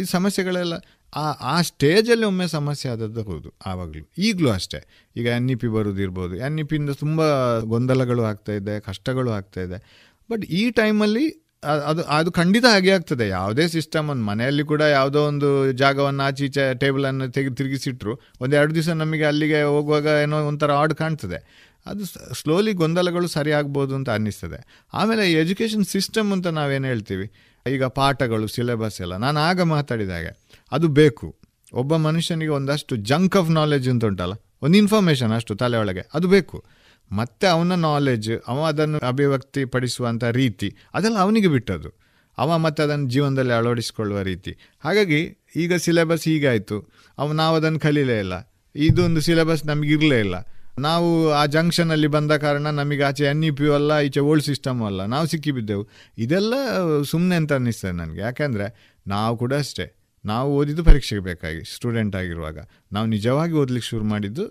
ಈ ಸಮಸ್ಯೆಗಳೆಲ್ಲ ಆ ಸ್ಟೇಜಲ್ಲಿ ಒಮ್ಮೆ ಸಮಸ್ಯೆ ಆದದ್ದು ಹೌದು ಆವಾಗಲೂ. ಈಗಲೂ ಅಷ್ಟೇ. ಈಗ NEP ಬರೋದಿರ್ಬೋದು, NEP ಇಂದ ತುಂಬ ಗೊಂದಲಗಳು ಆಗ್ತಾಯಿದೆ, ಕಷ್ಟಗಳು ಆಗ್ತಾಯಿದೆ. ಬಟ್ ಈ ಟೈಮಲ್ಲಿ ಅದು ಖಂಡಿತ ಹಾಗೆ ಆಗ್ತದೆ. ಯಾವುದೇ ಸಿಸ್ಟಮ್, ಒಂದು ಮನೆಯಲ್ಲಿ ಕೂಡ ಯಾವುದೋ ಒಂದು ಜಾಗವನ್ನು ಆಚೆ ಈಚೆ ಟೇಬಲನ್ನು ತಿರುಗಿಸಿಟ್ರು, ಒಂದು 2 ದಿವಸ ನಮಗೆ ಅಲ್ಲಿಗೆ ಹೋಗುವಾಗ ಏನೋ ಒಂಥರ ಆಡ್ ಕಾಣ್ತದೆ. ಅದು ಸ್ಲೋಲಿ ಗೊಂದಲಗಳು ಸರಿಯಾಗ್ಬೋದು ಅಂತ ಅನ್ನಿಸ್ತದೆ. ಆಮೇಲೆ ಎಜುಕೇಷನ್ ಸಿಸ್ಟಮ್ ಅಂತ ನಾವೇನು ಹೇಳ್ತೀವಿ, ಈಗ ಪಾಠಗಳು ಸಿಲೆಬಸ್ ಎಲ್ಲ ನಾನು ಆಗ ಮಾತಾಡಿದಾಗ ಅದು ಬೇಕು. ಒಬ್ಬ ಮನುಷ್ಯನಿಗೆ ಒಂದಷ್ಟು ಜಂಕ್ ಆಫ್ ನಾಲೆಜ್ ಅಂತ ಉಂಟಲ್ಲ, ಒಂದು ಇನ್ಫಾರ್ಮೇಷನ್ ಅಷ್ಟು ತಲೆ ಒಳಗೆ ಅದು ಬೇಕು. ಮತ್ತು ಅವನ ನಾಲೆಜ್, ಅವ ಅದನ್ನು ಅಭಿವ್ಯಕ್ತಿ ಪಡಿಸುವಂಥ ರೀತಿ ಅದೆಲ್ಲ ಅವನಿಗೆ ಬಿಟ್ಟದ್ದು, ಅವ ಮತ್ತು ಅದನ್ನು ಜೀವನದಲ್ಲಿ ಅಳವಡಿಸಿಕೊಳ್ಳುವ ರೀತಿ. ಹಾಗಾಗಿ ಈಗ ಸಿಲೆಬಸ್ ಹೀಗಾಯಿತು, ನಾವು ಅದನ್ನು ಕಲೀಲೇ ಇಲ್ಲ, ಇದೊಂದು ಸಿಲೆಬಸ್ ನಮಗಿರಲೇ ಇಲ್ಲ, ನಾವು ಆ ಜಂಕ್ಷನಲ್ಲಿ ಬಂದ ಕಾರಣ ನಮಗೆ ಆಚೆ NEP ಅಲ್ಲ, ಈಚೆ ಓಲ್ಡ್ ಸಿಸ್ಟಮ್ ಅಲ್ಲ, ನಾವು ಸಿಕ್ಕಿಬಿದ್ದೆವು. ಇದೆಲ್ಲ ಸುಮ್ಮನೆ ಅಂತ ಅನ್ನಿಸ್ತದೆ ನನಗೆ. ಯಾಕೆಂದರೆ ನಾವು ಕೂಡ ಅಷ್ಟೇ, ನಾವು ಓದಿದ್ದು ಪರೀಕ್ಷೆಗೆ ಬೇಕಾಗಿ ಸ್ಟೂಡೆಂಟ್ ಆಗಿರುವಾಗ, ನಾವು ನಿಜವಾಗಿ ಓದಲಿಕ್ಕೆ ಶುರು ಮಾಡಿದ್ದು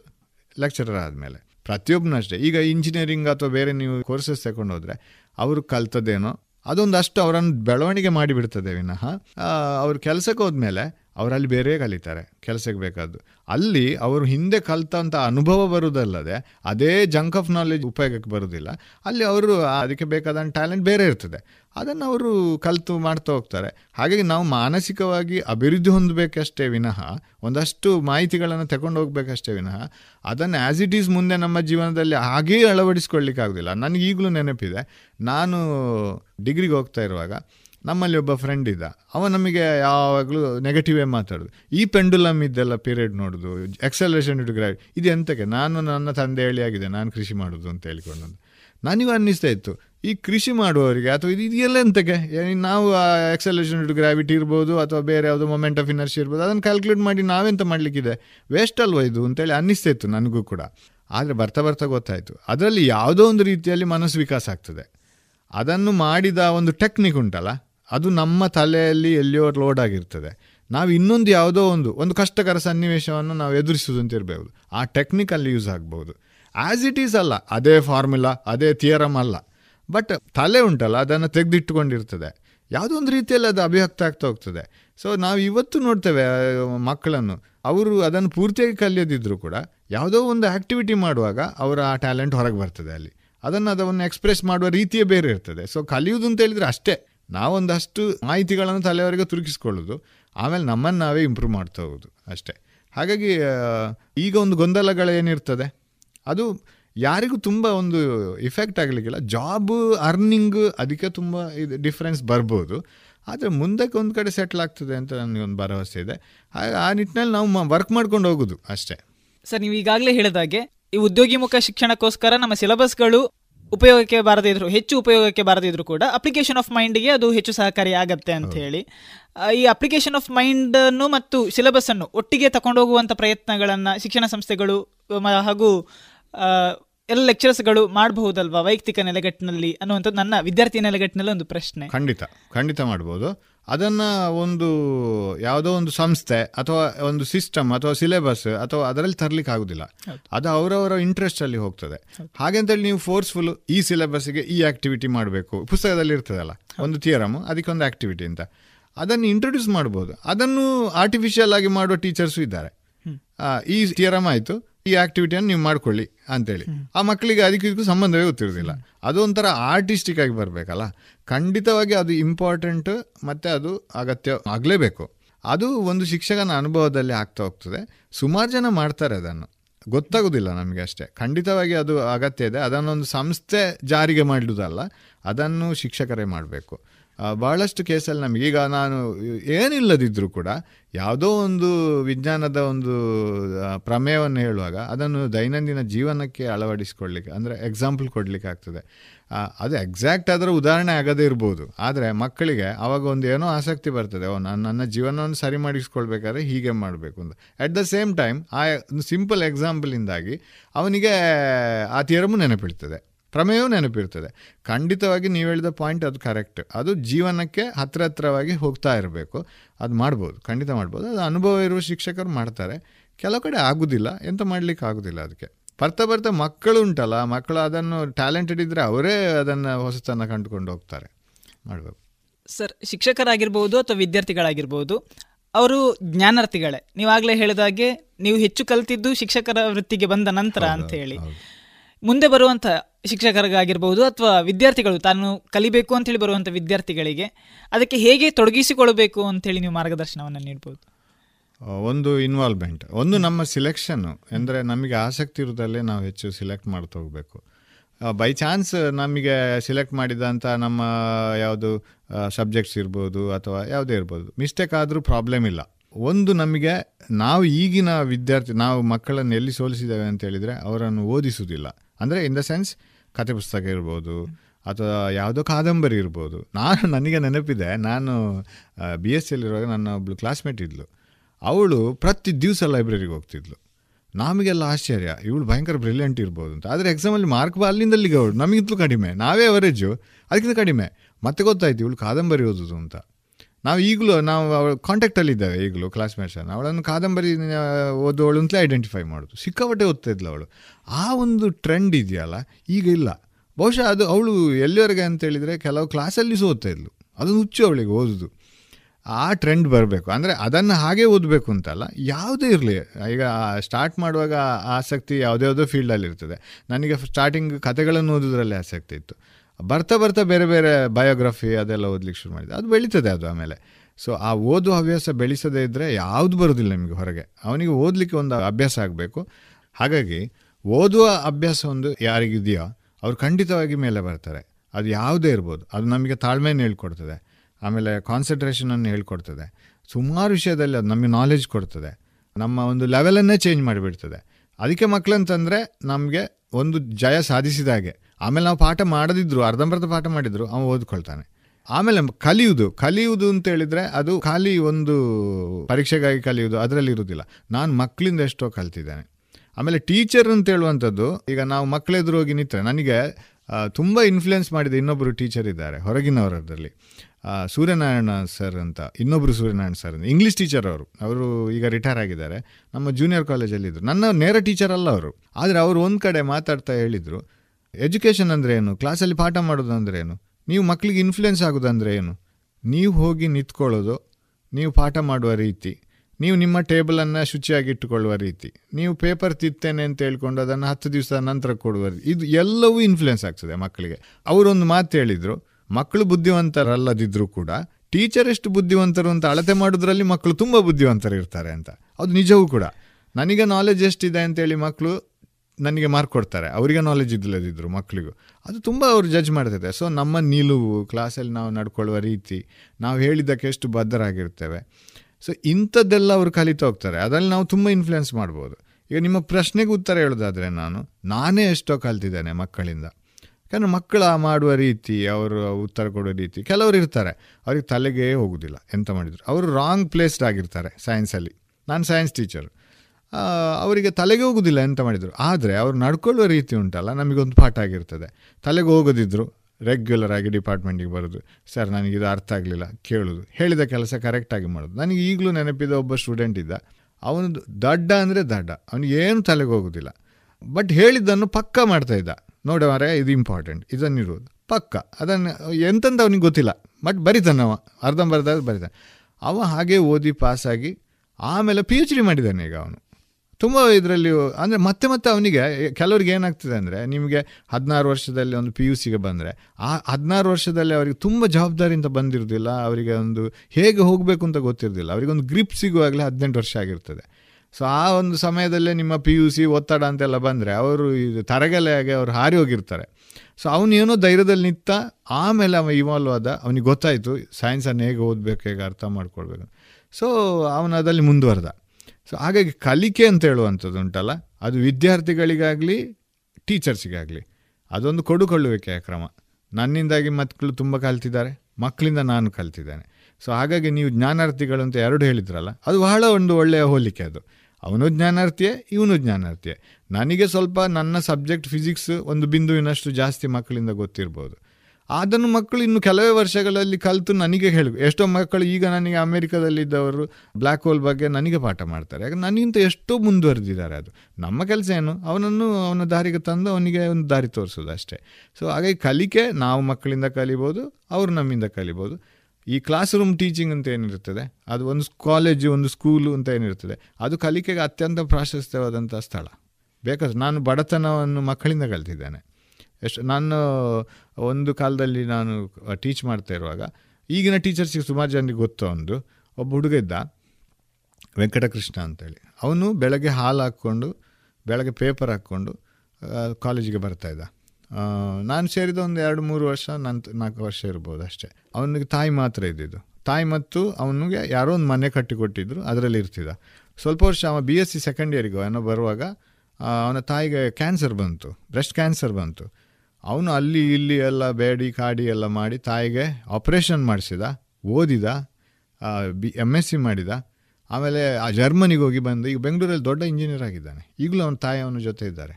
ಲೆಕ್ಚರರ್ ಆದಮೇಲೆ. ಪ್ರತಿಯೊಬ್ಬನೂ ಅಷ್ಟೇ. ಈಗ ಇಂಜಿನಿಯರಿಂಗ್ ಅಥವಾ ಬೇರೆ ನೀವು ಕೋರ್ಸಸ್ ತಗೊಂಡು ಹೋದರೆ ಅವರು ಕಲ್ತದೇನೋ ಅದೊಂದಷ್ಟು ಅವರನ್ನು ಬೆಳವಣಿಗೆ ಮಾಡಿಬಿಡ್ತದೆ ವಿನಃ, ಅವ್ರ ಕೆಲಸಕ್ಕೆ ಹೋದ್ಮೇಲೆ ಅವರಲ್ಲಿ ಬೇರೆ ಕಲಿತಾರೆ ಕೆಲಸಕ್ಕೆ ಬೇಕಾದ್ದು. ಅಲ್ಲಿ ಅವರು ಹಿಂದೆ ಕಲಿತಂಥ ಅನುಭವ ಬರುವುದಲ್ಲದೆ ಅದೇ ಜಂಕ್ ಆಫ್ ನಾಲೆಜ್ ಉಪಯೋಗಕ್ಕೆ ಬರೋದಿಲ್ಲ. ಅಲ್ಲಿ ಅವರು ಅದಕ್ಕೆ ಬೇಕಾದಂಥ ಟ್ಯಾಲೆಂಟ್ ಬೇರೆ ಇರ್ತದೆ, ಅದನ್ನು ಅವರು ಕಲಿತು ಮಾಡ್ತಾ ಹೋಗ್ತಾರೆ. ಹಾಗಾಗಿ ನಾವು ಮಾನಸಿಕವಾಗಿ ಅಭಿವೃದ್ಧಿ ಹೊಂದಬೇಕಷ್ಟೇ ವಿನಃ, ಒಂದಷ್ಟು ಮಾಹಿತಿಗಳನ್ನು ತಗೊಂಡು ಹೋಗ್ಬೇಕಷ್ಟೇ ವಿನಃ ಅದನ್ನು ಆ್ಯಸ್ ಇಟ್ ಈಸ್ ಮುಂದೆ ನಮ್ಮ ಜೀವನದಲ್ಲಿ ಹಾಗೇ ಅಳವಡಿಸ್ಕೊಳ್ಳಿಕ್ಕಾಗೋದಿಲ್ಲ. ನನಗೀಗಲೂ ನೆನಪಿದೆ, ನಾನು ಡಿಗ್ರಿಗೆ ಹೋಗ್ತಾ ಇರುವಾಗ ನಮ್ಮಲ್ಲಿ ಒಬ್ಬ ಫ್ರೆಂಡ್ ಇದ್ದ. ಅವ ನಮಗೆ ಯಾವಾಗಲೂ ನೆಗೆಟಿವೇ ಮಾತಾಡೋದು. ಈ ಪೆಂಡುಲಮ್ ಇದ್ದೆಲ್ಲ ಪೀರಿಯಡ್ ನೋಡೋದು, ಎಕ್ಸಲರೇಷನ್ ಟು ಗ್ರಾವಿಟಿ, ಇದು ಎಂತಕ್ಕೆ? ನಾನು ನನ್ನ ತಂದೆ ಹೇಳಿ ಆಗಿದೆ ನಾನು ಕೃಷಿ ಮಾಡೋದು ಅಂತ ಹೇಳ್ಕೊಂಡು. ನನಗೂ ಅನ್ನಿಸ್ತಾ ಇತ್ತು ಈ ಕೃಷಿ ಮಾಡುವವರಿಗೆ ಅಥವಾ ಇದು ಇದೆಲ್ಲ ಎಂತಕ್ಕೆ, ನಾವು ಎಕ್ಸಲರೇಷನ್ ಟು ಗ್ರಾವಿಟಿ ಇರ್ಬೋದು ಅಥವಾ ಬೇರೆ ಯಾವುದೋ ಮೊಮೆಂಟ್ ಆಫ್ ಇನರ್ಷಿಯಾ ಇರ್ಬೋದು, ಅದನ್ನು ಕ್ಯಾಲ್ಕುಲೇಟ್ ಮಾಡಿ ನಾವೆಂತ ಮಾಡಲಿಕ್ಕಿದೆ, ವೇಸ್ಟ್ ಅಲ್ವ ಇದು ಅಂತೇಳಿ ಅನ್ನಿಸ್ತಾ ಇತ್ತು ನನಗೂ ಕೂಡ. ಆದರೆ ಬರ್ತಾ ಬರ್ತಾ ಗೊತ್ತಾಯಿತು ಅದರಲ್ಲಿ ಯಾವುದೋ ಒಂದು ರೀತಿಯಲ್ಲಿ ಮನಸ್ಸು ವಿಕಾಸ ಆಗ್ತದೆ. ಅದನ್ನು ಮಾಡಿದ ಒಂದು ಟೆಕ್ನಿಕ್ ಉಂಟಲ್ಲ, ಅದು ನಮ್ಮ ತಲೆಯಲ್ಲಿ ಎಲ್ಲಿಯೋ ಲೋಡ್ ಆಗಿರ್ತದೆ. ನಾವು ಇನ್ನೊಂದು ಯಾವುದೋ ಒಂದು ಕಷ್ಟಕರ ಸನ್ನಿವೇಶವನ್ನು ನಾವು ಎದುರಿಸೋದಂತ ಇರಬಹುದು, ಆ ಟೆಕ್ನಿಕಲ್ಲಿ ಯೂಸ್ ಆಗ್ಬೋದು. ಆ್ಯಸ್ ಇಟ್ ಈಸ್ ಅಲ್ಲ, ಅದೇ ಫಾರ್ಮುಲಾ ಅದೇ ಥಿಯರಮ್ ಅಲ್ಲ, ಬಟ್ ತಲೆ ಉಂಟಲ್ಲ ಅದನ್ನು ತೆಗೆದಿಟ್ಟುಕೊಂಡಿರ್ತದೆ, ಯಾವುದೋ ಒಂದು ರೀತಿಯಲ್ಲಿ ಅದು ಅಭಿವ್ಯಕ್ತ ಆಗ್ತಾ ಹೋಗ್ತದೆ. ಸೊ ನಾವು ಇವತ್ತು ನೋಡ್ತೇವೆ ಮಕ್ಕಳನ್ನು, ಅವರು ಅದನ್ನು ಪೂರ್ತಿಯಾಗಿ ಕಲಿಯದಿದ್ದರೂ ಕೂಡ ಯಾವುದೋ ಒಂದು ಆ್ಯಕ್ಟಿವಿಟಿ ಮಾಡುವಾಗ ಅವರ ಆ ಟ್ಯಾಲೆಂಟ್ ಹೊರಗೆ ಬರ್ತದೆ. ಅಲ್ಲಿ ಅದನ್ನು ಎಕ್ಸ್ಪ್ರೆಸ್ ಮಾಡುವ ರೀತಿಯೇ ಬೇರೆ ಇರ್ತದೆ. ಸೊ ಕಲಿಯುವುದು ಅಂತ ಹೇಳಿದರೆ ಅಷ್ಟೇ, ನಾವೊಂದಷ್ಟು ಮಾಹಿತಿಗಳನ್ನು ತಲೆಯವರೆಗೆ ತುರುಕಿಸ್ಕೊಳ್ಳೋದು, ಆಮೇಲೆ ನಮ್ಮನ್ನು ನಾವೇ ಇಂಪ್ರೂವ್ ಮಾಡ್ತಾ ಹೋಗೋದು ಅಷ್ಟೇ. ಹಾಗಾಗಿ ಈಗ ಒಂದು ಗೊಂದಲಗಳೇನಿರ್ತದೆ ಅದು ಯಾರಿಗೂ ತುಂಬ ಒಂದು ಇಫೆಕ್ಟ್ ಆಗಲಿಕ್ಕಿಲ್ಲ. ಜಾಬ್ ಅರ್ನಿಂಗ್ ಅದಕ್ಕೆ ತುಂಬ ಇದು ಡಿಫ್ರೆನ್ಸ್ ಬರ್ಬೋದು, ಆದರೆ ಮುಂದಕ್ಕೆ ಒಂದು ಕಡೆ ಸೆಟ್ಲ್ ಆಗ್ತದೆ ಅಂತ ನನಗೊಂದು ಭರವಸೆ ಇದೆ. ಹಾಗೆ ಆ ನಿಟ್ಟಿನಲ್ಲಿ ನಾವು ವರ್ಕ್ ಮಾಡ್ಕೊಂಡು ಹೋಗೋದು ಅಷ್ಟೇ. ಸರ್, ನೀವು ಈಗಾಗಲೇ ಹೇಳಿದಾಗೆ ಈ ಉದ್ಯೋಗಿಮುಖ ಶಿಕ್ಷಣಕ್ಕೋಸ್ಕರ ನಮ್ಮ ಸಿಲೆಬಸ್ಗಳು ಉಪಯೋಗಕ್ಕೆ ಬಾರದಿದ್ರು, ಹೆಚ್ಚು ಉಪಯೋಗಕ್ಕೆ ಬಾರದಿದ್ರು ಕೂಡ ಅಪ್ಲಿಕೇಶನ್ ಆಫ್ ಮೈಂಡ್ಗೆ ಅದು ಹೆಚ್ಚು ಸಹಕಾರಿಯಾಗತ್ತೆ ಅಂತ ಹೇಳಿ, ಈ ಅಪ್ಲಿಕೇಶನ್ ಆಫ್ ಮೈಂಡನ್ನು ಮತ್ತು ಸಿಲೆಬಸ್ಸನ್ನು ಒಟ್ಟಿಗೆ ತಗೊಂಡೋಗುವಂಥ ಪ್ರಯತ್ನಗಳನ್ನು ಶಿಕ್ಷಣ ಸಂಸ್ಥೆಗಳು ಹಾಗೂ ಎಲ್ಲ ಲೆಕ್ಚರರ್ಸ್ಗಳು ಮಾಡಬಹುದಲ್ವಾ ವೈಯಕ್ತಿಕ ನೆಲೆಗಟ್ಟಿನಲ್ಲಿ ಅನ್ನುವಂಥದ್ದು ನನ್ನ ವಿದ್ಯಾರ್ಥಿ ನೆಲೆಗಟ್ಟಿನಲ್ಲಿ ಒಂದು ಪ್ರಶ್ನೆ. ಖಂಡಿತ ಖಂಡಿತ ಮಾಡ್ಬೋದು. ಅದನ್ನು ಒಂದು ಯಾವುದೋ ಒಂದು ಸಂಸ್ಥೆ ಅಥವಾ ಒಂದು ಸಿಸ್ಟಮ್ ಅಥವಾ ಸಿಲೆಬಸ್ ಅಥವಾ ಅದರಲ್ಲಿ ತರಲಿಕ್ಕೆ ಆಗೋದಿಲ್ಲ, ಅದು ಅವರವರ ಇಂಟ್ರೆಸ್ಟಲ್ಲಿ ಹೋಗ್ತದೆ. ಹಾಗೆಂತೇಳಿ ನೀವು ಫೋರ್ಸ್ಫುಲ್ ಈ ಸಿಲೆಬಸ್ಗೆ ಈ ಆ್ಯಕ್ಟಿವಿಟಿ ಮಾಡಬೇಕು, ಪುಸ್ತಕದಲ್ಲಿ ಇರ್ತದಲ್ಲ ಒಂದು ಥಿಯರಮ್ ಅದಕ್ಕೊಂದು ಆ್ಯಕ್ಟಿವಿಟಿ ಅಂತ, ಅದನ್ನು ಇಂಟ್ರೊಡ್ಯೂಸ್ ಮಾಡ್ಬೋದು. ಅದನ್ನು ಆರ್ಟಿಫಿಷಿಯಲ್ ಆಗಿ ಮಾಡುವ ಟೀಚರ್ಸು ಇದ್ದಾರೆ. ಈ ಥಿಯರಮ್ ಆಯಿತು, ಈ ಆ್ಯಕ್ಟಿವಿಟಿಯನ್ನು ನೀವು ಮಾಡ್ಕೊಳ್ಳಿ ಅಂತೇಳಿ ಆ ಮಕ್ಕಳಿಗೆ ಅದಕ್ಕಿದಕ್ಕೂ ಸಂಬಂಧವೇ ಗೊತ್ತಿರೋದಿಲ್ಲ. ಅದು ಒಂಥರ ಆರ್ಟಿಸ್ಟಿಕ್ ಆಗಿ ಬರಬೇಕಲ್ಲ, ಖಂಡಿತವಾಗಿ ಅದು ಇಂಪಾರ್ಟೆಂಟ್ ಮತ್ತು ಅದು ಅಗತ್ಯ ಆಗಲೇಬೇಕು. ಅದು ಒಂದು ಶಿಕ್ಷಕನ ಅನುಭವದಲ್ಲಿ ಆಗ್ತಾ ಹೋಗ್ತದೆ. ಸುಮಾರು ಜನ ಮಾಡ್ತಾರೆ, ಅದನ್ನು ಗೊತ್ತಾಗೋದಿಲ್ಲ ನಮಗೆ ಅಷ್ಟೇ. ಖಂಡಿತವಾಗಿ ಅದು ಅಗತ್ಯ ಇದೆ. ಅದನ್ನೊಂದು ಸಂಸ್ಥೆ ಜಾರಿಗೆ ಮಾಡಿಡುವುದಲ್ಲ, ಅದನ್ನು ಶಿಕ್ಷಕರೇ ಮಾಡಬೇಕು. ಭಾಳಷ್ಟು ಕೇಸಲ್ಲಿ ನಮಗೀಗ ನಾನು ಏನಿಲ್ಲದಿದ್ದರೂ ಕೂಡ ಯಾವುದೋ ಒಂದು ವಿಜ್ಞಾನದ ಒಂದು ಪ್ರಮೇಯವನ್ನು ಹೇಳುವಾಗ ಅದನ್ನು ದೈನಂದಿನ ಜೀವನಕ್ಕೆ ಅಳವಡಿಸ್ಕೊಳ್ಳಿಕ್ಕೆ ಅಂದರೆ ಎಕ್ಸಾಂಪಲ್ ಕೊಡಲಿಕ್ಕೆ ಆಗ್ತದೆ. ಅದು ಎಕ್ಸಾಕ್ಟ್ ಅದರ ಉದಾಹರಣೆ ಆಗದೇ ಇರ್ಬೋದು, ಆದರೆ ಮಕ್ಕಳಿಗೆ ಆವಾಗ ಒಂದು ಏನೋ ಆಸಕ್ತಿ ಬರ್ತದೆ, ಓ ನಾನು ನನ್ನ ಜೀವನವನ್ನು ಸರಿ ಮಾಡಿಸ್ಕೊಳ್ಬೇಕಾದ್ರೆ ಹೀಗೆ ಮಾಡಬೇಕು ಅಂತ. ಅಟ್ ದ ಸೇಮ್ ಟೈಮ್ ಆ ಒಂದು ಸಿಂಪಲ್ ಎಕ್ಸಾಂಪಲಿಂದಾಗಿ ಅವನಿಗೆ ಆ ಥಿಯರಮು ನೆನಪಿಡ್ತದೆ, ಪ್ರಮೇಯವೂ ನೆನಪಿರ್ತದೆ. ಖಂಡಿತವಾಗಿ ನೀವು ಹೇಳಿದ ಪಾಯಿಂಟ್ ಅದು ಕರೆಕ್ಟ್. ಅದು ಜೀವನಕ್ಕೆ ಹತ್ತಿರವಾಗಿ ಹೋಗ್ತಾ ಇರಬೇಕು. ಅದು ಮಾಡ್ಬೋದು, ಖಂಡಿತ ಮಾಡ್ಬೋದು. ಅದು ಅನುಭವ ಇರುವ ಶಿಕ್ಷಕರು ಮಾಡ್ತಾರೆ. ಕೆಲವು ಕಡೆ ಆಗೋದಿಲ್ಲ, ಎಂತ ಮಾಡಲಿಕ್ಕೆ ಆಗೋದಿಲ್ಲ. ಅದಕ್ಕೆ ಬರ್ತಾ ಬರ್ತಾ ಮಕ್ಕಳು ಉಂಟಲ್ಲ, ಮಕ್ಕಳು ಅದನ್ನು ಟ್ಯಾಲೆಂಟೆಡ್ ಇದ್ದರೆ ಅವರೇ ಅದನ್ನು ಹೊಸತನ ಕಂಡುಕೊಂಡು ಹೋಗ್ತಾರೆ, ಮಾಡಬೇಕು. ಸರ್, ಶಿಕ್ಷಕರಾಗಿರ್ಬೋದು ಅಥವಾ ವಿದ್ಯಾರ್ಥಿಗಳಾಗಿರ್ಬೋದು ಅವರು ಜ್ಞಾನಾರ್ಥಿಗಳೇ. ನೀವಾಗಲೇ ಹೇಳಿದಾಗೆ ನೀವು ಹೆಚ್ಚು ಕಲಿತಿದ್ದು ಶಿಕ್ಷಕರ ವೃತ್ತಿಗೆ ಬಂದ ನಂತರ ಅಂತ ಹೇಳಿ, ಮುಂದೆ ಬರುವಂಥ ಶಿಕ್ಷಕರಿಗಾಗಿರ್ಬೋದು ಅಥವಾ ವಿದ್ಯಾರ್ಥಿಗಳು ತಾನು ಕಲಿಬೇಕು ಅಂತೇಳಿ ಬರುವಂಥ ವಿದ್ಯಾರ್ಥಿಗಳಿಗೆ ಅದಕ್ಕೆ ಹೇಗೆ ತೊಡಗಿಸಿಕೊಳ್ಳಬೇಕು ಅಂತೇಳಿ ನೀವು ಮಾರ್ಗದರ್ಶನವನ್ನು ನೀಡ್ಬೋದು? ಒಂದು ಇನ್ವಾಲ್ವ್ಮೆಂಟ್, ಒಂದು ನಮ್ಮ ಸಿಲೆಕ್ಷನ್ನು, ಅಂದರೆ ನಮಗೆ ಆಸಕ್ತಿ ಇರೋದಲ್ಲೇ ನಾವು ಹೆಚ್ಚು ಸೆಲೆಕ್ಟ್ ಮಾಡ್ತಾ ಹೋಗಬೇಕು. ಬೈ ಚಾನ್ಸ್ ನಮಗೆ ಸೆಲೆಕ್ಟ್ ಮಾಡಿದಂಥ ನಮ್ಮ ಯಾವುದು ಸಬ್ಜೆಕ್ಟ್ಸ್ ಇರ್ಬೋದು ಅಥವಾ ಯಾವುದೇ ಇರ್ಬೋದು, ಮಿಸ್ಟೇಕ್ ಆದರೂ ಪ್ರಾಬ್ಲಮ್ ಇಲ್ಲ. ಒಂದು ನಮಗೆ ನಾವು ಈಗಿನ ವಿದ್ಯಾರ್ಥಿ, ನಾವು ಮಕ್ಕಳನ್ನು ಎಲ್ಲಿ ಸೋಲಿಸಿದ್ದೇವೆ ಅಂತ ಹೇಳಿದರೆ ಅವರನ್ನು ಓದಿಸುವುದಿಲ್ಲ, ಅಂದರೆ ಇನ್ ದ ಸೆನ್ಸ್ ಕತೆ ಪುಸ್ತಕ ಇರ್ಬೋದು ಅಥವಾ ಯಾವುದೋ ಕಾದಂಬರಿ ಇರ್ಬೋದು. ನನಗೆ ನೆನಪಿದೆ, ನಾನು ಬಿ ಎಸ್ ಸಿಯಲ್ಲಿರುವಾಗ ನನ್ನ ಒಬ್ಬಳು ಕ್ಲಾಸ್ಮೇಟ್ ಇದ್ಲು, ಅವಳು ಪ್ರತಿ ದಿವಸ ಲೈಬ್ರರಿಗೆ ಹೋಗ್ತಿದ್ಳು. ನಮಗೆಲ್ಲ ಆಶ್ಚರ್ಯ, ಇವಳು ಭಯಂಕರ ಬ್ರಿಲಿಯಂಟ್ ಇರ್ಬೋದು ಅಂತ. ಆದರೆ ಎಕ್ಸಾಮಲ್ಲಿ ಮಾರ್ಕ್ ಅಲ್ಲಿಂದಲ್ಲಿಗೆ ಅವಳು ನಮಗಿಂತಲೂ ಕಡಿಮೆ, ನಾವೇ ಅವರೇಜು, ಅದಕ್ಕಿಂತ ಕಡಿಮೆ. ಮತ್ತೆ ಗೊತ್ತಾಯ್ತು ಇವಳು ಕಾದಂಬರಿ ಓದೋದು ಅಂತ. ನಾವು ಈಗಲೂ ಅವಳು ಕಾಂಟ್ಯಾಕ್ಟಲ್ಲಿದ್ದಾವೆ ಈಗಲೂ ಕ್ಲಾಸ್ಮೇಟ್ಸನ್ನು. ಅವಳನ್ನು ಕಾದಂಬರಿ ಓದೋಳು ಅಂತಲೇ ಐಡೆಂಟಿಫೈ ಮಾಡೋದು. ಸಿಕ್ಕಾಪಟ್ಟೆ ಓದ್ತಾಯಿದ್ಲು ಅವಳು. ಆ ಒಂದು ಟ್ರೆಂಡ್ ಇದೆಯಲ್ಲ ಈಗ ಇಲ್ಲ. ಬಹುಶಃ ಅದು ಅವಳು ಎಲ್ಲಿವರೆಗೆ ಅಂತೇಳಿದರೆ ಕೆಲವು ಕ್ಲಾಸಲ್ಲಿ ಸಹ ಓದ್ತಾಯಿದ್ಲು, ಅದನ್ನು ಹುಚ್ಚು ಅವಳಿಗೆ ಓದೋದು. ಆ ಟ್ರೆಂಡ್ ಬರಬೇಕು ಅಂದರೆ ಅದನ್ನು ಹಾಗೆ ಓದಬೇಕು ಅಂತಲ್ಲ, ಯಾವುದೇ ಇರಲಿ. ಈಗ ಸ್ಟಾರ್ಟ್ ಮಾಡುವಾಗ ಆಸಕ್ತಿ ಯಾವುದೇ ಯಾವುದೋ ಫೀಲ್ಡಲ್ಲಿರ್ತದೆ. ನನಗೆ ಸ್ಟಾರ್ಟಿಂಗ್ ಕಥೆಗಳನ್ನು ಓದೋದ್ರಲ್ಲಿ ಆಸಕ್ತಿ ಇತ್ತು. ಬರ್ತಾ ಬರ್ತಾ ಬೇರೆ ಬೇರೆ ಬಯೋಗ್ರಫಿ ಅದೆಲ್ಲ ಓದ್ಲಿಕ್ಕೆ ಶುರು ಮಾಡಿದೆ. ಅದು ಬೆಳೀತದೆ ಅದು ಆಮೇಲೆ. ಸೊ ಆ ಓದು ಹವ್ಯಾಸ ಬೆಳೆಸದೇ ಇದ್ದರೆ ಯಾವುದು ಬರೋದಿಲ್ಲ ನಿಮಗೆ ಹೊರಗೆ. ಅವನಿಗೆ ಓದಲಿಕ್ಕೆ ಒಂದು ಅಭ್ಯಾಸ ಆಗಬೇಕು. ಹಾಗಾಗಿ ಓದುವ ಅಭ್ಯಾಸ ಒಂದು ಯಾರಿಗಿದೆಯೋ ಅವ್ರು ಖಂಡಿತವಾಗಿ ಮೇಲೆ ಬರ್ತಾರೆ. ಅದು ಯಾವುದೇ ಇರ್ಬೋದು. ಅದು ನಮಗೆ ತಾಳ್ಮೆಯನ್ನು ಹೇಳ್ಕೊಡ್ತದೆ, ಆಮೇಲೆ ಕಾನ್ಸಂಟ್ರೇಷನನ್ನು ಹೇಳ್ಕೊಡ್ತದೆ, ಸುಮಾರು ವಿಷಯದಲ್ಲಿ ಅದು ನಮಗೆ ನಾಲೆಜ್ ಕೊಡ್ತದೆ, ನಮ್ಮ ಒಂದು ಲೆವೆಲನ್ನೇ ಚೇಂಜ್ ಮಾಡಿಬಿಡ್ತದೆ. ಅದಕ್ಕೆ ಮಕ್ಕಳಂತಂದರೆ ನಮಗೆ ಒಂದು ಜಯ ಸಾಧಿಸಿದಾಗೆ. ಆಮೇಲೆ ನಾವು ಪಾಠ ಮಾಡದಿದ್ದರು, ಅರ್ಧಂಬರ್ಧ ಪಾಠ ಮಾಡಿದ್ರು, ಅವನು ಓದ್ಕೊಳ್ತಾನೆ. ಆಮೇಲೆ ಕಲಿಯುವುದು ಕಲಿಯುವುದು ಅಂತೇಳಿದರೆ ಅದು ಖಾಲಿ ಒಂದು ಪರೀಕ್ಷೆಗಾಗಿ ಕಲಿಯುವುದು ಅದರಲ್ಲಿರುವುದಿಲ್ಲ. ನಾನು ಮಕ್ಕಳಿಂದ ಎಷ್ಟೋ ಕಲ್ತಿದ್ದೇನೆ. ಆಮೇಲೆ ಟೀಚರ್ ಅಂತ ಹೇಳುವಂಥದ್ದು, ಈಗ ನಾವು ಮಕ್ಕಳೆದುರು ಹೋಗಿ ನಿಂತರೆ, ನನಗೆ ತುಂಬ ಇನ್ಫ್ಲುಯೆನ್ಸ್ ಮಾಡಿದ ಇನ್ನೊಬ್ಬರು ಟೀಚರ್ ಇದ್ದಾರೆ ಹೊರಗಿನವರದಲ್ಲಿ, ಸೂರ್ಯನಾರಾಯಣ ಸರ್ ಅಂತ. ಇನ್ನೊಬ್ಬರು ಸೂರ್ಯನಾರಾಯಣ ಸರ್ ಅಂತ ಇಂಗ್ಲೀಷ್ ಟೀಚರ್ ಅವರು. ಅವರು ಈಗ ರಿಟೈರ್ ಆಗಿದ್ದಾರೆ, ನಮ್ಮ ಜೂನಿಯರ್ ಕಾಲೇಜಲ್ಲಿದ್ದರು. ನನ್ನ ನೇರ ಟೀಚರ್ ಅಲ್ಲ ಅವರು, ಆದರೆ ಅವರು ಒಂದು ಕಡೆ ಮಾತಾಡ್ತಾ ಹೇಳಿದರು, ಎಜುಕೇಷನ್ ಅಂದರೆ ಏನು, ಕ್ಲಾಸಲ್ಲಿ ಪಾಠ ಮಾಡೋದು ಅಂದರೆ ಏನು, ನೀವು ಮಕ್ಕಳಿಗೆ ಇನ್ಫ್ಲುಯೆನ್ಸ್ ಆಗೋದಂದರೆ ಏನು, ನೀವು ಹೋಗಿ ನಿಂತ್ಕೊಳ್ಳೋದು, ನೀವು ಪಾಠ ಮಾಡುವ ರೀತಿ, ನೀವು ನಿಮ್ಮ ಟೇಬಲನ್ನು ಶುಚಿಯಾಗಿಟ್ಟುಕೊಳ್ಳುವ ರೀತಿ, ನೀವು ಪೇಪರ್ ತಿತ್ತೇನೆ ಅಂತ ಹೇಳ್ಕೊಂಡು ಅದನ್ನು 10 ದಿವಸ ನಂತರ ಕೊಡುವ ರೀತಿ, ಇದು ಎಲ್ಲವೂ ಇನ್ಫ್ಲುಯೆನ್ಸ್ ಆಗ್ತದೆ ಮಕ್ಕಳಿಗೆ. ಅವರೊಂದು ಮಾತು ಹೇಳಿದರು, ಮಕ್ಕಳು ಬುದ್ಧಿವಂತರಲ್ಲದಿದ್ದರೂ ಕೂಡ ಟೀಚರ್ ಎಷ್ಟು ಬುದ್ಧಿವಂತರು ಅಂತ ಅಳತೆ ಮಾಡೋದ್ರಲ್ಲಿ ಮಕ್ಕಳು ತುಂಬ ಬುದ್ಧಿವಂತರು ಇರ್ತಾರೆ ಅಂತ. ಅದು ನಿಜವೂ ಕೂಡ. ನನಗೆ ನಾಲೆಜ್ ಎಷ್ಟಿದೆ ಅಂತೇಳಿ ಮಕ್ಕಳು ನನಗೆ ಮಾರ್ಕ್ ಕೊಡ್ತಾರೆ, ಅವರಿಗೆ ನಾಲೆಜ್ ಇಲ್ಲದಿದ್ದರು ಮಕ್ಕಳಿಗೂ. ಅದು ತುಂಬ ಅವರು ಜಡ್ಜ್ ಮಾಡ್ತಿದೆ. ಸೊ ನಮ್ಮ ನಿಲುವು, ಕ್ಲಾಸಲ್ಲಿ ನಾವು ನಡ್ಕೊಳ್ಳುವ ರೀತಿ, ನಾವು ಹೇಳಿದ್ದಕ್ಕೆ ಎಷ್ಟು ಬದ್ಧರಾಗಿರ್ತೇವೆ, ಸೊ ಇಂಥದ್ದೆಲ್ಲ ಅವರು ಕಲಿತಾ ಹೋಗ್ತಾರೆ. ಅದರಲ್ಲಿ ನಾವು ತುಂಬ ಇನ್ಫ್ಲುಯೆನ್ಸ್ ಮಾಡ್ಬೋದು. ಈಗ ನಿಮ್ಮ ಪ್ರಶ್ನೆಗೆ ಉತ್ತರ ಹೇಳೋದಾದರೆ, ನಾನೇ ಎಷ್ಟೋ ಕಲ್ತಿದ್ದೇನೆ ಮಕ್ಕಳಿಂದ. ಯಾಕಂದರೆ ಮಕ್ಕಳು ಮಾಡುವ ರೀತಿ, ಅವರು ಉತ್ತರ ಕೊಡೋ ರೀತಿ, ಕೆಲವರು ಇರ್ತಾರೆ ಅವ್ರಿಗೆ ತಲೆಗೆ ಹೋಗೋದಿಲ್ಲ, ಎಂತ ಮಾಡಿದ್ರು ಅವರು ರಾಂಗ್ ಪ್ಲೇಸ್ಡ್ ಆಗಿರ್ತಾರೆ. ಸೈನ್ಸಲ್ಲಿ ನಾನು ಸೈನ್ಸ್ ಟೀಚರು, ಅವರಿಗೆ ತಲೆಗೆ ಹೋಗೋದಿಲ್ಲ ಎಂತ ಮಾಡಿದರು, ಆದರೆ ಅವ್ರು ನಡ್ಕೊಳ್ಳೋ ರೀತಿ ಉಂಟಲ್ಲ, ನಮಗೊಂದು ಪಾಠ ಆಗಿರ್ತದೆ. ತಲೆಗೆ ಹೋಗೋದಿದ್ರು ರೆಗ್ಯುಲರ್ ಆಗಿ ಡಿಪಾರ್ಟ್ಮೆಂಟಿಗೆ ಬರೋದು, ಸರ್ ನನಗಿದು ಅರ್ಥ ಆಗಲಿಲ್ಲ ಕೇಳೋದು, ಹೇಳಿದ ಕೆಲಸ ಕರೆಕ್ಟಾಗಿ ಮಾಡೋದು. ನನಗೆ ಈಗಲೂ ನೆನಪಿದ ಒಬ್ಬ ಸ್ಟೂಡೆಂಟ್ ಇದ್ದ, ಅವನು ದಡ್ಡ ಅಂದರೆ ದಡ್ಡ, ಅವ್ನಿಗೆ ಏನು ತಲೆಗೆ ಹೋಗೋದಿಲ್ಲ, ಬಟ್ ಹೇಳಿದ್ದನ್ನು ಪಕ್ಕಾ ಮಾಡ್ತಾಯಿದ್ದ. ನೋಡಿ ಮಾರೆ ಇದು ಇಂಪಾರ್ಟೆಂಟ್, ಇದನ್ನಿರೋದು ಪಕ್ಕ, ಅದನ್ನು ಎಂತಂತ ಅವನಿಗೆ ಗೊತ್ತಿಲ್ಲ, ಬಟ್ ಬರಿತಾನೆ ಅವ, ಅರ್ಧಂಬರ್ಧ ಬರಿತಾನೆ ಅವ. ಹಾಗೆ ಓದಿ ಪಾಸಾಗಿ ಆಮೇಲೆ PhD ಮಾಡಿದ್ದಾನೆ ಈಗ ಅವನು. ತುಂಬ ಇದರಲ್ಲಿ ಅಂದರೆ ಮತ್ತೆ ಮತ್ತೆ ಅವನಿಗೆ ಕೆಲವ್ರಿಗೆ ಏನಾಗ್ತಿದೆ ಅಂದರೆ, ನಿಮಗೆ 16 ವರ್ಷದಲ್ಲಿ ಒಂದು PUCಗೆ ಬಂದರೆ, ಆ 16 ವರ್ಷದಲ್ಲಿ ಅವರಿಗೆ ತುಂಬ ಜವಾಬ್ದಾರಿಯಿಂದ ಬಂದಿರೋದಿಲ್ಲ, ಅವರಿಗೆ ಒಂದು ಹೇಗೆ ಹೋಗಬೇಕು ಅಂತ ಗೊತ್ತಿರೋದಿಲ್ಲ, ಅವರಿಗೊಂದು ಗ್ರಿಪ್ ಸಿಗುವಾಗಲೇ 18 ವರ್ಷ ಆಗಿರ್ತದೆ. ಸೊ ಆ ಒಂದು ಸಮಯದಲ್ಲೇ ನಿಮ್ಮ PUC ಒತ್ತಡ ಅಂತೆಲ್ಲ ಬಂದರೆ ಅವರು ಇದು ತರಗೆಲೆಯಾಗೆ ಅವ್ರು ಹಾರಿ ಹೋಗಿರ್ತಾರೆ. ಸೊ ಅವನೇನೋ ಧೈರ್ಯದಲ್ಲಿ ನಿಂತ, ಆಮೇಲೆ ಅವ ಇವಾಲ್ವ್ ಆದ, ಅವನಿಗೆ ಗೊತ್ತಾಯಿತು ಸೈನ್ಸನ್ನು ಹೇಗೆ ಓದಬೇಕು, ಹೇಗೆ ಅರ್ಥ ಮಾಡ್ಕೊಳ್ಬೇಕು. ಸೊ ಅವನದಲ್ಲಿ ಮುಂದುವರೆದ. ಸೊ ಹಾಗಾಗಿ ಕಲಿಕೆ ಅಂತ ಹೇಳುವಂಥದ್ದು ಉಂಟಲ್ಲ, ಅದು ವಿದ್ಯಾರ್ಥಿಗಳಿಗಾಗಲಿ ಟೀಚರ್ಸಿಗಾಗಲಿ ಅದೊಂದು ಕೊಡುಕೊಳ್ಳುವಿಕೆಯ ಕ್ರಮ. ನನ್ನಿಂದಾಗಿ ಮಕ್ಕಳು ತುಂಬ ಕಲ್ತಿದ್ದಾರೆ, ಮಕ್ಕಳಿಂದ ನಾನು ಕಲ್ತಿದ್ದೇನೆ. ಸೊ ಹಾಗಾಗಿ ನೀವು ಜ್ಞಾನಾರ್ಥಿಗಳು ಅಂತ ಎರಡು ಹೇಳಿದ್ರಲ್ಲ, ಅದು ಬಹಳ ಒಂದು ಒಳ್ಳೆಯ ಹೋಲಿಕೆ. ಅದು ಅವನು ಜ್ಞಾನಾರ್ಥಿಯೇ, ಇವನು ಜ್ಞಾನಾರ್ಥಿಯೇ. ನನಗೆ ಸ್ವಲ್ಪ ನನ್ನ ಸಬ್ಜೆಕ್ಟ್ ಫಿಸಿಕ್ಸ್ ಒಂದು ಬಿಂದುವಿನಷ್ಟು ಜಾಸ್ತಿ ಮಕ್ಕಳಿಂದ ಗೊತ್ತಿರ್ಬೋದು. ಅದನ್ನು ಮಕ್ಕಳು ಇನ್ನು ಕೆಲವೇ ವರ್ಷಗಳಲ್ಲಿ ಕಲಿತು ನನಗೆ ಹೇಳಿ, ಎಷ್ಟೋ ಮಕ್ಕಳು ಈಗ ನನಗೆ ಅಮೇರಿಕಾದಲ್ಲಿದ್ದವರು ಬ್ಲ್ಯಾಕ್ ಹೋಲ್ ಬಗ್ಗೆ ನನಗೆ ಪಾಠ ಮಾಡ್ತಾರೆ, ಯಾಕಂದ್ರೆ ನನಗಿಂತ ಎಷ್ಟೋ ಮುಂದುವರೆದಿದ್ದಾರೆ. ಅದು ನಮ್ಮ ಕೆಲಸ ಏನು, ಅವನನ್ನು ಅವನ ದಾರಿಗೆ ತಂದು ಅವನಿಗೆ ಒಂದು ದಾರಿ ತೋರಿಸೋದು ಅಷ್ಟೇ. ಸೊ ಹಾಗಾಗಿ ಕಲಿಕೆ ನಾವು ಮಕ್ಕಳಿಂದ ಕಲಿಬೋದು, ಅವರು ನಮ್ಮಿಂದ ಕಲಿಬೋದು. ಈ ಕ್ಲಾಸ್ ರೂಮ್ ಟೀಚಿಂಗ್ ಅಂತ ಏನಿರ್ತದೆ, ಅದು ಒಂದು ಕಾಲೇಜು, ಒಂದು ಸ್ಕೂಲು ಅಂತ ಏನಿರ್ತದೆ, ಅದು ಕಲಿಕೆಗೆ ಅತ್ಯಂತ ಪ್ರಾಶಸ್ತ್ಯವಾದಂಥ ಸ್ಥಳ. ಬೇಕಾದ್ರೆ ನಾನು ಬಡತನವನ್ನು ಮಕ್ಕಳಿಂದ ಕಲ್ತಿದ್ದೇನೆ. ಎಷ್ಟು ನಾನು ಒಂದು ಕಾಲದಲ್ಲಿ ನಾನು ಟೀಚ್ ಮಾಡ್ತಾ ಇರುವಾಗ, ಈಗಿನ ಟೀಚರ್ಸಿಗೆ ಸುಮಾರು ಜನರಿಗೆ ಗೊತ್ತು, ಒಂದು ಒಬ್ಬ ಹುಡುಗ ಇದ್ದ ವೆಂಕಟಕೃಷ್ಣ ಅಂತೇಳಿ, ಅವನು ಬೆಳಗ್ಗೆ ಹಾಲು ಹಾಕ್ಕೊಂಡು ಬೆಳಗ್ಗೆ ಪೇಪರ್ ಹಾಕ್ಕೊಂಡು ಕಾಲೇಜಿಗೆ ಬರ್ತಾಯಿದ್ದ. ನಾನು ಸೇರಿದ ಒಂದು 2-3 ವರ್ಷ, 4 ವರ್ಷ ಇರ್ಬೋದು ಅಷ್ಟೇ. ಅವನಿಗೆ ತಾಯಿ ಮಾತ್ರ ಇದ್ದಿದ್ದು, ತಾಯಿ ಮತ್ತು ಅವನಿಗೆ ಯಾರೋ ಒಂದು ಮನೆ ಕಟ್ಟಿಕೊಟ್ಟಿದ್ರು, ಅದರಲ್ಲಿ ಇರ್ತಿದ್ದ. ಸ್ವಲ್ಪ ವರ್ಷ ಅವ BSc ಸೆಕೆಂಡ್ ಇಯರ್ಗೆ ಏನೋ ಬರುವಾಗ ಅವನ ತಾಯಿಗೆ ಕ್ಯಾನ್ಸರ್ ಬಂತು, ಬ್ರೆಸ್ಟ್ ಕ್ಯಾನ್ಸರ್ ಬಂತು. ಅವನು ಅಲ್ಲಿ ಇಲ್ಲಿ ಎಲ್ಲ ಬೇಡಿ ಕಾಡಿ ಎಲ್ಲ ಮಾಡಿ ತಾಯಿಗೆ ಆಪ್ರೇಷನ್ ಮಾಡಿಸಿದ, ಓದಿದ, MSc ಮಾಡಿದ, ಆಮೇಲೆ ಆ ಜರ್ಮನಿಗೆ ಹೋಗಿ ಬಂದು ಈಗ ಬೆಂಗಳೂರಲ್ಲಿ ದೊಡ್ಡ ಇಂಜಿನಿಯರ್ ಆಗಿದ್ದಾನೆ. ಈಗಲೂ ಅವನ ತಾಯಿ ಅವನ ಜೊತೆ ಇದ್ದಾರೆ.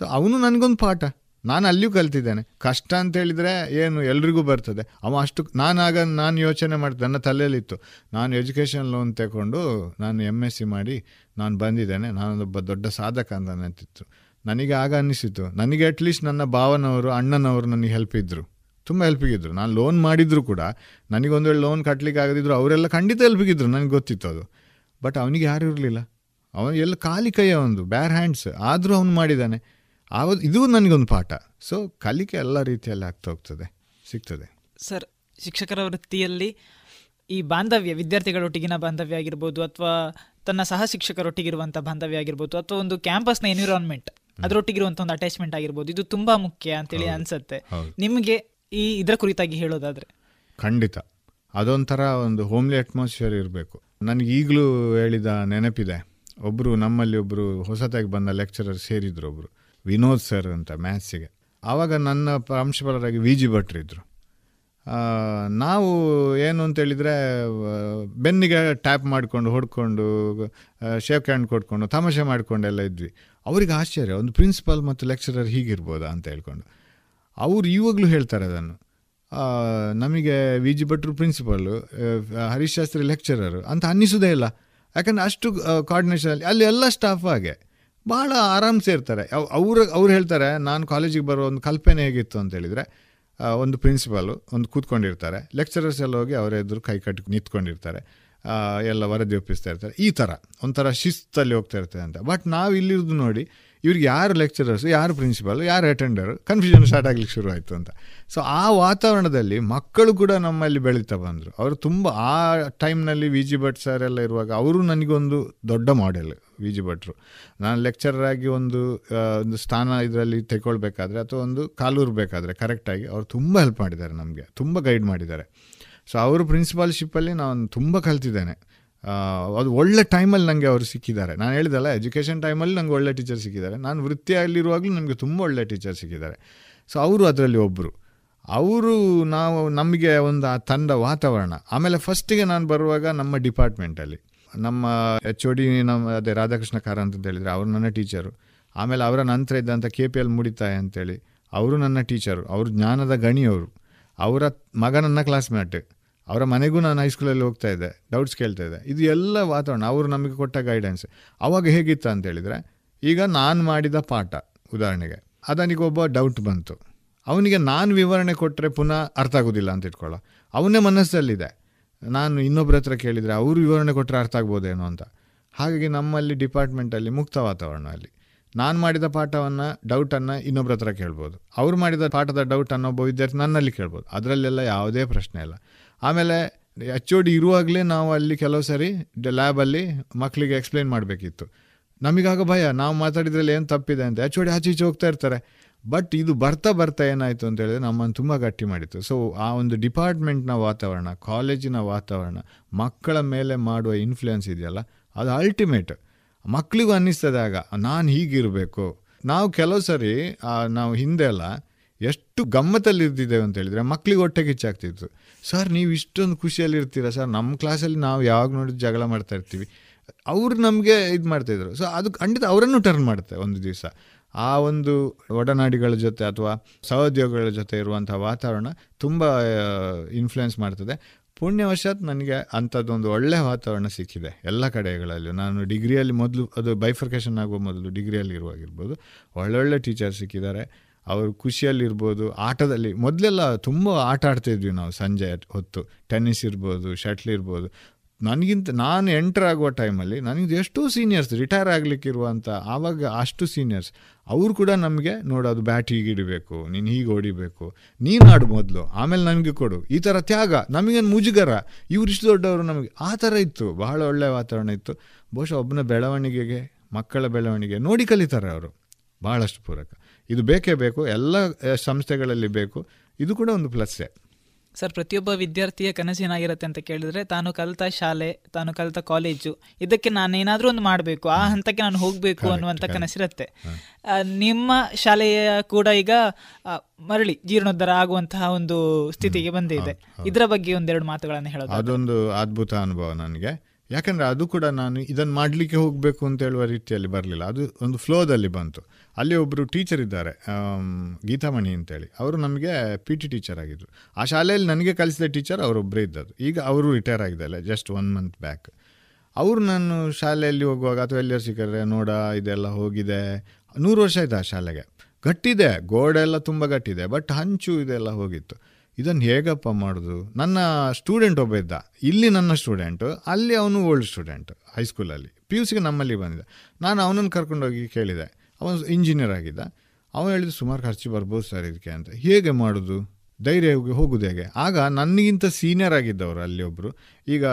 ಸೊ ಅವನು ನನಗೊಂದು ಪಾಠ, ನಾನು ಅಲ್ಲಿಯೂ ಕಲ್ತಿದ್ದೇನೆ. ಕಷ್ಟ ಅಂತ ಹೇಳಿದರೆ ಏನು ಎಲ್ರಿಗೂ ಬರ್ತದೆ. ಅವ ಅಷ್ಟು ನಾನು ಯೋಚನೆ ಮಾಡ್ತೇನೆ, ನನ್ನ ತಲೆಯಲ್ಲಿತ್ತು ನಾನು ಎಜುಕೇಷನ್ ಲೋನ್ ತಗೊಂಡು ನಾನು MSc ಮಾಡಿ ನಾನು ಬಂದಿದ್ದೇನೆ, ನಾನೊಬ್ಬ ದೊಡ್ಡ ಸಾಧಕ ಅಂತ ಅನ್ನಿಸ್ತಿತ್ತು ನನಗೆ. ಆಗ ಅನ್ನಿಸಿತು ನನಗೆ, ಅಟ್ಲೀಸ್ಟ್ ನನ್ನ ಭಾವನವರು, ಅಣ್ಣನವರು ನನಗೆ ಹೆಲ್ಪ್ ಇದ್ದರು, ತುಂಬ ಹೆಲ್ಪಿಗಿದ್ರು. ನಾನು ಲೋನ್ ಮಾಡಿದ್ರು ಕೂಡ ನನಗೊಂದು ವೇಳೆ ಲೋನ್ ಕಟ್ಟಲಿಕ್ಕೆ ಆಗದಿದ್ರು ಅವರೆಲ್ಲ ಖಂಡಿತ ಹೆಲ್ಪಿಗಿದ್ರು, ನನಗೆ ಗೊತ್ತಿತ್ತು ಅದು. ಬಟ್ ಅವನಿಗೆ ಯಾರೂ ಇರಲಿಲ್ಲ, ಅವನು ಎಲ್ಲ ಖಾಲಿ ಕೈ, ಅವನದು ಬ್ಯಾರ್ ಹ್ಯಾಂಡ್ಸ್, ಆದರೂ ಅವನು ಮಾಡಿದ್ದಾನೆ. ಆವತ್ತು ಇದು ನನಗೊಂದು ಪಾಠ. ಸೊ ಕಲಿಕೆ ಎಲ್ಲ ರೀತಿಯಲ್ಲಿ ಆಗ್ತಾ ಹೋಗ್ತದೆ, ಸಿಗ್ತದೆ. ಸರ್, ಶಿಕ್ಷಕರ ವೃತ್ತಿಯಲ್ಲಿ ಈ ಬಾಂಧವ್ಯ, ವಿದ್ಯಾರ್ಥಿಗಳೊಟ್ಟಿಗಿನ ಬಾಂಧವ್ಯ ಆಗಿರ್ಬೋದು, ಅಥವಾ ತನ್ನ ಸಹ ಶಿಕ್ಷಕರೊಟ್ಟಿಗಿರುವಂಥ ಬಾಂಧವ್ಯ ಆಗಿರ್ಬೋದು, ಅಥವಾ ಒಂದು ಕ್ಯಾಂಪಸ್ನ ಎನ್ವಿರಾನ್ಮೆಂಟ್ ಅದರೊಟ್ಟಿಗಿರುವಂಥ ಒಂದು ಅಟ್ಯಾಚ್ಮೆಂಟ್ ಆಗಿರ್ಬೋದು, ಇದು ತುಂಬ ಮುಖ್ಯ ಅಂತೇಳಿ ಅನಿಸುತ್ತೆ ನಿಮಗೆ. ಈ ಇದರ ಕುರಿತಾಗಿ ಹೇಳೋದಾದರೆ ಖಂಡಿತ ಅದೊಂಥರ ಒಂದು ಹೋಮ್ಲಿ ಅಟ್ಮಾಸ್ಫಿಯರ್ ಇರಬೇಕು. ನನಗೀಗಲೂ ಹೇಳಿದ ನೆನಪಿದೆ, ಒಬ್ಬರು ನಮ್ಮಲ್ಲಿ ಒಬ್ಬರು ಹೊಸದಾಗಿ ಬಂದ ಲೆಕ್ಚರರ್ ಸೇರಿದ್ರು, ಒಬ್ಬರು ವಿನೋದ್ ಸರ್ ಅಂತ ಮ್ಯಾಥ್ಸಿಗೆ. ಆವಾಗ ನನ್ನ ಪ್ರಾಂಶುಪಾಲರಾಗಿ ವಿ ಜಿ ಭಟ್ರಿದ್ದರು. ನಾವು ಏನು ಅಂತೇಳಿದರೆ ಬೆನ್ನಿಗೆ ಟ್ಯಾಪ್ ಮಾಡಿಕೊಂಡು ಹೊಡ್ಕೊಂಡು ಶೇಕ್ ಹ್ಯಾಂಡ್ ಕೊಟ್ಕೊಂಡು ತಮಾಷೆ ಮಾಡಿಕೊಂಡೆಲ್ಲ ಇದ್ವಿ. ಅವ್ರಿಗೆ ಆಶ್ಚರ್ಯ, ಒಂದು ಪ್ರಿನ್ಸಿಪಾಲ್ ಮತ್ತು ಲೆಕ್ಚರರ್ ಹೀಗಿರ್ಬೋದಾ ಅಂತ ಹೇಳ್ಕೊಂಡು. ಅವರು ಇವಾಗಲೂ ಹೇಳ್ತಾರೆ ಅದನ್ನು, ನಮಗೆ ವಿ ಜಿ ಭಟ್ರು ಪ್ರಿನ್ಸಿಪಾಲು, ಹರೀಶ್ ಶಾಸ್ತ್ರಿ ಲೆಕ್ಚರರು ಅಂತ ಅನ್ನಿಸೋದೇ ಇಲ್ಲ. ಯಾಕಂದರೆ ಅಷ್ಟು ಕೋಆರ್ಡಿನೇಷನಲ್ಲಿ ಅಲ್ಲಿ ಎಲ್ಲ ಸ್ಟಾಫ್ ಹಾಗೆ ಭಾಳ ಆರಾಮ್ ಸೇರ್ತಾರೆ. ಅವ್ರು ಹೇಳ್ತಾರೆ, ನಾನು ಕಾಲೇಜಿಗೆ ಬರೋ ಒಂದು ಕಲ್ಪನೆ ಹೇಗಿತ್ತು ಅಂತೇಳಿದರೆ, ಒಂದು ಪ್ರಿನ್ಸಿಪಾಲು ಒಂದು ಕೂತ್ಕೊಂಡಿರ್ತಾರೆ, ಲೆಕ್ಚರರ್ಸ್ ಎಲ್ಲ ಹೋಗಿ ಅವರ ಎದುರು ಕೈ ಕಟ್ಟಿ ನಿಂತ್ಕೊಂಡಿರ್ತಾರೆ, ಎಲ್ಲ ವರದಿ ಒಪ್ಪಿಸ್ತಾ ಇರ್ತಾರೆ, ಈ ಥರ ಒಂಥರ ಶಿಸ್ತಲ್ಲಿ ಹೋಗ್ತಾ ಇರ್ತದೆ ಅಂತ. ಬಟ್ ನಾವು ಇಲ್ಲಿರೋದು ನೋಡಿ ಇವ್ರಿಗೆ ಯಾರು ಲೆಕ್ಚರರ್ಸು, ಯಾರು ಪ್ರಿನ್ಸಿಪಾಲು, ಯಾರು ಅಟೆಂಡರು, ಕನ್ಫ್ಯೂಷನ್ ಸ್ಟಾರ್ಟ್ ಆಗಲಿಕ್ಕೆ ಶುರುವಾಯಿತು ಅಂತ. ಸೊ ಆ ವಾತಾವರಣದಲ್ಲಿ ಮಕ್ಕಳು ಕೂಡ ನಮ್ಮಲ್ಲಿ ಬೆಳೀತಾ ಬಂದರು. ಅವರು ತುಂಬ ಆ ಟೈಮ್ನಲ್ಲಿ ವಿ ಜಿ ಭಟ್ ಸರ್ ಎಲ್ಲ ಇರುವಾಗ ಅವರು ನನಗೊಂದು ದೊಡ್ಡ ಮಾಡೆಲ್ ವಿ ಜಿ ಭಟ್ರು. ನಾನು ಲೆಕ್ಚರಾಗಿ ಒಂದು ಸ್ಥಾನ ಇದರಲ್ಲಿ ತೆಗೊಳ್ಬೇಕಾದ್ರೆ ಅಥವಾ ಒಂದು ಕಾಲೂರಬೇಕಾದ್ರೆ ಕರೆಕ್ಟಾಗಿ ಅವರು ತುಂಬ ಹೆಲ್ಪ್ ಮಾಡಿದ್ದಾರೆ, ನಮಗೆ ತುಂಬ ಗೈಡ್ ಮಾಡಿದ್ದಾರೆ. ಸೊ ಅವರು ಪ್ರಿನ್ಸಿಪಾಲ್ಶಿಪ್ಪಲ್ಲಿ ನಾನು ತುಂಬ ಕಲ್ತಿದ್ದೇನೆ. ಅದು ಒಳ್ಳೆ ಟೈಮಲ್ಲಿ ನನಗೆ ಅವರು ಸಿಕ್ಕಿದ್ದಾರೆ. ನಾನು ಹೇಳಿದಲ್ಲ, ಎಜುಕೇಷನ್ ಟೈಮಲ್ಲಿ ನನಗೆ ಒಳ್ಳೆ ಟೀಚರ್ ಸಿಕ್ಕಿದ್ದಾರೆ, ನಾನು ವೃತ್ತಿಯಲ್ಲಿರುವಾಗಲೂ ನನಗೆ ತುಂಬ ಒಳ್ಳೆ ಟೀಚರ್ ಸಿಕ್ಕಿದ್ದಾರೆ. ಸೊ ಅವರು ಅದರಲ್ಲಿ ಒಬ್ಬರು. ಅವರು ನಮಗೆ ಒಂದು ಆ ತಂಡ ವಾತಾವರಣ. ಆಮೇಲೆ ಫಸ್ಟಿಗೆ ನಾನು ಬರುವಾಗ ನಮ್ಮ ಡಿಪಾರ್ಟ್ಮೆಂಟಲ್ಲಿ ನಮ್ಮ ಎಚ್ ಒ ಡಿ ನಮ್ಮ ಅದೇ ರಾಧಾಕೃಷ್ಣ ಕಾರಂತ್ ಅಂತ ಹೇಳಿದರೆ ಅವರು ನನ್ನ ಟೀಚರು. ಆಮೇಲೆ ಅವರ ನಂತರ ಇದ್ದಂಥ ಕೆ ಪಿ ಎಲ್ ಮುಡ್ದಾಯ ಅಂತೇಳಿ ಅವರು ನನ್ನ ಟೀಚರು. ಅವರು ಜ್ಞಾನದ ಗಣಿಯವರು, ಅವರ ಮಗ ನನ್ನ ಕ್ಲಾಸ್ಮೇಟ್, ಅವರ ಮನೆಗೂ ನಾನು ಹೈಸ್ಕೂಲಲ್ಲಿ ಹೋಗ್ತಾ ಇದ್ದೆ, ಡೌಟ್ಸ್ ಕೇಳ್ತಾ ಇದ್ದೆ. ಇದು ಎಲ್ಲ ವಾತಾವರಣ, ಅವರು ನಮಗೆ ಕೊಟ್ಟ ಗೈಡೆನ್ಸ್. ಆವಾಗ ಹೇಗಿತ್ತು ಅಂತೇಳಿದರೆ, ಈಗ ನಾನು ಮಾಡಿದ ಪಾಠ ಉದಾಹರಣೆಗೆ ಅದನಿಗೆ ಒಬ್ಬ ಡೌಟ್ ಬಂತು, ಅವನಿಗೆ ನಾನು ವಿವರಣೆ ಕೊಟ್ಟರೆ ಪುನಃ ಅರ್ಥ ಆಗೋದಿಲ್ಲ ಅಂತ ಇಟ್ಕೊಳ್ಳೋ, ಅವನೇ ಮನಸ್ಸಲ್ಲಿದೆ, ನಾನು ಇನ್ನೊಬ್ಬರ ಹತ್ರ ಕೇಳಿದರೆ ಅವರು ವಿವರಣೆ ಕೊಟ್ಟರೆ ಅರ್ಥ ಆಗ್ಬೋದೇನೋ ಅಂತ. ಹಾಗಾಗಿ ನಮ್ಮಲ್ಲಿ ಡಿಪಾರ್ಟ್ಮೆಂಟಲ್ಲಿ ಮುಕ್ತ ವಾತಾವರಣ. ಅಲ್ಲಿ ನಾನು ಮಾಡಿದ ಪಾಠವನ್ನು ಡೌಟನ್ನು ಇನ್ನೊಬ್ಬರ ಹತ್ರ ಕೇಳ್ಬೋದು, ಅವ್ರು ಮಾಡಿದ ಪಾಠದ ಡೌಟನ್ನು ಒಬ್ಬ ವಿದ್ಯಾರ್ಥಿ ನನ್ನಲ್ಲಿ ಕೇಳ್ಬೋದು. ಅದರಲ್ಲೆಲ್ಲ ಯಾವುದೇ ಪ್ರಶ್ನೆ ಇಲ್ಲ. ಆಮೇಲೆ ಎಚ್ ಒ ಡಿ ಇರುವಾಗಲೇ ನಾವು ಅಲ್ಲಿ ಕೆಲವು ಸಾರಿ ಲ್ಯಾಬಲ್ಲಿ ಮಕ್ಕಳಿಗೆ ಎಕ್ಸ್ಪ್ಲೇನ್ ಮಾಡಬೇಕಿತ್ತು. ನಮಗಾಗ ಭಯ, ನಾವು ಮಾತಾಡಿದ್ರಲ್ಲಿ ಏನು ತಪ್ಪಿದೆ ಅಂತ ಎಚ್ ಒ ಡಿ ಆಚೆ ಈಚೆ ಹೋಗ್ತಾ ಇರ್ತಾರೆ. ಬಟ್ ಇದು ಬರ್ತಾ ಬರ್ತಾ ಏನಾಯಿತು ಅಂತೇಳಿದ್ರೆ ನಮ್ಮನ್ನು ತುಂಬ ಗಟ್ಟಿ ಮಾಡಿತ್ತು. ಸೊ ಆ ಒಂದು ಡಿಪಾರ್ಟ್ಮೆಂಟ್ನ ವಾತಾವರಣ, ಕಾಲೇಜಿನ ವಾತಾವರಣ, ಮಕ್ಕಳ ಮೇಲೆ ಮಾಡುವ ಇನ್ಫ್ಲುಯೆನ್ಸ್ ಇದೆಯಲ್ಲ, ಅದು ಅಲ್ಟಿಮೇಟ್. ಮಕ್ಕಳಿಗೂ ಅನ್ನಿಸ್ತದೆ ಆಗ ನಾನು ಹೀಗಿರಬೇಕು. ನಾವು ಕೆಲವು ಸರಿ ನಾವು ಹಿಂದೆ ಎಲ್ಲ ಎಷ್ಟು ಗಮ್ಮತ್ತಲ್ಲಿ ಇರ್ತಿದ್ದೇವೆ ಅಂತೇಳಿದರೆ ಮಕ್ಕಳಿಗೆ ಹೊಟ್ಟೆಗೆ ಹೆಚ್ಚಾಗ್ತಿತ್ತು. ಸರ್ ನೀವು ಇಷ್ಟೊಂದು ಖುಷಿಯಲ್ಲಿರ್ತೀರ ಸರ್, ನಮ್ಮ ಕ್ಲಾಸಲ್ಲಿ ನಾವು ಯಾವಾಗ ನೋಡಿದ್ರು ಜಗಳ ಮಾಡ್ತಾಯಿರ್ತೀವಿ, ಅವರು ನಮಗೆ ಇದು ಮಾಡ್ತಾಯಿದ್ರು. ಸೊ ಅದು ಖಂಡಿತ ಅವರನ್ನು ಟರ್ನ್ ಮಾಡುತ್ತೆ ಒಂದು ದಿವಸ. ಆ ಒಂದು ಒಡನಾಡಿಗಳ ಜೊತೆ ಅಥವಾ ಸಹೋದ್ಯೋಗಿಗಳ ಜೊತೆ ಇರುವಂಥ ವಾತಾವರಣ ತುಂಬ ಇನ್ಫ್ಲುಯೆನ್ಸ್ ಮಾಡ್ತದೆ. ಪುಣ್ಯವಶಾತ್ ನನಗೆ ಅಂಥದ್ದೊಂದು ಒಳ್ಳೆಯ ವಾತಾವರಣ ಸಿಕ್ಕಿದೆ ಎಲ್ಲ ಕಡೆಗಳಲ್ಲೂ. ನಾನು ಡಿಗ್ರಿಯಲ್ಲಿ ಮೊದಲು ಅದು ಬೈಫರ್ಕೇಶನ್ ಆಗುವ ಮೊದಲು ಡಿಗ್ರಿಯಲ್ಲಿ ಇರುವಾಗಿರ್ಬೋದು ಒಳ್ಳೊಳ್ಳೆ ಟೀಚರ್ ಸಿಕ್ಕಿದ್ದಾರೆ. ಅವರು ಖುಷಿಯಲ್ಲಿರ್ಬೋದು, ಆಟದಲ್ಲಿ ಮೊದಲೆಲ್ಲ ತುಂಬ ಆಟ ಆಡ್ತಾಯಿದ್ವಿ ನಾವು ಸಂಜೆ ಹೊತ್ತು. ಟೆನ್ನಿಸ್ ಇರ್ಬೋದು, ಶಟ್ಲ್ ಇರ್ಬೋದು. ನನಗಿಂತ ನಾನು ಎಂಟರ್ ಆಗುವ ಟೈಮಲ್ಲಿ ನನಗಿಂತ ಎಷ್ಟೋ ಸೀನಿಯರ್ಸ್ ರಿಟೈರ್ ಆಗಲಿಕ್ಕಿರುವಂಥ ಆವಾಗ ಅಷ್ಟು ಸೀನಿಯರ್ಸ್ ಅವರು ಕೂಡ ನಮಗೆ ನೋಡೋದು, ಬ್ಯಾಟ್ ಹೀಗಿಡಬೇಕು, ನೀನು ಹೀಗೆ ಹೊಡಿಬೇಕು, ನೀನು ಆಡು ಮೊದಲು ಆಮೇಲೆ ನನಗೆ ಕೊಡು, ಈ ಥರ ತ್ಯಾಗ. ನಮಗೇನು ಮುಜುಗರ, ಇವ್ರು ಇಷ್ಟು ದೊಡ್ಡವರು ನಮಗೆ, ಆ ಥರ ಇತ್ತು. ಬಹಳ ಒಳ್ಳೆಯ ವಾತಾವರಣ ಇತ್ತು. ಬಹುಶಃ ಒಬ್ಬನ ಬೆಳವಣಿಗೆಗೆ, ಮಕ್ಕಳ ಬೆಳವಣಿಗೆ ನೋಡಿ ಕಲಿತಾರೆ ಅವರು, ಭಾಳಷ್ಟು ಪೂರಕ. ಇದು ಬೇಕೇ ಬೇಕು, ಎಲ್ಲ ಸಂಸ್ಥೆಗಳಲ್ಲಿ ಬೇಕು. ಇದು ಕೂಡ ಒಂದು ಪ್ಲಸ್ಸೇ. ಸರ್, ಪ್ರತಿಯೊಬ್ಬ ವಿದ್ಯಾರ್ಥಿಯ ಕನಸಿನಾಗಿರುತ್ತೆ ಅಂತ ಕೇಳಿದರೆ, ತಾನು ಕಲಿತ ಶಾಲೆ, ತಾನು ಕಲಿತ ಕಾಲೇಜು, ಇದಕ್ಕೆ ನಾನೇನಾದರೂ ಒಂದು ಮಾಡಬೇಕು, ಆ ಹಂತಕ್ಕೆ ನಾನು ಹೋಗಬೇಕು ಅನ್ನುವಂಥ ಕನಸಿರುತ್ತೆ. ನಿಮ್ಮ ಶಾಲೆಯ ಕೂಡ ಈಗ ಮರಳಿ ಜೀರ್ಣೋದ್ಧಾರ ಆಗುವಂತಹ ಒಂದು ಸ್ಥಿತಿಗೆ ಬಂದಿದೆ. ಇದರ ಬಗ್ಗೆ ಒಂದೆರಡು ಮಾತುಗಳನ್ನು ಹೇಳೋದು. ಅದೊಂದು ಅದ್ಭುತ ಅನುಭವ ನನಗೆ. ಯಾಕಂದರೆ ಅದು ಕೂಡ ನಾನು ಇದನ್ನು ಮಾಡಲಿಕ್ಕೆ ಹೋಗಬೇಕು ಅಂತ ಹೇಳುವ ರೀತಿಯಲ್ಲಿ ಬರಲಿಲ್ಲ, ಅದು ಒಂದು ಫ್ಲೋದಲ್ಲಿ ಬಂತು. ಅಲ್ಲಿ ಒಬ್ಬರು ಟೀಚರ್ ಇದ್ದಾರೆ, ಗೀತಾ ಮಣಿ ಅಂತೇಳಿ, ಅವರು ನಮಗೆ ಪಿ ಟಿ ಟೀಚರ್ ಆಗಿದ್ದರು. ಆ ಶಾಲೆಯಲ್ಲಿ ನನಗೆ ಕಲಿಸಿದ ಟೀಚರ್ ಅವರೊಬ್ಬರೇ ಇದ್ದದ್ದು. ಈಗ ಅವರು ರಿಟೈರ್ ಆಗಿದ್ದಲ್ಲ, ಜಸ್ಟ್ 1 month ಬ್ಯಾಕ್. ಅವರು ನಾನು ಶಾಲೆಯಲ್ಲಿ ಹೋಗುವಾಗ ಅಥವಾ ಎಲ್ಲಿಯೋ ಸಿಕ್ಕರೆ ನೋಡ ಇದೆಲ್ಲ ಹೋಗಿದೆ, 100 ವರ್ಷ ಆಯಿತು ಆ ಶಾಲೆಗೆ, ಗಟ್ಟಿದೆ ಗೋಡೆಲ್ಲ ತುಂಬ ಗಟ್ಟಿದೆ, ಬಟ್ ಹಂಚು ಇದೆಲ್ಲ ಹೋಗಿತ್ತು. ಇದನ್ನು ಹೇಗಪ್ಪ ಮಾಡೋದು. ನನ್ನ ಸ್ಟೂಡೆಂಟ್ ಒಬ್ಬ ಇದ್ದ, ಇಲ್ಲಿ ನನ್ನ ಸ್ಟೂಡೆಂಟು, ಅಲ್ಲಿ ಅವನು ಓಲ್ಡ್ ಸ್ಟೂಡೆಂಟು ಹೈಸ್ಕೂಲಲ್ಲಿ, ಪಿ ಯು ಸಿಗೆ ನಮ್ಮಲ್ಲಿ ಬಂದಿದ್ದ. ನಾನು ಅವನನ್ನು ಕರ್ಕೊಂಡೋಗಿ ಕೇಳಿದೆ, ಅವನು ಇಂಜಿನಿಯರ್ ಆಗಿದ್ದ. ಅವನು ಹೇಳಿದ ಸುಮಾರು ಖರ್ಚು ಬರ್ಬೋದು ಸರ್ ಇದಕ್ಕೆ ಅಂತ. ಹೇಗೆ ಮಾಡೋದು, ಧೈರ್ಯ ಹೋಗೋದು ಹೇಗೆ? ಆಗ ನನಗಿಂತ ಸೀನಿಯರ್ ಆಗಿದ್ದವರು ಅಲ್ಲಿ ಒಬ್ಬರು, ಈಗ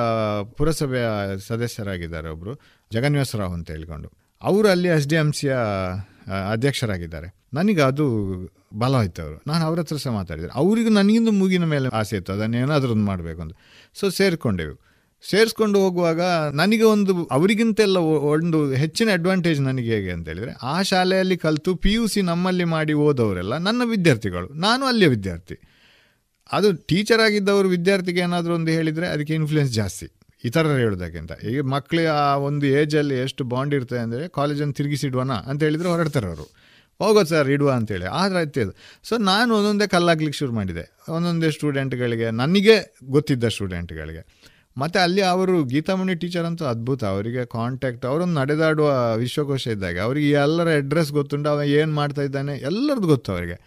ಪುರಸಭೆಯ ಸದಸ್ಯರಾಗಿದ್ದಾರೆ ಒಬ್ಬರು, ಜಗನ್ನಾಥ ರಾವ್ ಅಂತ ಹೇಳ್ಕೊಂಡು, ಅವರು ಅಲ್ಲಿ ಎಸ್ ಡಿ ಎಮ್ ಸಿಯ ಅಧ್ಯಕ್ಷರಾಗಿದ್ದಾರೆ. ನನಗೆ ಅದು ಬಲ ಆಯ್ತು. ಅವರು ನಾನು ಅವ್ರ ಹತ್ರ ಸಹ ಮಾತಾಡಿದ್ರು, ಅವರಿಗೂ ನನಗಿಂತ ಮೂಗಿನ ಮೇಲೆ ಆಸೆ ಇತ್ತು, ಅದನ್ನು ಏನಾದರೂ ಒಂದು ಮಾಡಬೇಕು ಅಂತ. ಸೊ ಸೇರಿಕೊಂಡೆವು. ಸೇರಿಸ್ಕೊಂಡು ಹೋಗುವಾಗ ನನಗೆ ಒಂದು ಅವರಿಗಿಂತೆಲ್ಲ ಒಂದು ಹೆಚ್ಚಿನ ಅಡ್ವಾಂಟೇಜ್ ನನಗೆ ಹೇಗೆ ಅಂತ ಹೇಳಿದರೆ, ಆ ಶಾಲೆಯಲ್ಲಿ ಕಲಿತು ಪಿ ಯು ಸಿ ನಮ್ಮಲ್ಲಿ ಮಾಡಿ ಓದೋರೆಲ್ಲ ನನ್ನ ವಿದ್ಯಾರ್ಥಿಗಳು, ನಾನು ಅಲ್ಲಿಯ ವಿದ್ಯಾರ್ಥಿ. ಅದು ಟೀಚರ್ ಆಗಿದ್ದವರು ವಿದ್ಯಾರ್ಥಿಗೆ ಏನಾದರೂ ಒಂದು ಹೇಳಿದರೆ ಅದಕ್ಕೆ ಇನ್ಫ್ಲುಯೆನ್ಸ್ ಜಾಸ್ತಿ ಈ ಥರದ್ದು ಹೇಳೋದಕ್ಕಿಂತ. ಈಗ ಮಕ್ಕಳು ಆ ಒಂದು ಏಜಲ್ಲಿ ಎಷ್ಟು ಬಾಂಡ್ ಇರ್ತದೆ ಅಂದರೆ, ಕಾಲೇಜನ್ನು ತಿರುಗಿಸಿಡುವನ ಅಂತ ಹೇಳಿದರೆ ಹೊರಡ್ತಾರೆ ಅವರು, ಹೋಗೋದು ಸರ್ ಇಡುವ ಅಂತೇಳಿ. ಆದರೆ ಆಯ್ತು. ಸೊ ನಾನು ಒಂದೊಂದೇ ಕಲ್ಲಾಗ್ಲಿಕ್ಕೆ ಶುರು ಮಾಡಿದೆ, ಒಂದೊಂದೇ ಸ್ಟೂಡೆಂಟ್ಗಳಿಗೆ, ನನಗೆ ಗೊತ್ತಿದ್ದ ಸ್ಟೂಡೆಂಟ್ಗಳಿಗೆ. ಮತ್ತು ಅಲ್ಲಿ ಅವರು ಗೀತಾಮಣಿ ಟೀಚರ್ ಅಂತೂ ಅದ್ಭುತ, ಅವರಿಗೆ ಕಾಂಟ್ಯಾಕ್ಟ್, ಅವರೊಂದು ನಡೆದಾಡುವ ವಿಶ್ವಕೋಶ ಇದ್ದಾಗೆ, ಅವರಿಗೆ ಎಲ್ಲರ ಅಡ್ರೆಸ್ ಗೊತ್ತುಂಡು, ಅವ ಏನು ಮಾಡ್ತಾಯಿದ್ದಾನೆ ಎಲ್ಲರದ್ದು ಗೊತ್ತು ಅವರಿಗೆ.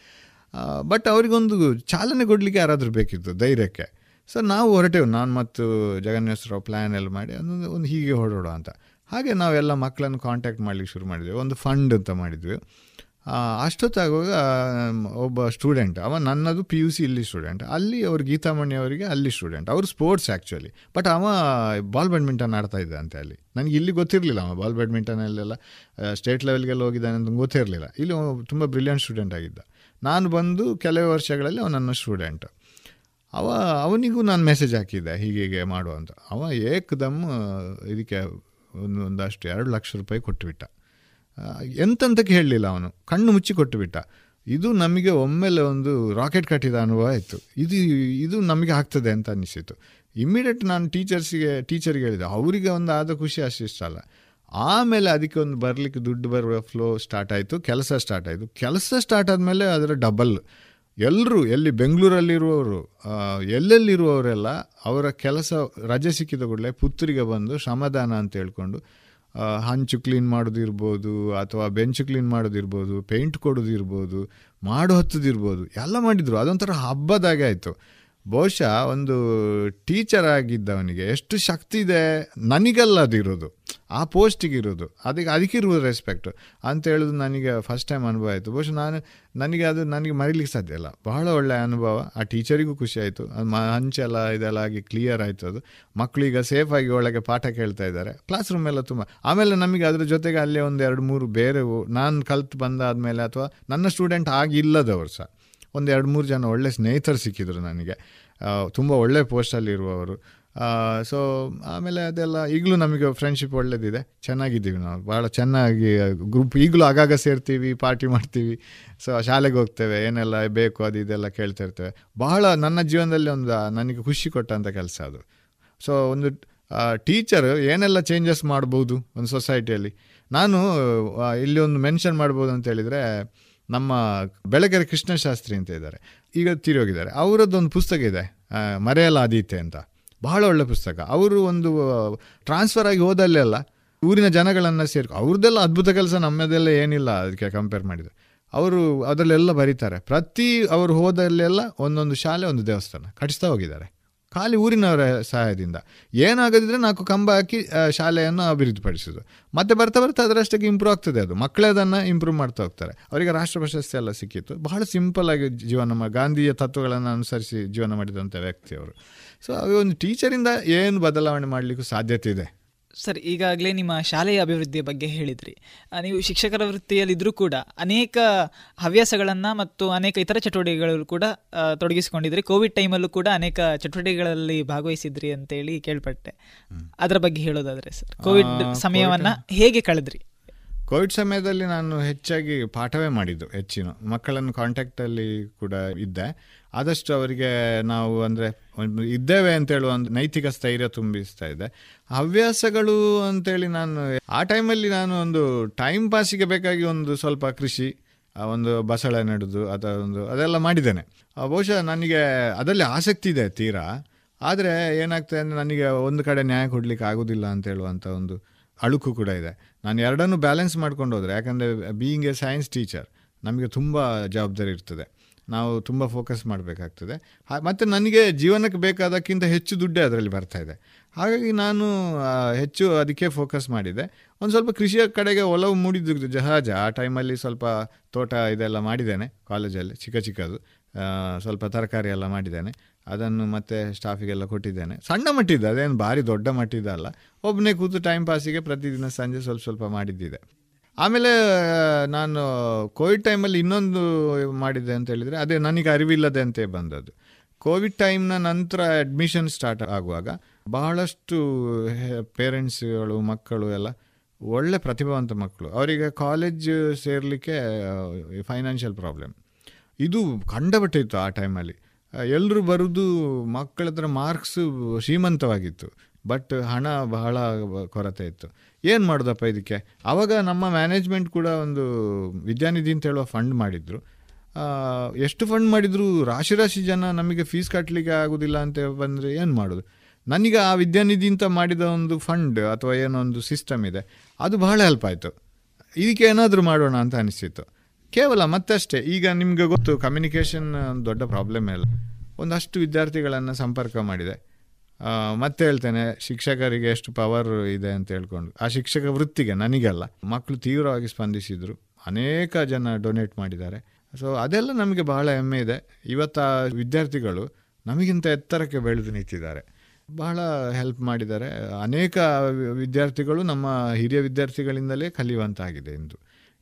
ಬಟ್ ಅವರಿಗೊಂದು ಚಾಲನೆ ಕೊಡಲಿಕ್ಕೆ ಯಾರಾದರೂ ಬೇಕಿತ್ತು ಧೈರ್ಯಕ್ಕೆ. ಸೊ ನಾವು ಹೊರಟೇವು, ನಾನು ಮತ್ತು ಜಗನ್ನೇಶ್ವರ ಪ್ಲ್ಯಾನ್ ಎಲ್ಲ ಮಾಡಿ ಒಂದು ಹೀಗೆ ಹೊರಡೋಣ ಅಂತ. ಹಾಗೆ ನಾವೆಲ್ಲ ಮಕ್ಕಳನ್ನು ಕಾಂಟ್ಯಾಕ್ಟ್ ಮಾಡಲಿಕ್ಕೆ ಶುರು ಮಾಡಿದ್ವಿ, ಒಂದು ಫಂಡ್ ಅಂತ ಮಾಡಿದ್ವಿ. ಅಷ್ಟೊತ್ತಾಗುವಾಗ ಒಬ್ಬ ಸ್ಟೂಡೆಂಟ್, ಅವ ನನ್ನದು ಪಿ ಯು ಸಿ ಇಲ್ಲಿ ಸ್ಟೂಡೆಂಟ್, ಅಲ್ಲಿ ಅವ್ರು ಗೀತಾಮಣಿ ಅವರಿಗೆ ಅಲ್ಲಿ ಸ್ಟೂಡೆಂಟ್, ಅವರು ಸ್ಪೋರ್ಟ್ಸ್ ಆ್ಯಕ್ಚುಲಿ, ಬಟ್ ಅವ ಬಾಲ್ ಬ್ಯಾಡ್ಮಿಂಟನ್ ಆಡ್ತಾಯಿದ್ದಂತೆ ಅಲ್ಲಿ. ನನಗೆ ಇಲ್ಲಿ ಗೊತ್ತಿರಲಿಲ್ಲ, ಅವ ಬಾಲ್ ಬ್ಯಾಡ್ಮಿಂಟನಲ್ಲೆಲ್ಲ ಸ್ಟೇಟ್ ಲೆವೆಲ್ಗೆಲ್ಲ ಹೋಗಿದ್ದಾನೆ ಅಂತ ಗೊತ್ತಿರಲಿಲ್ಲ. ಇಲ್ಲಿ ತುಂಬ ಬ್ರಿಲಿಯಂಟ್ ಸ್ಟೂಡೆಂಟ್ ಆಗಿದ್ದ. ನಾನು ಬಂದು ಕೆಲವೇ ವರ್ಷಗಳಲ್ಲಿ ಅವ ನನ್ನ ಸ್ಟೂಡೆಂಟ್. ಅವನಿಗೂ ನಾನು ಮೆಸೇಜ್ ಹಾಕಿದ್ದೆ ಹೀಗೆ ಮಾಡುವಂತ. ಅವ ಏಕದಮ್ ಇದಕ್ಕೆ ಒಂದಷ್ಟು 2 ಲಕ್ಷ ರೂಪಾಯಿ ಕೊಟ್ಟುಬಿಟ್ಟ. ಎಂತಂತಕ್ಕೆ ಹೇಳಲಿಲ್ಲ ಅವನು, ಕಣ್ಣು ಮುಚ್ಚಿ ಕೊಟ್ಟುಬಿಟ್ಟ. ಇದು ನಮಗೆ ಒಮ್ಮೆಲೆ ಒಂದು ರಾಕೆಟ್ ಕಟ್ಟಿದ ಅನುಭವ ಆಯಿತು. ಇದು ನಮಗೆ ಆಗ್ತದೆ ಅಂತ ಅನ್ನಿಸಿತು. ಇಮ್ಮಿಡಿಯೇಟ್ ನಾನು ಟೀಚರಿಗೆ ಹೇಳಿದೆ, ಅವರಿಗೆ ಒಂದು ಆದ ಖುಷಿ ಅಷ್ಟಿಷ್ಟಲ್ಲ. ಆಮೇಲೆ ಅದಕ್ಕೆ ಒಂದು ಬರಲಿಕ್ಕೆ ದುಡ್ಡು ಬರುವ ಫ್ಲೋ ಸ್ಟಾರ್ಟ್ ಆಯಿತು, ಕೆಲಸ ಸ್ಟಾರ್ಟ್ ಆಯಿತು. ಕೆಲಸ ಸ್ಟಾರ್ಟ್ ಆದಮೇಲೆ ಅದರ ಡಬಲ್ ಎಲ್ಲರೂ, ಎಲ್ಲಿ ಬೆಂಗಳೂರಲ್ಲಿರುವವರು ಎಲ್ಲೆಲ್ಲಿರುವವರೆಲ್ಲ ಅವರ ಕೆಲಸ ರಜೆ ಸಿಕ್ಕಿದ ಕೂಡಲೇ ಪುತ್ತೂರಿಗೆ ಬಂದು ಶ್ರಮದಾನ ಅಂತ ಹೇಳ್ಕೊಂಡು ಹಂಚು ಕ್ಲೀನ್ ಮಾಡೋದಿರ್ಬೋದು, ಅಥವಾ ಬೆಂಚು ಕ್ಲೀನ್ ಮಾಡೋದಿರ್ಬೋದು, ಪೇಂಟ್ ಕೊಡೋದಿರ್ಬೋದು, ಮಾಡು ಹತ್ತದಿರ್ಬೋದು, ಎಲ್ಲ ಮಾಡಿದರು. ಅದೊಂಥರ ಹಬ್ಬದಾಗೆ ಆಯಿತು. ಬಹುಶಃ ಒಂದು ಟೀಚರ್ ಆಗಿದ್ದವನಿಗೆ ಎಷ್ಟು ಶಕ್ತಿ ಇದೆ, ನನಗೆಲ್ಲ ಅದಿರೋದು, ಆ ಪೋಸ್ಟಿಗಿರೋದು, ಅದಕ್ಕಿರುವುದು ರೆಸ್ಪೆಕ್ಟು ಅಂತ ಹೇಳೋದು ನನಗೆ ಫಸ್ಟ್ ಟೈಮ್ ಅನುಭವ ಆಯಿತು. ಬಹುಶಃ ನನಗೆ ಮರೀಲಿಕ್ಕೆ ಸಾಧ್ಯ ಇಲ್ಲ. ಬಹಳ ಒಳ್ಳೆಯ ಅನುಭವ. ಆ ಟೀಚರಿಗೂ ಖುಷಿಯಾಯಿತು. ಹಂಚೆಲ್ಲ ಇದೆಲ್ಲ ಆಗಿ ಕ್ಲಿಯರ್ ಆಯಿತು. ಅದು ಮಕ್ಕಳೀಗ ಸೇಫಾಗಿ ಒಳಗೆ ಪಾಠ ಕೇಳ್ತಾ ಇದ್ದಾರೆ. ಕ್ಲಾಸ್ ರೂಮ್ ಎಲ್ಲ ತುಂಬ. ಆಮೇಲೆ ನಮಗೆ ಅದರ ಜೊತೆಗೆ ಅಲ್ಲೇ ಒಂದು 2-3 ಬೇರೆ ನಾನು ಕಲ್ತು ಬಂದಾದಮೇಲೆ ಅಥವಾ ನನ್ನ ಸ್ಟೂಡೆಂಟ್ ಆಗಿಲ್ಲದವರು ಸಹ 1-2-3 ಜನ ಒಳ್ಳೆ ಸ್ನೇಹಿತರು ಸಿಕ್ಕಿದ್ರು ನನಗೆ, ತುಂಬ ಒಳ್ಳೆ ಪೋಸ್ಟಲ್ಲಿರುವವರು. ಸೊ ಆಮೇಲೆ ಅದೆಲ್ಲ ಈಗಲೂ ನಮಗೆ ಫ್ರೆಂಡ್ಶಿಪ್ ಒಳ್ಳೆದಿದೆ, ಚೆನ್ನಾಗಿದ್ದೀವಿ ನಾವು, ಭಾಳ ಚೆನ್ನಾಗಿ ಗ್ರೂಪ್. ಈಗಲೂ ಆಗಾಗ ಸೇರ್ತೀವಿ, ಪಾರ್ಟಿ ಮಾಡ್ತೀವಿ, ಸೊ ಶಾಲೆಗೆ ಹೋಗ್ತೇವೆ, ಏನೆಲ್ಲ ಬೇಕು ಅದು ಇದೆಲ್ಲ ಕೇಳ್ತಿರ್ತೇವೆ. ಬಹಳ ನನ್ನ ಜೀವನದಲ್ಲಿ ಒಂದು ನನಗೆ ಖುಷಿ ಕೊಟ್ಟಂಥ ಕೆಲಸ ಅದು. ಸೊ ಒಂದು ಟೀಚರ್ ಏನೆಲ್ಲ ಚೇಂಜಸ್ ಮಾಡ್ಬೋದು ಒಂದು ಸೊಸೈಟಿಯಲ್ಲಿ, ನಾನು ಇಲ್ಲಿ ಒಂದು ಮೆನ್ಷನ್ ಮಾಡ್ಬೋದು ಅಂತ ಹೇಳಿದರೆ, ನಮ್ಮ ಬೆಳಗಾವಿ ಕೃಷ್ಣ ಶಾಸ್ತ್ರಿ ಅಂತ ಇದ್ದಾರೆ, ಈಗ ತಿರೋಗಿದ್ದಾರೆ. ಅವರದ್ದೊಂದು ಪುಸ್ತಕ ಇದೆ, ಮರೆಯಲಾದೀತೆ ಅಂತ, ಬಹಳ ಒಳ್ಳೆ ಪುಸ್ತಕ. ಅವರು ಒಂದು ಟ್ರಾನ್ಸ್ಫರ್ ಆಗಿ ಹೋದಲ್ಲೆಲ್ಲ ಊರಿನ ಜನಗಳನ್ನು ಸೇರ್ಕೊ, ಅವ್ರದ್ದೆಲ್ಲ ಅದ್ಭುತ ಕೆಲಸ, ನಮ್ಮದೆಲ್ಲ ಏನಿಲ್ಲ ಅದಕ್ಕೆ ಕಂಪೇರ್ ಮಾಡಿದರೆ. ಅವರು ಅದರಲ್ಲೆಲ್ಲ ಬರೀತಾರೆ, ಪ್ರತಿ ಅವರು ಹೋದಲ್ಲೆಲ್ಲ ಒಂದೊಂದು ಶಾಲೆ ಒಂದು ದೇವಸ್ಥಾನ ಕಟ್ಟಿಸ್ತಾ ಹೋಗಿದ್ದಾರೆ, ಖಾಲಿ ಊರಿನವರ ಸಹಾಯದಿಂದ. ಏನಾಗದಿದ್ರೆ 4 ಕಂಬ ಹಾಕಿ ಶಾಲೆಯನ್ನು ಅಭಿವೃದ್ಧಿಪಡಿಸೋದು. ಮತ್ತೆ ಬರ್ತಾ ಬರ್ತಾ ಅದರಷ್ಟಕ್ಕೆ ಇಂಪ್ರೂವ್ ಆಗ್ತದೆ, ಅದು ಮಕ್ಕಳೇ ಅದನ್ನು ಇಂಪ್ರೂವ್ ಮಾಡ್ತಾ ಹೋಗ್ತಾರೆ. ಅವರಿಗೆ ರಾಷ್ಟ್ರ ಪ್ರಶಸ್ತಿ ಎಲ್ಲ ಸಿಕ್ಕಿತ್ತು. ಬಹಳ ಸಿಂಪಲ್ಲಾಗಿ ಜೀವನ, ಗಾಂಧಿಯ ತತ್ವಗಳನ್ನು ಅನುಸರಿಸಿ ಜೀವನ ಮಾಡಿದಂಥ ವ್ಯಕ್ತಿಯವರು. ಸೊ ಒಂದು ಟೀಚರಿಂದ ಏನು ಬದಲಾವಣೆ ಮಾಡಲಿಕ್ಕೂ ಸಾಧ್ಯತೆ ಇದೆ. ಸರ್, ಈಗಾಗಲೇ ನಿಮ್ಮ ಶಾಲೆಯ ಅಭಿವೃದ್ಧಿಯ ಬಗ್ಗೆ ಹೇಳಿದ್ರಿ. ನೀವು ಶಿಕ್ಷಕರ ವೃತ್ತಿಯಲ್ಲಿದ್ದರೂ ಕೂಡ ಅನೇಕ ಹವ್ಯಾಸಗಳನ್ನು ಮತ್ತು ಅನೇಕ ಇತರ ಚಟುವಟಿಕೆಗಳು ಕೂಡ ತೊಡಗಿಸಿಕೊಂಡಿದ್ರಿ. ಕೋವಿಡ್ ಟೈಮಲ್ಲೂ ಕೂಡ ಅನೇಕ ಚಟುವಟಿಕೆಗಳಲ್ಲಿ ಭಾಗವಹಿಸಿದ್ರಿ ಅಂತೇಳಿ ಕೇಳ್ಪಟ್ಟೆ. ಅದರ ಬಗ್ಗೆ ಹೇಳೋದಾದರೆ ಸರ್, ಕೋವಿಡ್ ಸಮಯವನ್ನು ಹೇಗೆ ಕಳೆದ್ರಿ? ಕೋವಿಡ್ ಸಮಯದಲ್ಲಿ ನಾನು ಹೆಚ್ಚಾಗಿ ಪಾಠವೇ ಮಾಡಿದ್ದು, ಹೆಚ್ಚಿನ ಮಕ್ಕಳನ್ನು ಕಾಂಟ್ಯಾಕ್ಟಲ್ಲಿ ಕೂಡ ಇದ್ದೆ. ಆದಷ್ಟು ಅವರಿಗೆ ನಾವು ಅಂದರೆ ಇದ್ದೇವೆ ಅಂತೇಳುವ ಒಂದು ನೈತಿಕ ಸ್ಥೈರ್ಯ ತುಂಬಿಸ್ತಾ ಇದ್ದೆ. ಹವ್ಯಾಸಗಳು ಅಂತೇಳಿ ನಾನು ಆ ಟೈಮಲ್ಲಿ ನಾನು ಒಂದು ಟೈಮ್ ಪಾಸಿಗೆ ಬೇಕಾಗಿ ಒಂದು ಸ್ವಲ್ಪ ಕೃಷಿ, ಒಂದು ಬಸಳೆ ನೆಡೋದು, ಅಥವಾ ಒಂದು ಅದೆಲ್ಲ ಮಾಡಿದ್ದೇನೆ. ಬಹುಶಃ ನನಗೆ ಅದರಲ್ಲಿ ಆಸಕ್ತಿ ಇದೆ ತೀರಾ. ಆದರೆ ಏನಾಗ್ತದೆ ಅಂದರೆ, ನನಗೆ ಒಂದು ಕಡೆ ನ್ಯಾಯ ಕೊಡಲಿಕ್ಕೆ ಆಗೋದಿಲ್ಲ ಅಂತೇಳುವಂಥ ಒಂದು ಅಳುಕು ಕೂಡ ಇದೆ. ನಾನು ಎರಡನ್ನೂ ಬ್ಯಾಲೆನ್ಸ್ ಮಾಡ್ಕೊಂಡು ಹೋದರೆ, ಯಾಕಂದರೆ ಬೀಯಿಂಗ್ ಎ ಸೈನ್ಸ್ ಟೀಚರ್ ನಮಗೆ ತುಂಬ ಜವಾಬ್ದಾರಿ ಇರ್ತದೆ. ನಾವು ತುಂಬ ಫೋಕಸ್ ಮಾಡಬೇಕಾಗ್ತದೆ. ಮತ್ತು ನನಗೆ ಜೀವನಕ್ಕೆ ಬೇಕಾದಕ್ಕಿಂತ ಹೆಚ್ಚು ದುಡ್ಡೇ ಅದರಲ್ಲಿ ಬರ್ತಾಯಿದೆ. ಹಾಗಾಗಿ ನಾನು ಹೆಚ್ಚು ಅದಕ್ಕೆ ಫೋಕಸ್ ಮಾಡಿದೆ. ಒಂದು ಸ್ವಲ್ಪ ಕೃಷಿಯ ಕಡೆಗೆ ಒಲವು ಮೂಡಿದ್ದು ಜಹಾಜ ಆ ಟೈಮಲ್ಲಿ ಸ್ವಲ್ಪ ತೋಟ ಇದೆಲ್ಲ ಮಾಡಿದ್ದೇನೆ, ಕಾಲೇಜಲ್ಲಿ ಚಿಕ್ಕ ಚಿಕ್ಕದು ಸ್ವಲ್ಪ ತರಕಾರಿ ಎಲ್ಲ ಮಾಡಿದ್ದೇನೆ. ಅದನ್ನು ಮತ್ತೆ ಸ್ಟಾಫಿಗೆಲ್ಲ ಕೊಟ್ಟಿದ್ದೇನೆ. ಸಣ್ಣ ಮಟ್ಟಿದ್ದು, ಅದೇನು ಭಾರಿ ದೊಡ್ಡ ಮಟ್ಟಿದ್ದಲ್ಲ, ಒಬ್ಬನೇ ಕೂತು ಟೈಮ್ ಪಾಸಿಗೆ ಪ್ರತಿದಿನ ಸಂಜೆ ಸ್ವಲ್ಪ ಸ್ವಲ್ಪ ಮಾಡಿದ್ದಿದೆ. ಆಮೇಲೆ ನಾನು ಕೋವಿಡ್ ಟೈಮಲ್ಲಿ ಇನ್ನೊಂದು ಮಾಡಿದ್ದೆ ಅಂತ ಹೇಳಿದರೆ, ಅದೇ ನನಗೆ ಅರಿವಿಲ್ಲದೆ ಅಂತೇ ಬಂದದ್ದು. ಕೋವಿಡ್ ಟೈಮ್ನ ನಂತರ ಅಡ್ಮಿಷನ್ ಸ್ಟಾರ್ಟ್ ಆಗುವಾಗ ಬಹಳಷ್ಟು ಪೇರೆಂಟ್ಸ್ಗಳು, ಮಕ್ಕಳು ಎಲ್ಲ ಒಳ್ಳೆ ಪ್ರತಿಭಾವಂತ ಮಕ್ಕಳು, ಅವರಿಗೆ ಕಾಲೇಜ್ ಸೇರಲಿಕ್ಕೆ ಫೈನಾನ್ಷಿಯಲ್ ಪ್ರಾಬ್ಲಮ್ ಇದು ಕಂಡಪಟ್ಟೆ ಇತ್ತು ಆ ಟೈಮಲ್ಲಿ. ಎಲ್ಲರೂ ಬರೋದು ಮಕ್ಕಳ ಹತ್ರ ಮಾರ್ಕ್ಸು ಶ್ರೀಮಂತವಾಗಿತ್ತು, ಬಟ್ ಹಣ ಬಹಳ ಕೊರತೆ ಇತ್ತು. ಏನು ಮಾಡೋದಪ್ಪ ಇದಕ್ಕೆ? ಆವಾಗ ನಮ್ಮ ಮ್ಯಾನೇಜ್ಮೆಂಟ್ ಕೂಡ ಒಂದು ವಿದ್ಯಾನಿಧಿ ಅಂತ ಹೇಳುವ ಫಂಡ್ ಮಾಡಿದ್ರು. ಎಷ್ಟು ಫಂಡ್ ಮಾಡಿದರೂ ರಾಶಿ ರಾಶಿ ಜನ ನಮಗೆ ಫೀಸ್ ಕಟ್ಟಲಿಕ್ಕೆ ಆಗೋದಿಲ್ಲ ಅಂತ ಬಂದರೆ ಏನು ಮಾಡೋದು? ನನಗೆ ಆ ವಿದ್ಯಾನಿಧಿ ಅಂತ ಮಾಡಿದ ಒಂದು ಫಂಡ್ ಅಥವಾ ಏನೊಂದು ಸಿಸ್ಟಮ್ ಇದೆ, ಅದು ಬಹಳ ಹೆಲ್ಪ್ ಆಯಿತು. ಇದಕ್ಕೆ ಏನಾದರೂ ಮಾಡೋಣ ಅಂತ ಅನಿಸ್ತಿತ್ತು. ಕೇವಲ ಮತ್ತಷ್ಟೇ, ಈಗ ನಿಮಗೆ ಗೊತ್ತು ಕಮ್ಯುನಿಕೇಷನ್ ಒಂದು ದೊಡ್ಡ ಪ್ರಾಬ್ಲಮ್ ಇಲ್ಲ. ಒಂದಷ್ಟು ವಿದ್ಯಾರ್ಥಿಗಳನ್ನು ಸಂಪರ್ಕ ಮಾಡಿದೆ. ಮತ್ತೆ ಹೇಳ್ತೇನೆ, ಶಿಕ್ಷಕರಿಗೆ ಎಷ್ಟು ಪವರ್ ಇದೆ ಅಂತ ಹೇಳ್ಕೊಂಡು ಆ ಶಿಕ್ಷಕ ವೃತ್ತಿಗೆ ನನಗೆಲ್ಲ ಮಕ್ಕಳು ತೀವ್ರವಾಗಿ ಸ್ಪಂದಿಸಿದರು. ಅನೇಕ ಜನ ಡೊನೇಟ್ ಮಾಡಿದ್ದಾರೆ. ಸೊ ಅದೆಲ್ಲ ನಮಗೆ ಬಹಳ ಹೆಮ್ಮೆ ಇದೆ. ಇವತ್ತು ಆ ವಿದ್ಯಾರ್ಥಿಗಳು ನಮಗಿಂತ ಎತ್ತರಕ್ಕೆ ಬೆಳೆದು ನಿಂತಿದ್ದಾರೆ, ಬಹಳ ಹೆಲ್ಪ್ ಮಾಡಿದ್ದಾರೆ. ಅನೇಕ ವಿದ್ಯಾರ್ಥಿಗಳು ನಮ್ಮ ಹಿರಿಯ ವಿದ್ಯಾರ್ಥಿಗಳಿಂದಲೇ ಕಲಿಯುವಂತಾಗಿದೆ ಇಂದು,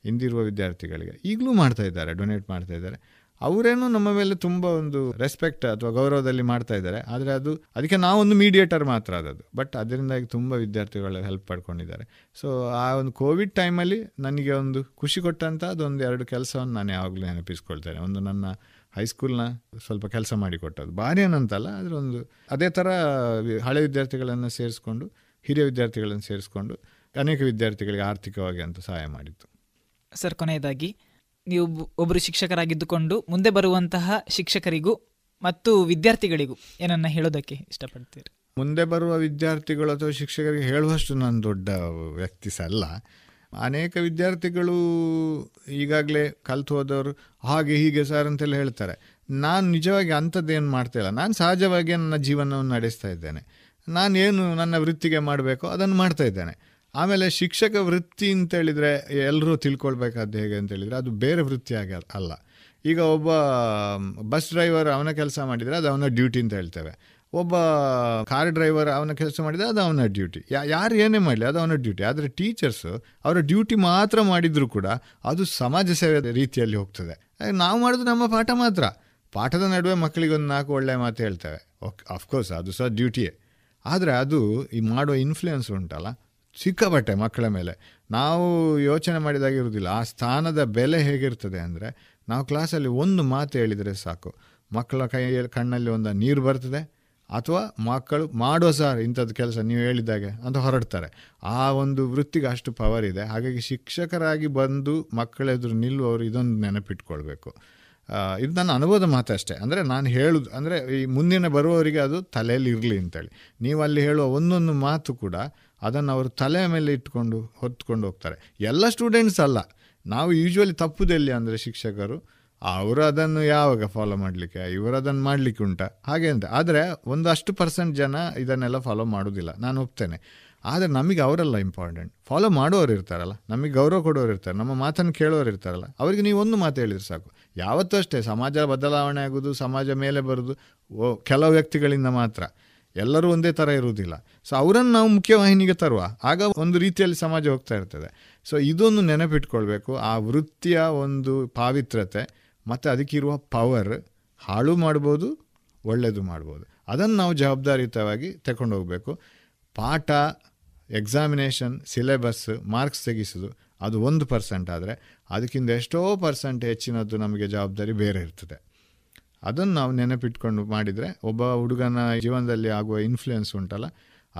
ಹಿಂದಿರುವ ವಿದ್ಯಾರ್ಥಿಗಳಿಗೆ ಈಗಲೂ ಮಾಡ್ತಾ ಇದ್ದಾರೆ, ಡೊನೇಟ್ ಮಾಡ್ತಾ ಇದ್ದಾರೆ. ಅವರೇನು ನಮ್ಮ ಮೇಲೆ ತುಂಬ ಒಂದು ರೆಸ್ಪೆಕ್ಟ್ ಅಥವಾ ಗೌರವದಲ್ಲಿ ಮಾಡ್ತಾ ಇದ್ದಾರೆ. ಆದರೆ ಅದು ಅದಕ್ಕೆ ನಾವೊಂದು ಮೀಡಿಯೇಟರ್ ಮಾತ್ರ ಅದದು, ಬಟ್ ಅದರಿಂದಾಗಿ ತುಂಬ ವಿದ್ಯಾರ್ಥಿಗಳು ಹೆಲ್ಪ್ ಪಡ್ಕೊಂಡಿದ್ದಾರೆ. ಸೊ ಆ ಒಂದು ಕೋವಿಡ್ ಟೈಮಲ್ಲಿ ನನಗೆ ಒಂದು ಖುಷಿ ಕೊಟ್ಟಂಥ ಅದೊಂದು ಎರಡು ಕೆಲಸವನ್ನು ನಾನು ಯಾವಾಗಲೂ ನೆನಪಿಸ್ಕೊಳ್ತೇನೆ. ಒಂದು ನನ್ನ ಹೈಸ್ಕೂಲ್ನ ಸ್ವಲ್ಪ ಕೆಲಸ ಮಾಡಿಕೊಟ್ಟದ್ದು, ಭಾರಿ ಏನಂತಲ್ಲ, ಆದರೆ ಒಂದು ಅದೇ ಥರ ಹಳೆ ವಿದ್ಯಾರ್ಥಿಗಳನ್ನು ಸೇರಿಸ್ಕೊಂಡು, ಹಿರಿಯ ವಿದ್ಯಾರ್ಥಿಗಳನ್ನು ಸೇರಿಸ್ಕೊಂಡು ಅನೇಕ ವಿದ್ಯಾರ್ಥಿಗಳಿಗೆ ಆರ್ಥಿಕವಾಗಿ ಅಂತ ಸಹಾಯ ಮಾಡಿತ್ತು. ಸರ್, ಕೊನೆಯದಾಗಿ ನೀವು ಒಬ್ಬರು ಶಿಕ್ಷಕರಾಗಿದ್ದುಕೊಂಡು ಮುಂದೆ ಬರುವಂತಹ ಶಿಕ್ಷಕರಿಗೂ ಮತ್ತು ವಿದ್ಯಾರ್ಥಿಗಳಿಗೂ ಏನನ್ನು ಹೇಳೋದಕ್ಕೆ ಇಷ್ಟಪಡ್ತೀರಿ? ಮುಂದೆ ಬರುವ ವಿದ್ಯಾರ್ಥಿಗಳು ಅಥವಾ ಶಿಕ್ಷಕರಿಗೆ ಹೇಳುವಷ್ಟು ನಾನು ದೊಡ್ಡ ವ್ಯಕ್ತಿ ಅಲ್ಲ. ಅನೇಕ ವಿದ್ಯಾರ್ಥಿಗಳು ಈಗಾಗಲೇ ಕಲಿತು ಹೋದವರು ಹಾಗೆ ಹೀಗೆ ಸರ್ ಅಂತೆಲ್ಲ ಹೇಳ್ತಾರೆ. ನಾನು ನಿಜವಾಗಿ ಅಂಥದ್ದೇನು ಮಾಡ್ತಾಯಿಲ್ಲ. ನಾನು ಸಹಜವಾಗಿ ನನ್ನ ಜೀವನವನ್ನು ನಡೆಸ್ತಾ ಇದ್ದೇನೆ. ನಾನೇನು ನನ್ನ ವೃತ್ತಿಗೆ ಮಾಡಬೇಕೋ ಅದನ್ನು ಮಾಡ್ತಾ ಇದ್ದೇನೆ. ಆಮೇಲೆ ಶಿಕ್ಷಕ ವೃತ್ತಿ ಅಂತೇಳಿದರೆ ಎಲ್ಲರೂ ತಿಳ್ಕೊಳ್ಬೇಕಾದ್ದು ಹೇಗೆ ಅಂತೇಳಿದರೆ, ಅದು ಬೇರೆ ವೃತ್ತಿಯಾಗಿ ಅಲ್ಲ. ಈಗ ಒಬ್ಬ ಬಸ್ ಡ್ರೈವರ್ ಅವನ ಕೆಲಸ ಮಾಡಿದರೆ ಅದು ಅವನ ಡ್ಯೂಟಿ ಅಂತ ಹೇಳ್ತೇವೆ. ಒಬ್ಬ ಕಾರ್ ಡ್ರೈವರ್ ಅವನ ಕೆಲಸ ಮಾಡಿದರೆ ಅದು ಅವನ ಡ್ಯೂಟಿ. ಯಾರು ಏನೇ ಮಾಡಲಿ ಅದು ಅವನ ಡ್ಯೂಟಿ. ಆದರೆ ಟೀಚರ್ಸು ಅವರ ಡ್ಯೂಟಿ ಮಾತ್ರ ಮಾಡಿದರೂ ಕೂಡ ಅದು ಸಮಾಜ ಸೇವೆ ರೀತಿಯಲ್ಲಿ ಹೋಗ್ತದೆ. ನಾವು ಮಾಡೋದು ನಮ್ಮ ಪಾಠ ಮಾತ್ರ. ಪಾಠದ ನಡುವೆ ಮಕ್ಕಳಿಗೊಂದು ನಾಲ್ಕು ಒಳ್ಳೆಯ ಮಾತು ಹೇಳ್ತೇವೆ, ಓಕೆ, ಅಫ್ಕೋರ್ಸ್ ಅದು ಸಹ ಡ್ಯೂಟಿಯೇ. ಆದರೆ ಅದು ಈ ಮಾಡೋ ಇನ್ಫ್ಲುಯೆನ್ಸ್ ಉಂಟಲ್ಲ, ಸಿಕ್ಕಾಪಟ್ಟೆ ಮಕ್ಕಳ ಮೇಲೆ. ನಾವು ಯೋಚನೆ ಮಾಡಿದಾಗಿರುವುದಿಲ್ಲ ಆ ಸ್ಥಾನದ ಬೆಲೆ ಹೇಗಿರ್ತದೆ ಅಂದರೆ, ನಾವು ಕ್ಲಾಸಲ್ಲಿ ಒಂದು ಮಾತು ಹೇಳಿದರೆ ಸಾಕು, ಮಕ್ಕಳ ಕೈಯಲ್ಲಿ ಕಣ್ಣಲ್ಲಿ ಒಂದು ನೀರು ಬರ್ತದೆ, ಅಥವಾ ಮಕ್ಕಳು ಮಾಡೋ ಸರ್ ಇಂಥದ್ದು ಕೆಲಸ ನೀವು ಹೇಳಿದಾಗೆ ಅಂತ ಹೊರಡ್ತಾರೆ. ಆ ಒಂದು ವೃತ್ತಿಗೆ ಅಷ್ಟು ಪವರ್ ಇದೆ. ಹಾಗಾಗಿ ಶಿಕ್ಷಕರಾಗಿ ಬಂದು ಮಕ್ಕಳೆದುರು ನಿಲ್ಲುವವರು ಇದೊಂದು ನೆನಪಿಟ್ಕೊಳ್ಬೇಕು. ಇದು ನನ್ನ ಅನುಭವದ ಮಾತಷ್ಟೇ. ಅಂದರೆ ನಾನು ಹೇಳೋದು ಅಂದರೆ ಈ ಮುಂದಿನ ಬರುವವರಿಗೆ ಅದು ತಲೆಯಲ್ಲಿ ಇರಲಿ ಅಂತೇಳಿ. ನೀವು ಅಲ್ಲಿ ಹೇಳುವ ಒಂದೊಂದು ಮಾತು ಕೂಡ ಅದನ್ನು ಅವರು ತಲೆಯ ಮೇಲೆ ಇಟ್ಕೊಂಡು ಹೊತ್ಕೊಂಡು ಹೋಗ್ತಾರೆ. ಎಲ್ಲ ಸ್ಟೂಡೆಂಟ್ಸ್ ಅಲ್ಲ. ನಾವು ಯೂಶ್ವಲಿ ತಪ್ಪುದೆಲ್ಲಿ ಅಂದರೆ, ಶಿಕ್ಷಕರು ಅವರು ಅದನ್ನು ಯಾವಾಗ ಫಾಲೋ ಮಾಡಲಿಕ್ಕೆ, ಇವರು ಅದನ್ನು ಮಾಡಲಿಕ್ಕೆ ಉಂಟ ಹಾಗೆ ಅಂತ. ಆದರೆ ಒಂದಷ್ಟು ಪರ್ಸೆಂಟ್ ಜನ ಇದನ್ನೆಲ್ಲ ಫಾಲೋ ಮಾಡೋದಿಲ್ಲ, ನಾನು ಒಪ್ತೇನೆ. ಆದರೆ ನಮಗೆ ಅವರೆಲ್ಲ ಇಂಪಾರ್ಟೆಂಟ್. ಫಾಲೋ ಮಾಡೋರು ಇರ್ತಾರಲ್ಲ, ನಮಗೆ ಗೌರವ ಕೊಡೋರು ಇರ್ತಾರೆ, ನಮ್ಮ ಮಾತನ್ನು ಕೇಳೋರು ಇರ್ತಾರಲ್ಲ, ಅವರಿಗೆ ನೀವು ಒಂದು ಮಾತು ಹೇಳಿದ್ರೆ ಸಾಕು. ಯಾವತ್ತೂ ಅಷ್ಟೇ, ಸಮಾಜ ಬದಲಾವಣೆ ಆಗೋದು, ಸಮಾಜ ಮೇಲೆ ಬರೋದು ಕೆಲವು ವ್ಯಕ್ತಿಗಳಿಂದ ಮಾತ್ರ, ಎಲ್ಲರೂ ಒಂದೇ ಥರ ಇರುವುದಿಲ್ಲ. ಸೊ ಅವರನ್ನು ನಾವು ಮುಖ್ಯವಾಹಿನಿಗೆ ತರುವ, ಆಗ ಒಂದು ರೀತಿಯಲ್ಲಿ ಸಮಾಜ ಹೋಗ್ತಾ ಇರ್ತದೆ. ಸೊ ಇದೊಂದು ನೆನಪಿಟ್ಕೊಳ್ಬೇಕು, ಆ ವೃತ್ತಿಯ ಒಂದು ಪಾವಿತ್ರ್ಯತೆ ಮತ್ತು ಅದಕ್ಕಿರುವ ಪವರ್. ಹಾಳು ಮಾಡ್ಬೋದು, ಒಳ್ಳೆಯದು ಮಾಡ್ಬೋದು. ಅದನ್ನು ನಾವು ಜವಾಬ್ದಾರಿಯುತವಾಗಿ ತಗೊಂಡೋಗ್ಬೇಕು. ಪಾಠ, ಎಕ್ಸಾಮಿನೇಷನ್, ಸಿಲೆಬಸ್, ಮಾರ್ಕ್ಸ್ ತೆಗಿಸೋದು ಅದು 1%. ಆದರೆ ಅದಕ್ಕಿಂತ ಎಷ್ಟೋ ಪರ್ಸೆಂಟ್ ಹೆಚ್ಚಿನದ್ದು ನಮಗೆ ಜವಾಬ್ದಾರಿ ಬೇರೆ ಇರ್ತದೆ. ಅದನ್ನು ನಾವು ನೆನಪಿಟ್ಕೊಂಡು ಮಾಡಿದರೆ, ಒಬ್ಬ ಹುಡುಗನ ಜೀವನದಲ್ಲಿ ಆಗುವ ಇನ್ಫ್ಲುಯೆನ್ಸ್ ಉಂಟಲ್ಲ,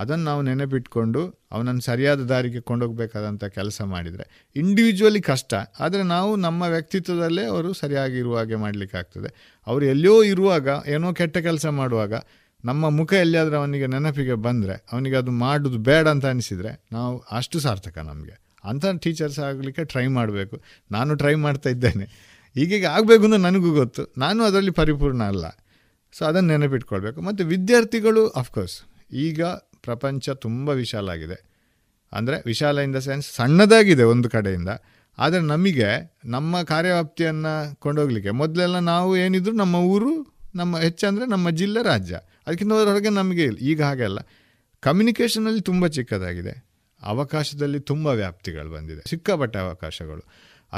ಅದನ್ನು ನಾವು ನೆನಪಿಟ್ಕೊಂಡು ಅವನನ್ನು ಸರಿಯಾದ ದಾರಿಗೆ ಕೊಂಡೋಗ್ಬೇಕಾದಂಥ ಕೆಲಸ ಮಾಡಿದರೆ, ಇಂಡಿವಿಜುವಲಿ ಕಷ್ಟ, ಆದರೆ ನಾವು ನಮ್ಮ ವ್ಯಕ್ತಿತ್ವದಲ್ಲೇ ಅವರು ಸರಿಯಾಗಿರುವ ಹಾಗೆ ಮಾಡಲಿಕ್ಕಾಗ್ತದೆ. ಅವರು ಎಲ್ಲೋ ಇರುವಾಗ, ಏನೋ ಕೆಟ್ಟ ಕೆಲಸ ಮಾಡುವಾಗ ನಮ್ಮ ಮುಖ ಎಲ್ಲಿಯಾದರೂ ಅವನಿಗೆ ನೆನಪಿಗೆ ಬಂದರೆ, ಅವನಿಗೆ ಅದು ಮಾಡೋದು ಬೇಡ ಅಂತ ಅನಿಸಿದರೆ, ನಾವು ಅಷ್ಟು ಸಾರ್ಥಕ ನಮಗೆ. ಅಂಥ ಟೀಚರ್ಸ್ ಆಗಲಿಕ್ಕೆ ಟ್ರೈ ಮಾಡಬೇಕು. ನಾನು ಟ್ರೈ ಮಾಡ್ತಾ ಇದ್ದೇನೆ. ಈಗೀಗ ಆಗಬೇಕು ಅಂತ ನನಗೂ ಗೊತ್ತು, ನಾನು ಅದರಲ್ಲಿ ಪರಿಪೂರ್ಣ ಅಲ್ಲ. ಸೊ ಅದನ್ನು ನೆನಪಿಟ್ಕೊಳ್ಬೇಕು. ಮತ್ತು ವಿದ್ಯಾರ್ಥಿಗಳು ಅಫ್ಕೋರ್ಸ್ ಈಗ ಪ್ರಪಂಚ ತುಂಬ ವಿಶಾಲ ಆಗಿದೆ, ಅಂದರೆ ವಿಶಾಲ ಇನ್ ದ ಸೆನ್ಸ್ ಸಣ್ಣದಾಗಿದೆ ಒಂದು ಕಡೆಯಿಂದ, ಆದರೆ ನಮಗೆ ನಮ್ಮ ಕಾರ್ಯವ್ಯಾಪ್ತಿಯನ್ನು ಕೊಂಡೋಗ್ಲಿಕ್ಕೆ ಮೊದಲೆಲ್ಲ ನಾವು ಏನಿದ್ರು ನಮ್ಮ ಊರು ನಮ್ಮ ಹೆಚ್ಚಂದರೆ ನಮ್ಮ ಜಿಲ್ಲೆ ರಾಜ್ಯ, ಅದಕ್ಕಿಂತ ಹೊರಗೆ ನಮಗೆ ಇಲ್ಲ. ಈಗ ಹಾಗೆ ಅಲ್ಲ, ಕಮ್ಯುನಿಕೇಷನಲ್ಲಿ ತುಂಬ ಚಿಕ್ಕದಾಗಿದೆ, ಅವಕಾಶದಲ್ಲಿ ತುಂಬ ವ್ಯಾಪ್ತಿಗಳು ಬಂದಿದೆ, ಸಿಕ್ಕಾಪಟ್ಟೆ ಅವಕಾಶಗಳು,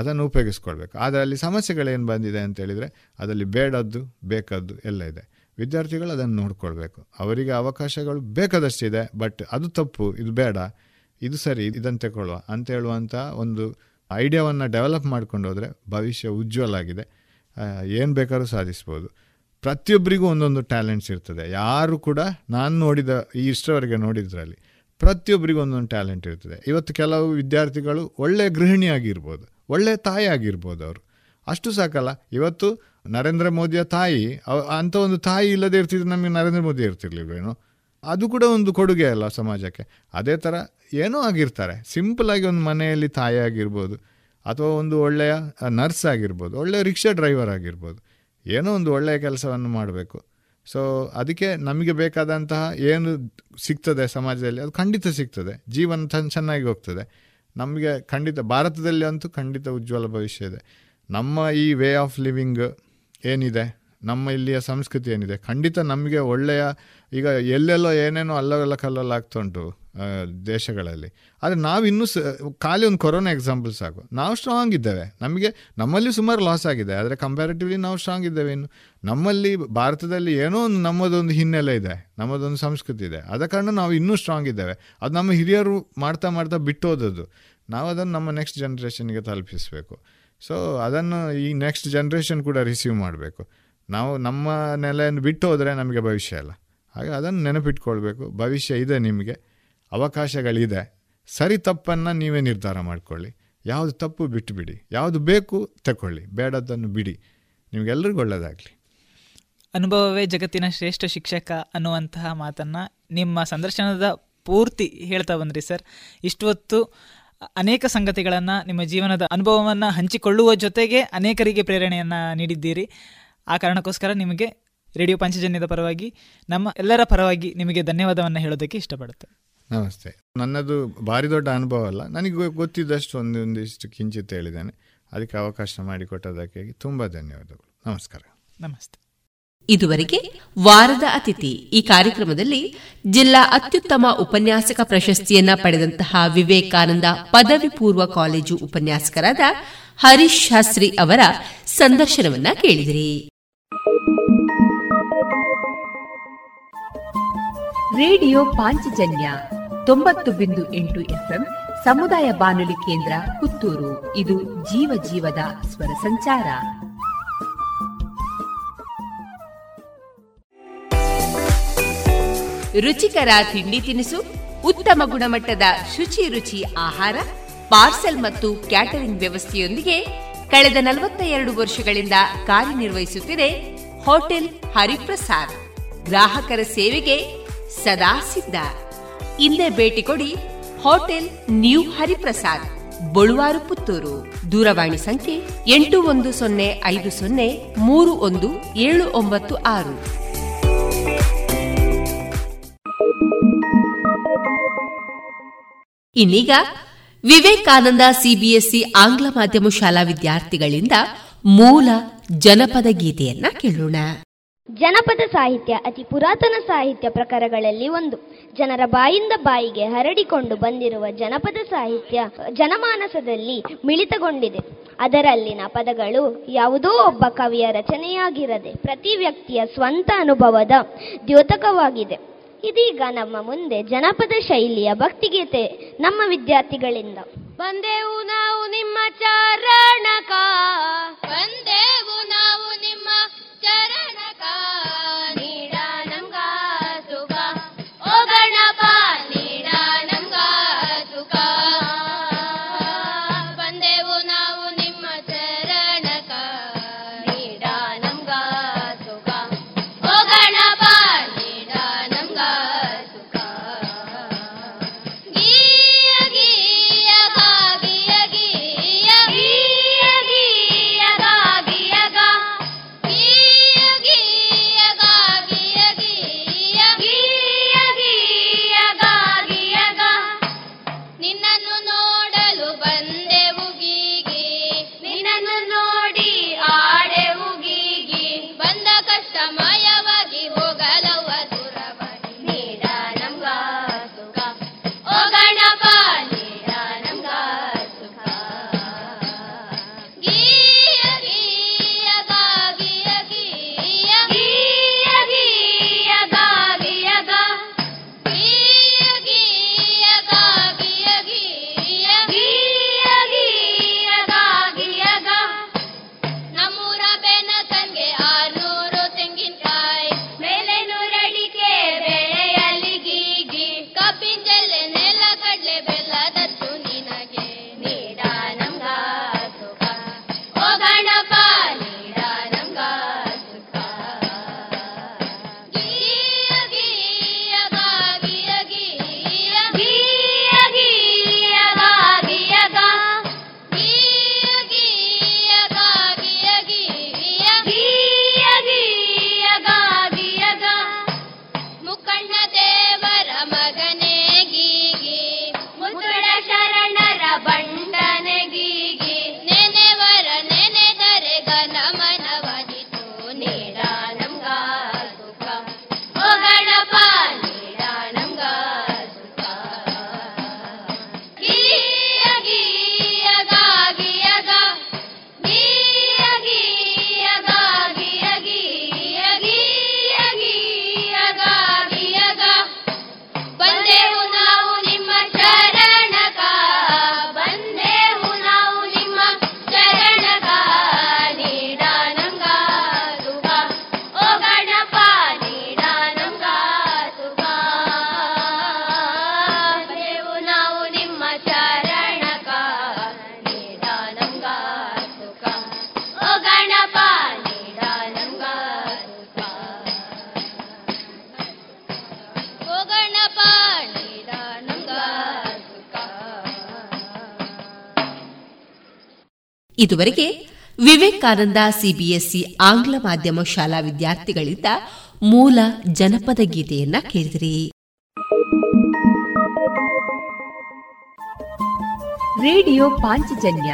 ಅದನ್ನು ಉಪಯೋಗಿಸ್ಕೊಳ್ಬೇಕು. ಅದರಲ್ಲಿ ಸಮಸ್ಯೆಗಳೇನು ಬಂದಿದೆ ಅಂತೇಳಿದರೆ ಅದರಲ್ಲಿ ಬೇಡದ್ದು ಬೇಕದ್ದು ಎಲ್ಲ ಇದೆ. ವಿದ್ಯಾರ್ಥಿಗಳು ಅದನ್ನು ನೋಡ್ಕೊಳ್ಬೇಕು. ಅವರಿಗೆ ಅವಕಾಶಗಳು ಬೇಕಾದಷ್ಟಿದೆ, ಬಟ್ ಅದು ತಪ್ಪು, ಇದು ಬೇಡ, ಇದು ಸರಿ, ಇದನ್ನು ತಗೊಳ್ಳುವ ಅಂತ ಹೇಳುವಂಥ ಒಂದು ಐಡಿಯಾವನ್ನು ಡೆವಲಪ್ ಮಾಡ್ಕೊಂಡು ಹೋದರೆ ಭವಿಷ್ಯ ಉಜ್ವಲ ಆಗಿದೆ, ಏನು ಬೇಕಾದ್ರೂ ಸಾಧಿಸ್ಬೋದು. ಪ್ರತಿಯೊಬ್ಬರಿಗೂ ಒಂದೊಂದು ಟ್ಯಾಲೆಂಟ್ಸ್ ಇರ್ತದೆ, ಯಾರು ಕೂಡ ನಾನು ನೋಡಿದ ಈ ಇಷ್ಟವರೆಗೆ ನೋಡಿದ್ರಲ್ಲಿ ಪ್ರತಿಯೊಬ್ಬರಿಗೂ ಒಂದೊಂದು ಟ್ಯಾಲೆಂಟ್ ಇರ್ತದೆ. ಇವತ್ತು ಕೆಲವು ವಿದ್ಯಾರ್ಥಿಗಳು ಒಳ್ಳೆಯ ಗೃಹಿಣಿಯಾಗಿರ್ಬೋದು, ಒಳ್ಳೆಯ ತಾಯಿ ಆಗಿರ್ಬೋದು. ಅವರು ಅಷ್ಟು ಸಾಕಲ್ಲ, ಇವತ್ತು ನರೇಂದ್ರ ಮೋದಿಯ ತಾಯಿ, ಅಂಥ ಒಂದು ತಾಯಿ ಇಲ್ಲದೆ ಇರ್ತಿದ್ರೆ ನಮಗೆ ನರೇಂದ್ರ ಮೋದಿ ಇರ್ತಿರ್ಲಿಲ್ವೇನೋ, ಅದು ಕೂಡ ಒಂದು ಕೊಡುಗೆ ಅಲ್ಲ ಸಮಾಜಕ್ಕೆ. ಅದೇ ಥರ ಏನೋ ಆಗಿರ್ತಾರೆ, ಸಿಂಪಲಾಗಿ ಒಂದು ಮನೆಯಲ್ಲಿ ತಾಯಿ ಆಗಿರ್ಬೋದು, ಅಥವಾ ಒಂದು ಒಳ್ಳೆಯ ನರ್ಸ್ ಆಗಿರ್ಬೋದು, ಒಳ್ಳೆಯ ರಿಕ್ಷಾ ಡ್ರೈವರ್ ಆಗಿರ್ಬೋದು, ಏನೋ ಒಂದು ಒಳ್ಳೆಯ ಕೆಲಸವನ್ನು ಮಾಡಬೇಕು. ಸೊ ಅದಕ್ಕೆ ನಮಗೆ ಬೇಕಾದಂತಹ ಏನು ಸಿಗ್ತದೆ ಸಮಾಜದಲ್ಲಿ ಅದು ಖಂಡಿತ ಸಿಗ್ತದೆ, ಜೀವನ ಚೆನ್ನಾಗಿ ಹೋಗ್ತದೆ. ನಮಗೆ ಖಂಡಿತ ಭಾರತದಲ್ಲಿ ಅಂತೂ ಖಂಡಿತ ಉಜ್ವಲ ಭವಿಷ್ಯ ಇದೆ. ನಮ್ಮ ಈ ವೇ ಆಫ್ ಲಿವಿಂಗ್ ಏನಿದೆ, ನಮ್ಮ ಇಲ್ಲಿಯ ಸಂಸ್ಕೃತಿ ಏನಿದೆ, ಖಂಡಿತ ನಮಗೆ ಒಳ್ಳೆಯ, ಈಗ ಎಲ್ಲೆಲ್ಲೋ ಏನೇನೋ ಅಲ್ಲವೆಲ್ಲ ಕಲ್ಲಲ್ಲಿ ಆಗ್ತಾ ಉಂಟು ದೇಶಗಳಲ್ಲಿ, ಆದರೆ ನಾವು ಇನ್ನೂ ಖಾಲಿ ಒಂದು ಕೊರೋನಾ ಎಕ್ಸಾಂಪಲ್ ಸಾಕು, ನಾವು ಸ್ಟ್ರಾಂಗ್ ಇದ್ದೇವೆ. ನಮಗೆ ನಮ್ಮಲ್ಲಿ ಸುಮಾರು ಲಾಸ್ ಆಗಿದೆ, ಆದರೆ ಕಂಪ್ಯಾರಿಟಿವ್ಲಿ ನಾವು ಸ್ಟ್ರಾಂಗ್ ಇದ್ದೇವೆ. ಇನ್ನು ನಮ್ಮಲ್ಲಿ ಭಾರತದಲ್ಲಿ ಏನೋ ಒಂದು ನಮ್ಮದೊಂದು ಹಿನ್ನೆಲೆ ಇದೆ, ನಮ್ಮದೊಂದು ಸಂಸ್ಕೃತಿ ಇದೆ, ಆದ ಕಾರಣ ನಾವು ಇನ್ನೂ ಸ್ಟ್ರಾಂಗ್ ಇದ್ದೇವೆ. ಅದು ನಮ್ಮ ಹಿರಿಯರು ಮಾಡ್ತಾ ಮಾಡ್ತಾ ಬಿಟ್ಟು ಹೋದದ್ದು, ನಾವು ಅದನ್ನು ನಮ್ಮ ನೆಕ್ಸ್ಟ್ ಜನ್ರೇಷನ್ಗೆ ತಲುಪಿಸಬೇಕು. ಸೊ ಅದನ್ನು ಈ ನೆಕ್ಸ್ಟ್ ಜನ್ರೇಷನ್ ಕೂಡ ರಿಸೀವ್ ಮಾಡಬೇಕು. ನಾವು ನಮ್ಮ ನೆಲೆಯನ್ನು ಬಿಟ್ಟು ಹೋದರೆ ನಮಗೆ ಭವಿಷ್ಯ ಇಲ್ಲ. ಹಾಗೆ ಅದನ್ನು ನೆನಪಿಟ್ಕೊಳ್ಬೇಕು. ಭವಿಷ್ಯ ಇದೆ, ನಿಮಗೆ ಅವಕಾಶಗಳಿದೆ. ಸರಿ ತಪ್ಪನ್ನು ನೀವೇ ನಿರ್ಧಾರ ಮಾಡಿಕೊಳ್ಳಿ, ಯಾವುದು ತಪ್ಪು ಬಿಟ್ಟುಬಿಡಿ, ಯಾವುದು ಬೇಕು ತಗೊಳ್ಳಿ, ಬೇಡದ್ದನ್ನು ಬಿಡಿ. ನಿಮಗೆಲ್ಲರಿಗೂ ಒಳ್ಳೆಯದಾಗಲಿ. ಅನುಭವವೇ ಜಗತ್ತಿನ ಶ್ರೇಷ್ಠ ಶಿಕ್ಷಕ ಅನ್ನುವಂತಹ ಮಾತನ್ನು ನಿಮ್ಮ ಸಂದರ್ಶನದ ಪೂರ್ತಿ ಹೇಳ್ತಾ ಬಂದ್ರಿ ಸರ್. ಇಷ್ಟು ಹೊತ್ತು ಅನೇಕ ಸಂಗತಿಗಳನ್ನು, ನಿಮ್ಮ ಜೀವನದ ಅನುಭವವನ್ನು ಹಂಚಿಕೊಳ್ಳುವ ಜೊತೆಗೆ ಅನೇಕರಿಗೆ ಪ್ರೇರಣೆಯನ್ನು ನೀಡಿದ್ದೀರಿ. ಆ ಕಾರಣಕ್ಕೋಸ್ಕರ ನಿಮಗೆ ರೇಡಿಯೋ ಪಂಚಜನ್ಯದ ಪರವಾಗಿ, ನಮ್ಮ ಎಲ್ಲರ ಪರವಾಗಿ ನಿಮಗೆ ಧನ್ಯವಾದವನ್ನು ಹೇಳೋದಕ್ಕೆ ಇಷ್ಟಪಡುತ್ತೇನೆ. ನಮಸ್ತೆ. ನನ್ನದು ಭಾರಿ ದೊಡ್ಡ ಅನುಭವ ಅಲ್ಲ, ನನಗೆ ಗೊತ್ತಿದ್ದಷ್ಟು ಒಂದಿಷ್ಟು ಕಿಂಚಿತ್ ಹೇಳಿದ್ದೇನೆ. ಅದಕ್ಕೆ ಅವಕಾಶ ಮಾಡಿಕೊಟ್ಟದಕ್ಕೆ ತುಂಬ ಧನ್ಯವಾದಗಳು. ನಮಸ್ಕಾರ. ನಮಸ್ತೆ. ಇದುವರೆಗೆ ವಾರದ ಅತಿಥಿ ಈ ಕಾರ್ಯಕ್ರಮದಲ್ಲಿ ಜಿಲ್ಲಾ ಅತ್ಯುತ್ತಮ ಉಪನ್ಯಾಸಕ ಪ್ರಶಸ್ತಿಯನ್ನ ಪಡೆದಂತಹ ವಿವೇಕಾನಂದ ಪದವಿ ಪೂರ್ವ ಕಾಲೇಜು ಉಪನ್ಯಾಸಕರಾದ ಹರೀಶ್ ಶಾಸ್ತ್ರಿ ಅವರ ಸಂದರ್ಶನವನ್ನ ಕೇಳಿದಿರಿ. ರೇಡಿಯೋ ಪಾಂಚಜನ್ಯ 90.8 ಎಫ್ಎಂ ಸಮುದಾಯ ಬಾನುಲಿ ಕೇಂದ್ರ ಪುತ್ತೂರು. ಇದು ಜೀವ ಜೀವದ ಸ್ವರ ಸಂಚಾರ. ರುಚಿಕರ ತಿಂಡಿ ತಿನಿಸು, ಉತ್ತಮ ಗುಣಮಟ್ಟದ ಶುಚಿ ರುಚಿ ಆಹಾರ, ಪಾರ್ಸೆಲ್ ಮತ್ತು ಕ್ಯಾಟರಿಂಗ್ ವ್ಯವಸ್ಥೆಯೊಂದಿಗೆ ಕಳೆದ 42 ವರ್ಷಗಳಿಂದ ಕಾರ್ಯನಿರ್ವಹಿಸುತ್ತಿದೆ ಹೋಟೆಲ್ ಹರಿಪ್ರಸಾದ್. ಗ್ರಾಹಕರ ಸೇವೆಗೆ ಸದಾ ಸಿದ್ಧ. ಇಂದೇ ಭೇಟಿ ಕೊಡಿ ಹೋಟೆಲ್ ನ್ಯೂ ಹರಿಪ್ರಸಾದ್, ಬಳುವಾರು, ಪುತ್ತೂರು. ದೂರವಾಣಿ ಸಂಖ್ಯೆ 8105031796. ಇನ್ನೀಗ ವಿವೇಕಾನಂದ ಸಿಬಿಎಸ್ಇ ಆಂಗ್ಲ ಮಾಧ್ಯಮ ಶಾಲಾ ವಿದ್ಯಾರ್ಥಿಗಳಿಂದ ಮೂಲ ಜನಪದ ಗೀತೆಯನ್ನ ಕೇಳೋಣ. ಜನಪದ ಸಾಹಿತ್ಯ ಅತಿ ಪುರಾತನ ಸಾಹಿತ್ಯ ಪ್ರಕಾರಗಳಲ್ಲಿ ಒಂದು. ಜನರ ಬಾಯಿಂದ ಬಾಯಿಗೆ ಹರಡಿಕೊಂಡು ಬಂದಿರುವ ಜನಪದ ಸಾಹಿತ್ಯ ಜನಮಾನಸದಲ್ಲಿ ಮಿಳಿತಗೊಂಡಿದೆ. ಅದರಲ್ಲಿನ ಪದಗಳು ಯಾವುದೋ ಒಬ್ಬ ಕವಿಯ ರಚನೆಯಾಗಿರದೆ ಪ್ರತಿ ವ್ಯಕ್ತಿಯ ಸ್ವಂತ ಅನುಭವದ ದ್ಯೋತಕವಾಗಿದೆ. ಇದೀಗ ನಮ್ಮ ಮುಂದೆ ಜನಪದ ಶೈಲಿಯ ಭಕ್ತಿಗೀತೆ ನಮ್ಮ ವಿದ್ಯಾರ್ಥಿಗಳಿಂದ. ಬಂದೆವು ನಾವು ನಿಮ್ಮ ಚರಣಕ, ಬಂದೆವು ನಾವು ನಿಮ್ಮ ಚರಣಕ, ನೀಡ ನಮ್ಗ ಸುಖ, ಓ ಗಣಪ ನೀಡ ನಮ್ಗ ಸುಖ. ಬಂದೆವು ನಾವು ನಿಮ್ಮ ಚರಣಕ, ನೀಡ ನಮ್ಗ ಸುಖ, ಓ ಗಣಪ ನೀಡ ನಮ್ಗ ಸುಖ. ಗೀಯ ಗೀಯ ಗೀಯ ಗೀಯ ಗೀಯ ಗೀಯ ಗ ಇದುವರೆಗೆ ವಿವೇಕಾನಂದ ಸಿಬಿಎಸ್ಇ ಆಂಗ್ಲ ಮಾಧ್ಯಮ ಶಾಲಾ ವಿದ್ಯಾರ್ಥಿಗಳಿಂದ ಮೂಲ ಜನಪದ ಗೀತೆಯನ್ನ ಕೇಳಿದಿರಿ. ರೇಡಿಯೋ ಪಾಂಚಜನ್ಯ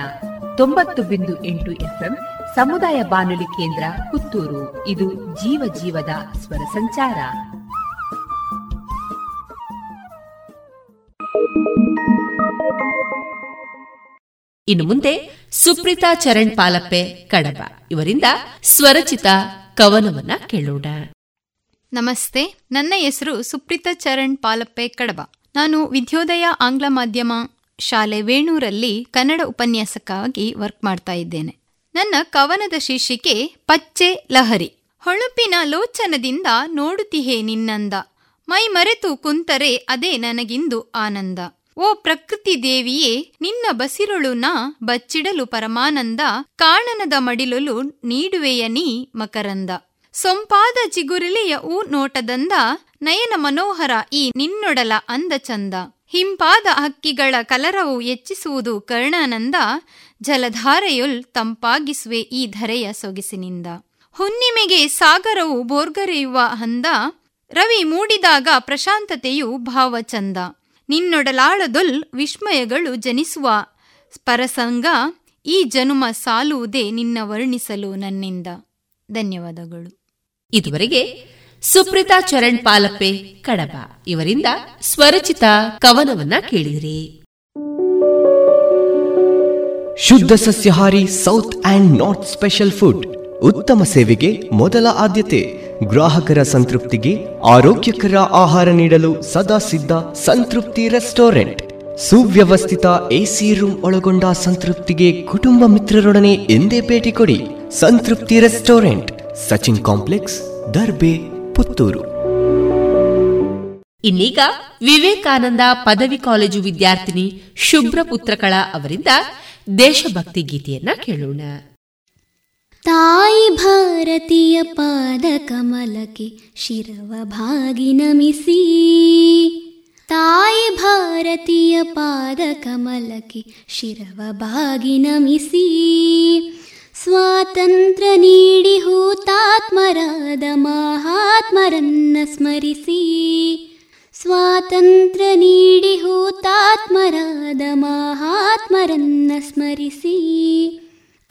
90.8 ಎಫ್ಎಂ ಸಮುದಾಯ ಬಾನುಲಿ ಕೇಂದ್ರ ಪುತ್ತೂರು. ಇದು ಜೀವ ಜೀವದ ಸ್ವರ ಸಂಚಾರ. ಇನ್ನು ಮುಂದೆ ಸುಪ್ರೀತಾ ಚರಣ್ ಪಾಲಪ್ಪೆ ಕಡಬ ಇವರಿಂದ ಸ್ವರಚಿತ ಕವನವನ್ನ ಕೇಳೋಣ. ನಮಸ್ತೆ, ನನ್ನ ಹೆಸರು ಸುಪ್ರೀತಾ ಚರಣ್ ಪಾಲಪ್ಪೆ ಕಡಬ. ನಾನು ವಿದ್ಯೋದಯ ಆಂಗ್ಲ ಮಾಧ್ಯಮ ಶಾಲೆ ವೇಣೂರಲ್ಲಿ ಕನ್ನಡ ಉಪನ್ಯಾಸಕ್ಕಾಗಿ ವರ್ಕ್ ಮಾಡ್ತಾ ಇದ್ದೇನೆ. ನನ್ನ ಕವನದ ಶೀರ್ಷಿಕೆ ಪಚ್ಚೆ ಲಹರಿ. ಹೊಳಪಿನ ಲೋಚನದಿಂದ ನೋಡುತ್ತಿಹೇ ನಿನ್ನಂದ, ಮೈ ಮರೆತು ಕುಂತರೆ ಅದೇ ನನಗಿಂದು ಆನಂದ. ಓ ಪ್ರಕೃತಿ ದೇವಿಯೇ ನಿನ್ನ ಬಸಿರೊಳು ನಾ ಬಚ್ಚಿಡಲು ಪರಮಾನಂದ, ಕಾಣನದ ಮಡಿಲೊಲು ನೀಡುವೆಯ ನೀ ಮಕರಂದ. ಸೊಂಪಾದ ಜಿಗುರಿಲೆಯ ಊ ನೋಟದಂದ, ನಯನ ಮನೋಹರ ಈ ನಿನ್ನೊಡಲ ಅಂದ ಚಂದ. ಹಿಂಪಾದ ಹಕ್ಕಿಗಳ ಕಲರವು ಹೆಚ್ಚಿಸುವುದು ಕರ್ಣಾನಂದ, ಜಲಧಾರೆಯೊಲ್ ತಂಪಾಗಿಸುವೆ ಈ ಧರೆಯ ಸೊಗಸಿನಿಂದ. ಹುಣ್ಣಿಮೆಗೆ ಸಾಗರವು ಬೋರ್ಗರೆಯುವ ಹಂದ, ರವಿ ಮೂಡಿದಾಗ ಪ್ರಶಾಂತತೆಯು ಭಾವಚಂದ. ನಿನ್ನೊಡಲಾಳದೊಲ್ ವಿಸ್ಮಯಗಳು ಜನಿಸುವ ಪರಸಂಗ, ಈ ಜನುಮ ಸಾಲುವುದೇ ನಿನ್ನ ವರ್ಣಿಸಲು ನನ್ನಿಂದ. ಧನ್ಯವಾದಗಳು. ಇದುವರೆಗೆ ಸುಪ್ರೀತಾ ಚರಣ್ ಪಾಲಪ್ಪೆ ಕಡಬ ಇವರಿಂದ ಸ್ವರಚಿತ ಕವನವನ್ನ ಕೇಳಿದಿರಿ. ಶುದ್ಧ ಸಸ್ಯಹಾರಿ south and north special food. ಉತ್ತಮ ಸೇವೆಗೆ ಮೊದಲ ಆದ್ಯತೆ, ಗ್ರಾಹಕರ ಸಂತೃಪ್ತಿಗೆ ಆರೋಗ್ಯಕರ ಆಹಾರ ನೀಡಲು ಸದಾ ಸಿದ್ಧ ಸಂತೃಪ್ತಿ ರೆಸ್ಟೋರೆಂಟ್. ಸುವ್ಯವಸ್ಥಿತ ಎಸಿ ರೂಮ್ ಒಳಗೊಂಡ ಸಂತೃಪ್ತಿಗೆ ಕುಟುಂಬ ಮಿತ್ರರೊಡನೆ ಎಂದೇ ಭೇಟಿ ಕೊಡಿ. Santrupti restaurant, Sachin complex, Darbe, Puttur. ಇನ್ನೀಗ ವಿವೇಕಾನಂದ ಪದವಿ ಕಾಲೇಜು ವಿದ್ಯಾರ್ಥಿನಿ ಶುಭ್ರ ಪುತ್ರಕಳ ಅವರಿಂದ ದೇಶಭಕ್ತಿ ಗೀತೆಯನ್ನ ಕೇಳೋಣ. ತಾಯಿ ಭಾರತೀಯ ಪಾದ ಕಮಲಕ್ಕೆ ಶಿರವ ಭಾಗಿ ನಮಿಸಿ, ತಾಯಿ ಭಾರತೀಯ ಪಾದ ಕಮಲಕ್ಕೆ ಶಿರವ ಭಾಗಿ ನಮಿಸಿ. ಸ್ವಾತಂತ್ರ್ಯ ನೀಡಿ ಹೂತಾತ್ಮರಾದ ಮಹಾತ್ಮರನ್ನ ಸ್ಮರಿಸಿ, ಸ್ವಾತಂತ್ರ್ಯ ನೀಡಿ ಹೂತಾತ್ಮರಾದ ಮಹಾತ್ಮರನ್ನ ಸ್ಮರಿಸಿ.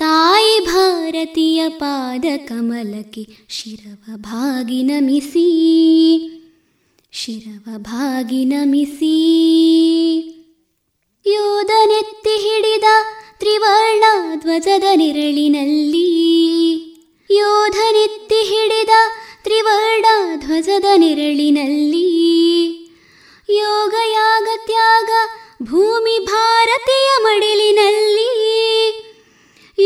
ತಾಯಿ ಭಾರತೀಯ ಪಾದ ಕಮಲಕ್ಕೆ ಶಿರವ ಭಾಗಿ ನಮಿಸಿ, ಶಿರವ ಭಾಗಿ ನಮಿಸಿ. ಯೋಧನೆತ್ತಿ ಹಿಡಿದ ತ್ರಿವರ್ಣ ಧ್ವಜದ ನೆರಳಿನಲ್ಲಿ, ಯೋಧನೆತ್ತಿ ಹಿಡಿದ ತ್ರಿವರ್ಣ ಧ್ವಜದ ನೆರಳಿನಲ್ಲಿ. ಯೋಗ ಯಾಗ ತ್ಯಾಗ ಭೂಮಿ ಭಾರತೀಯ ಮಡಿಲಿನಲ್ಲಿ,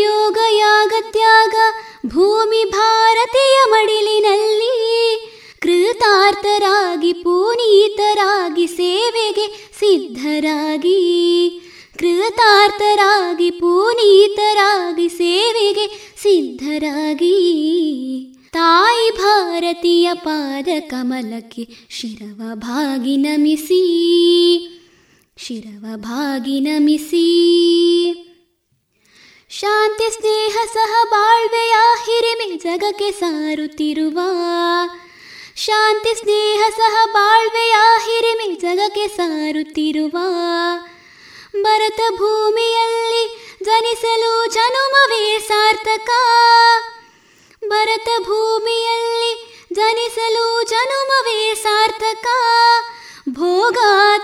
ಯೋಗ ಯಾಗ ತ್ಯಾಗ ಭೂಮಿ ಭಾರತೀಯ ಮಡಿಲಿನಲ್ಲಿ. ಕೃತಾರ್ಥರಾಗಿ ಪುನೀತರಾಗಿ ಸೇವೆಗೆ ಸಿದ್ಧರಾಗಿ, ಕೃತಾರ್ಥರಾಗಿ ಪುನೀತರಾಗಿ ಸೇವೆಗೆ ಸಿದ್ಧರಾಗಿ. ತಾಯಿ ಭಾರತೀಯ ಪಾದ ಕಮಲಕ್ಕೆ ಶಿರವ ಭಾಗಿ ನಮಿಸಿ, ಶಿರವ ಭಾಗಿ ನಮಿಸಿ. ಶಾಂತಿ ಸ್ನೇಹ ಸಹ ಬಾಳ್ವೆಯ ಹಿರಿಮೆ ಜಗಕ್ಕೆ ಸಾರುತ್ತಿರುವ, ಶಾಂತಿ ಸ್ನೇಹ ಸಹ ಬಾಳ್ವೆಯ ಲೋಕಕ್ಕೆ ಸಾರುತ್ತಿರುವ ಭರತ ಭೂಮಿಯಲ್ಲಿ ಜನಿಸಲು ಜನುಮವೇ ಸಾರ್ಥಕ, ಭರತ ಭೂಮಿಯಲ್ಲಿ ಜನಿಸಲು ಜನುಮವೇ ಸಾರ್ಥಕ. ಭೋಗ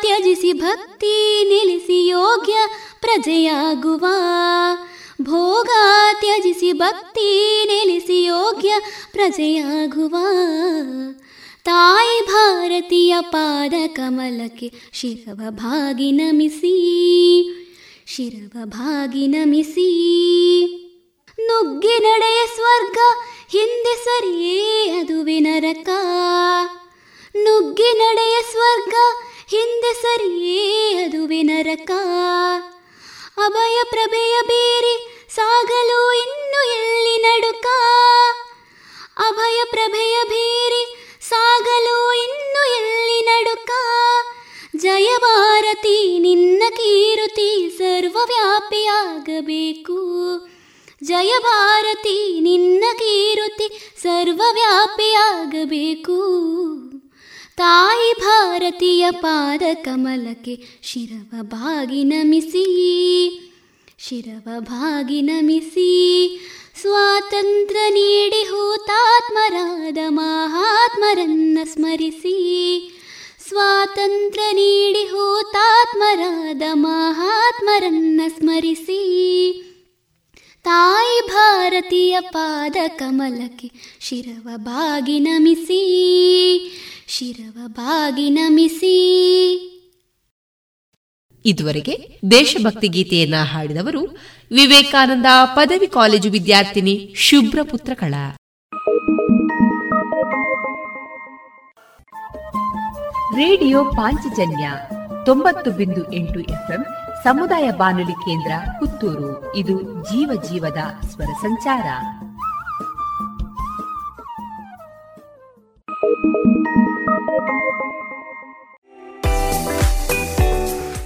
ತ್ಯಜಿಸಿ ಭಕ್ತಿ ನಿಲ್ಲಿಸಿ ಯೋಗ್ಯ ಪ್ರಜೆಯಾಗುವ, ಭೋಗ ತ್ಯಜಿಸಿ ಭಕ್ತಿ ನೆಲೆಸಿ ಯೋಗ್ಯ ಪ್ರಜೆಯಾಗುವ. ತಾಯಿ ಭಾರತೀಯ ಪಾದ ಕಮಲಕ್ಕೆ ಶಿರವಭಾಗಿ ನಮಿಸಿ, ಶಿರವಭಾಗಿ ನಮಿಸಿ. ನುಗ್ಗಿ ನಡೆಯ ಸ್ವರ್ಗ ಹಿಂದೆ ಸರಿಯೇ ಅದುವೆ ನರಕ, ನುಗ್ಗಿ ನಡೆಯ ಸ್ವರ್ಗ ಹಿಂದೆ ಸರಿಯೇ ಅದುವೆ ನರಕ. ಅಭಯ ಪ್ರಭೆಯ ಬೇರೆ ಸಾಗಲು ಇನ್ನು ಎಲ್ಲಿ ನಡುಕ, ಅಭಯ ಪ್ರಭೆಯ ಬೇರೆ ಸಾಗಲು ಇನ್ನು ಎಲ್ಲಿ ನಡುಕ. ಜಯ ಭಾರತಿ ನಿನ್ನ ಕೀರುತಿ ಸರ್ವವ್ಯಾಪಿಯಾಗಬೇಕು, ಜಯ ಭಾರತಿ ನಿನ್ನ ಕೀರುತಿ ಸರ್ವವ್ಯಾಪಿಯಾಗಬೇಕು. ತಾಯಿ ಭಾರತೀಯ ಪಾದ ಕಮಲಕ್ಕೆ ಶಿರವಭಾಗಿ ನಮಿಸಿ, ಶಿರವಭಾಗಿ ನಮಿಸಿ. ಸ್ವಾತಂತ್ರ್ಯ ನೀಡಿ ಹೂತಾತ್ಮರಾದ ಮಹಾತ್ಮರನ್ನ ಸ್ಮರಿಸಿ, ಸ್ವಾತಂತ್ರ್ಯ ನೀಡಿ ಹೂತಾತ್ಮರಾದ ಮಹಾತ್ಮರನ್ನ ಸ್ಮರಿಸಿ. ತಾಯಿ ಭಾರತೀಯ ಪಾದ ಕಮಲಕ್ಕೆ ಶಿರವಭಾಗಿ ನಮಿಸಿ, ಶಿರವಭಾಗಿ ನಮಿಸಿ. ಇದುವರೆಗೆ ದೇಶಭಕ್ತಿ ಗೀತೆಯನ್ನ ಹಾಡಿದವರು ವಿವೇಕಾನಂದ ಪದವಿ ಕಾಲೇಜು ವಿದ್ಯಾರ್ಥಿನಿ ಶುಭ್ರ ಪುತ್ರಕಳ. ರೇಡಿಯೋ ಪಾಂಚಜನ್ಯ 90.8 FM ಸಮುದಾಯ ಬಾನುಲಿ ಕೇಂದ್ರ ಪುತ್ತೂರು. ಇದು ಜೀವ ಜೀವದ ಸ್ವರ ಸಂಚಾರ.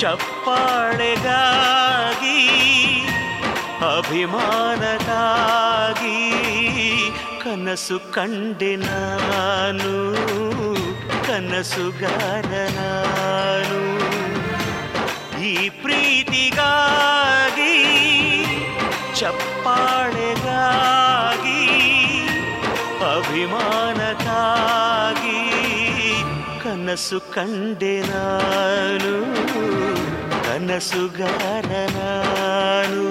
ಚಪ್ಪಾಳೆಗಾಗಿ ಅಭಿಮಾನದಾಗಿ ಕನಸು ಕಂಡೆ ನಾನು, ಕನಸುಗಾರ ನಾನು. ಈ ಪ್ರೀತಿಗಾಗಿ ಚಪ್ಪಾಳೆಗಾಗಿ ಅಭಿಮಾನದಾಗಿ ಕನಸು ಕಂಡೆ ನಾನು, ಕನಸುಗಾರ ನಾನು.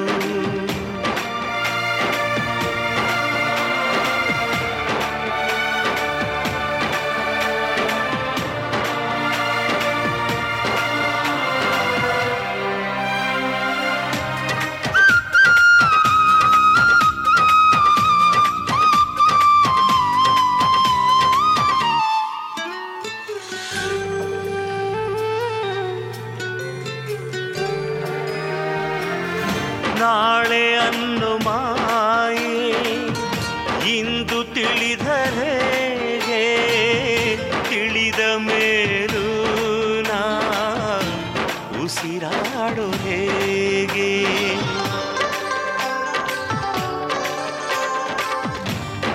ಎಂದು ತಿಳಿದರೆ ತಿಳಿದ ಮೇಲೂ ನಾ ಉಸಿರಾಡು ಹೇಗೆ.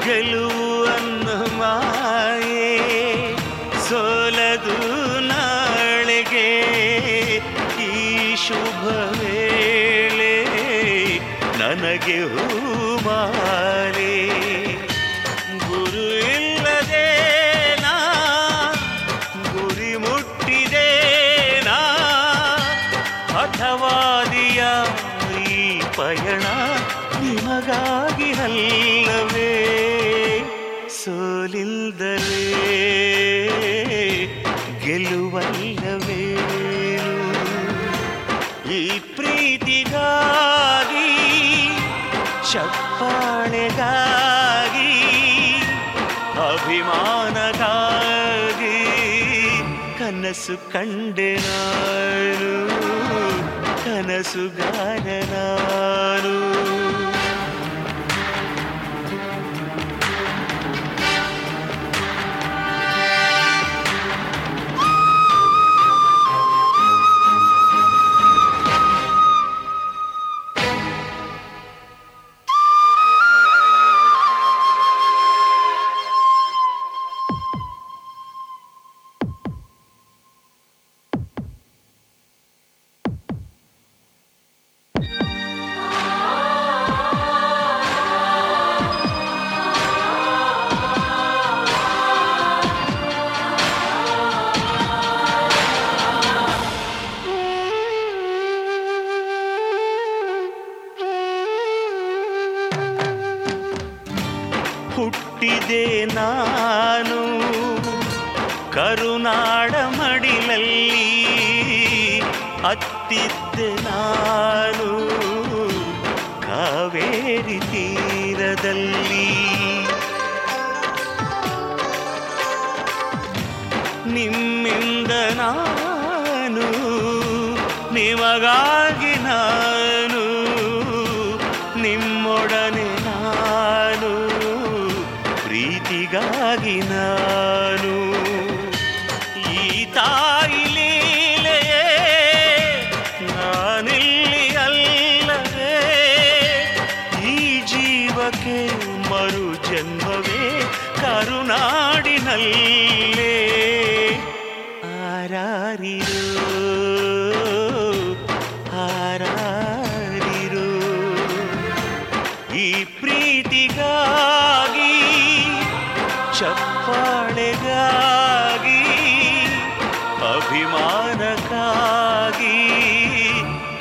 ಗೆಲುವು ಅನ್ನು ಮಾಯೆ ಸೋಲದು ನಾಳೆಗೆ, ಈ ಶುಭ ವೇಳೆ ನನಗೆ ಹೂಮಾಲೆ. ಗುರು ಇಲ್ಲದೆ ನಾ ಗುರಿ ಮುಟ್ಟಿದೆ ನಾ, ಹಠವಾದಿಯ ಈ ಪಯಣ ನಿಮಗಾಗಿ ಅಲ್ಲವೇ. ಸೋಲಿಲ್ಲದೆ ಗೆಲುವಲ್ಲವೇ, ಈ ಪ್ರೀತಿಗಾಗಿ ಚಪ್ಪಾಳೆಗಾಗಿ ಅಭಿಮಾನಗಾಗಿ ಕನಸು ಕಂಡೆ ನಾನು, ಕನಸುಗಾರ ನಾನು.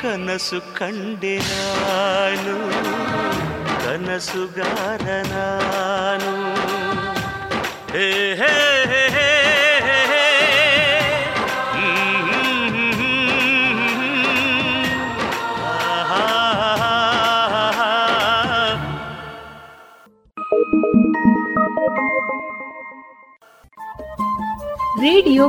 ಕನಸು ಕಂಡೆ ನಾನು, ಕನಸುಗಾರ ನಾನು. ಹೇ ಹೇ ಹೇ ರೇಡಿಯೋ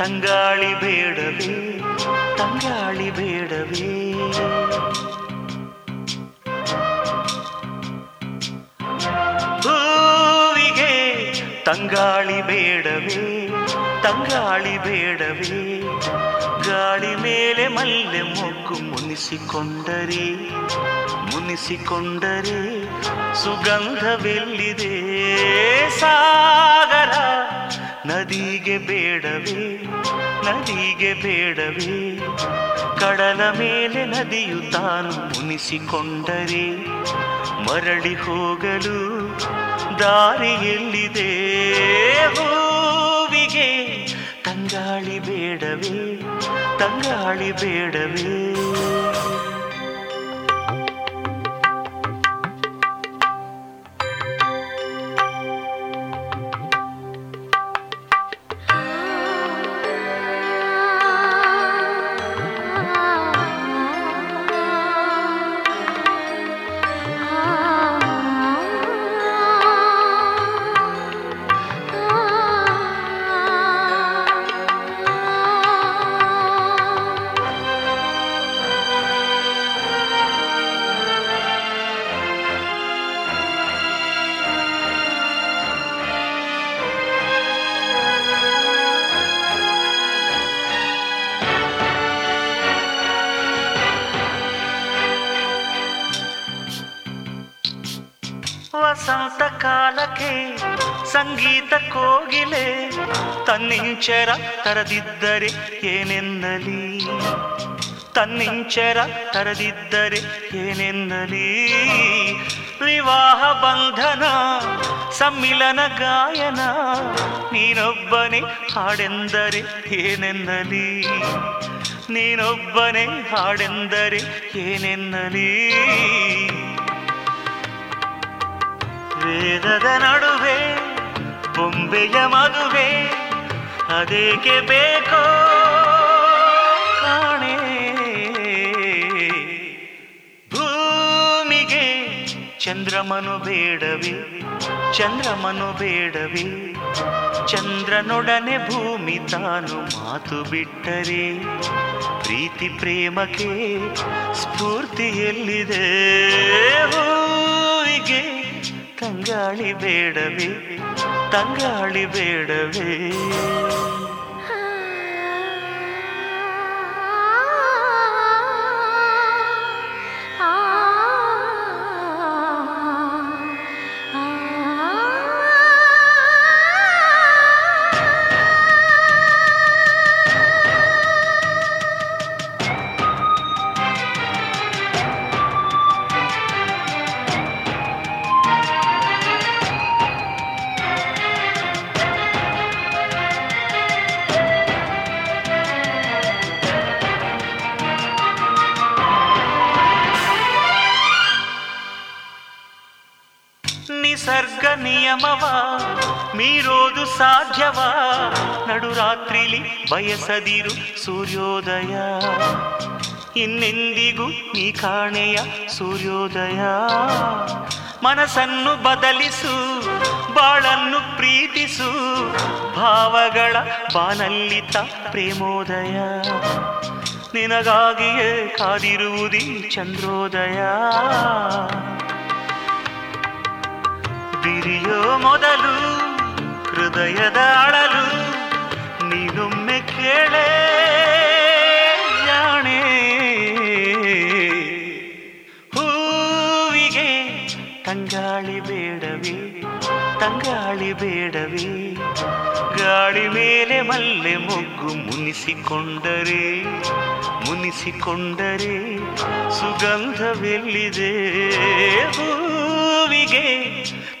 ತಂಗಾಳಿ ಬೇಡವೇ, ತಂಗಾಳಿ ಬೇಡವೇ. ಹೂವಿಗೆ ತಂಗಾಳಿ ಬೇಡವೇ, ತಂಗಾಳಿ ಬೇಡವೇ. ಗಾಳಿ ಮೇಲೆ ಮಲ್ಲೆ ಮೊಗ್ಗು ಮುನಿಸಿಕೊಂಡರೆ, ಮುನಿಸಿಕೊಂಡರೆ ಸುಗಂಧವೆಲ್ಲಿದೆ. ಸಾಗರ ನದಿಗೆ ಬೇಡವೇ, ನದಿಗೆ ಬೇಡವೇ. ಕಡಲ ಮೇಲೆ ನದಿಯು ತಾನು ಮುನಿಸಿಕೊಂಡರೆ ಮರಳಿ ಹೋಗಲು ದಾರಿಯಲ್ಲಿದೆ. ಹೂವಿಗೆ ತಂಗಾಳಿ ಬೇಡವೇ, ತಂಗಾಳಿ ಬೇಡವೇ. ವಸಂತ ಕಾಲಕ್ಕೆ ಸಂಗೀತ ಕೋಗಿಲೆ ತನ್ನಿಂಚರ ತರದಿದ್ದರೆ ಏನೆನ್ನಲಿ, ತನ್ನಿಂಚರ ತರದಿದ್ದರೆ ಏನೆನ್ನಲಿ. ವಿವಾಹ ಬಂಧನ ಸಮ್ಮಿಲನ ಗಾಯನ ನೀನೊಬ್ಬನೇ ಹಾಡೆಂದರೆ ಏನೆನ್ನಲಿ, ನೀನೊಬ್ಬನೇ ಹಾಡೆಂದರೆ ಏನೆನ್ನಲಿ. ವೇದದ ನಡುವೆ ಬೊಂಬೆಯ ಮದುವೆ ಅದೇಕೆ ಬೇಕೋ ಕಾಣೆ, ಭೂಮಿಗೆ ಚಂದ್ರಮನು ಬೇಡವೇ, ಚಂದ್ರಮನು ಬೇಡವೇ, ಚಂದ್ರನೊಡನೆ ಭೂಮಿ ತಾನು ಮಾತು ಬಿಟ್ಟರೆ ಪ್ರೀತಿ ಪ್ರೇಮಕ್ಕೆ ಸ್ಫೂರ್ತಿಯಲ್ಲಿದೆ. ಹೂವಿಗೆ ತಂಗಾಳಿ ಬೇಡವೇ, ತಂಗಾಳಿ ಬೇಡವೇ. ನಿಸರ್ಗ ನಿಯಮವ ಮೀರೋದು ಸಾಧ್ಯವ, ನಡುರಾತ್ರಿಲಿ ಬಯಸದಿರು ಸೂರ್ಯೋದಯ, ಇನ್ನೆಂದಿಗೂ ನೀ ಕಾಣೆಯ ಸೂರ್ಯೋದಯ. ಮನಸ್ಸನ್ನು ಬದಲಿಸು, ಬಾಳನ್ನು ಪ್ರೀತಿಸು, ಭಾವಗಳ ಬಾನಲ್ಲಿತ ಪ್ರೇಮೋದಯ, ನಿನಗಾಗಿಯೇ ಕಾದಿರುವುದಿ ಚಂದ್ರೋದಯ. ಬಿರಿಯೋ ಮೊದಲು ಹೃದಯದ ಅಳಲು ನೀನೊಮ್ಮೆ ಕೇಳೇ ಜಾಣೆ, ಹೂವಿಗೆ ತಂಗಾಳಿ ಬೇಡವೇ, ತಂಗಾಳಿ ಬೇಡವೇ. ಗಾಳಿ ಮೇಲೆ ಮಲ್ಲೆ ಮೊಗ್ಗು ಮುನಿಸಿಕೊಂಡರೆ, ಮುನಿಸಿಕೊಂಡರೆ ಸುಗಂಧವೆಲ್ಲಿದೆ. ಹೂವಿಗೆ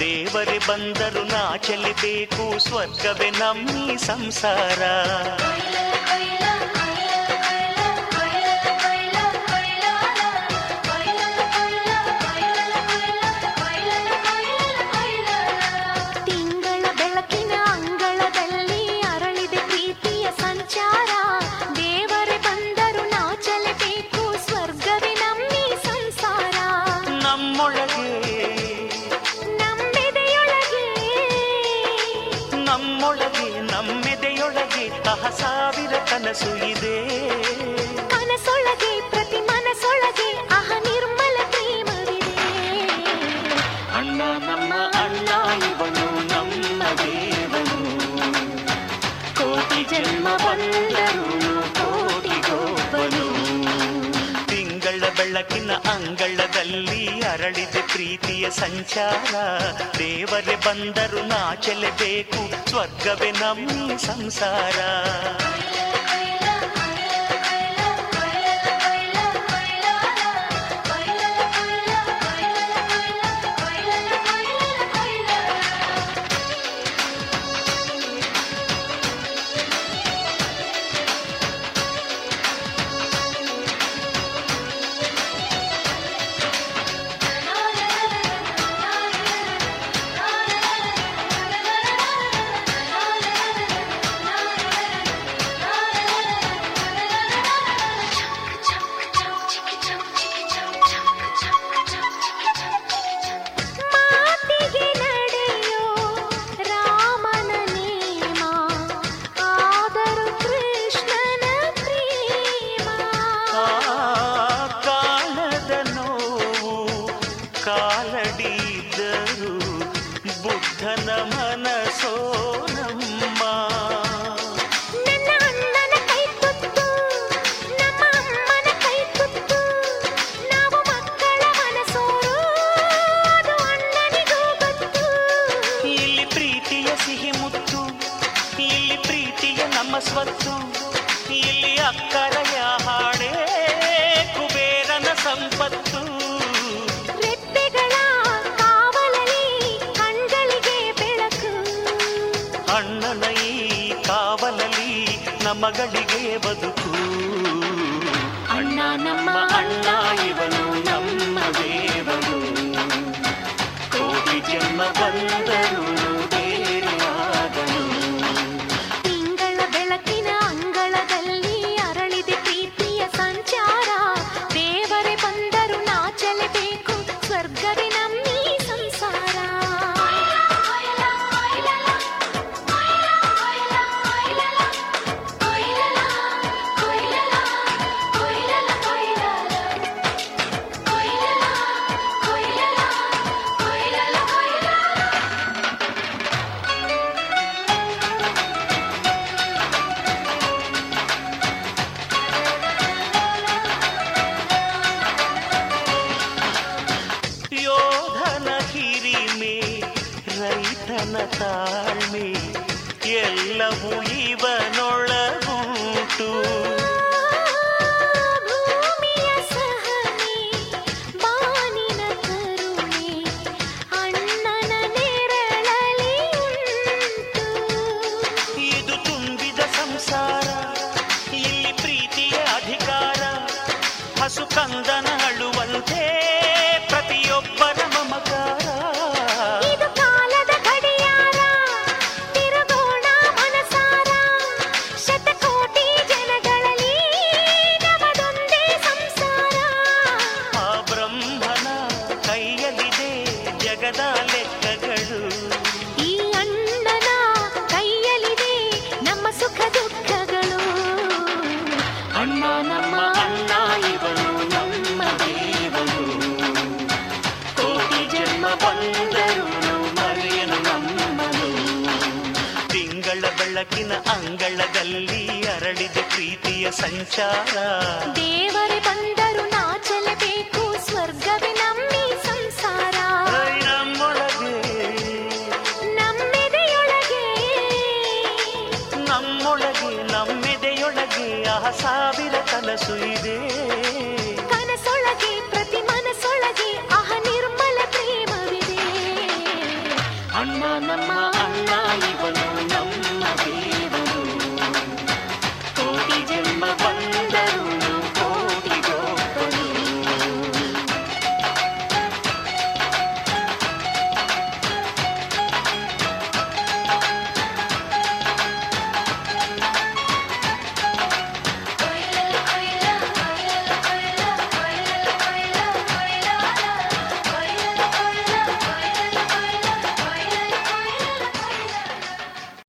ದೇವರೇ ಬಂದರು ನಾಚಲಿಬೇಕು, ಸ್ವರ್ಗವೇ ನಮ್ಮಿ ಸಂಸಾರ. ತಿಂಗಳ ಬೆಳಕಿನ ಅಂಗಳದಲ್ಲಿ ಅರಳಿದೆ ಪ್ರೀತಿಯ ಸಂಚಾರ, ದೇವರೇ ಬಂದರು ನಾಚಲಿಬೇಕು, ಸ್ವರ್ಗವೇ ನಮ್ಮಿ ಸಂಸಾರ. ನಮ್ಮೊಳಗೆ ಸಾವಿರ ಕನಸು ಇದೆ, ಕನಸೊಳಗೆ ಪ್ರತಿ ಮನಸೊಳಗೆ ಅಹ ನಿರ್ಮಲ ಪ್ರೇಮವಿದೆ. ಅಣ್ಣ ನಮ್ಮ ಅಣ್ಣ ಇವನು ನಮ್ಮ ದೇವನು, ಕೋಟಿ ಜನ್ಮ ಬಂದರು ಕೋಟಿ ಕೋಪನು. ತಿಂಗಳ ಬೆಳಕ ಬೆಳಕಿನ ಅಂಗಳದಲ್ಲಿ ಅರಳಿದೆ ಪ್ರೀತಿಯ ಸಂಚಾರ. ದೇವರೇ ಬಂದರು ನಾಚಲೇಬೇಕು, ಸ್ವರ್ಗವೇ ನಮ್ಮಿ ಸಂಸಾರ.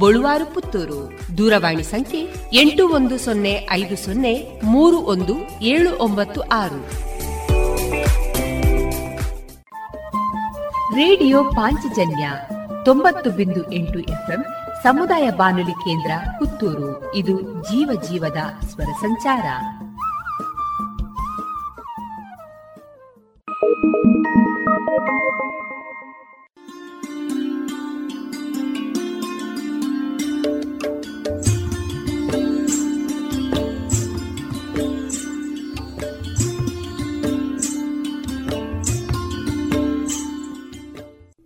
ಬಳುವಾರು, ಪುತ್ತೂರು. ದೂರವಾಣಿ ಸಂಖ್ಯೆ 8105031796. ರೇಡಿಯೋ ಪಾಂಚಜನ್ಯ 90.8 ಎಫ್ಎಂ ಸಮುದಾಯ ಬಾನುಲಿ ಕೇಂದ್ರ ಪುತ್ತೂರು. ಇದು ಜೀವ ಜೀವದ ಸ್ವರ ಸಂಚಾರ.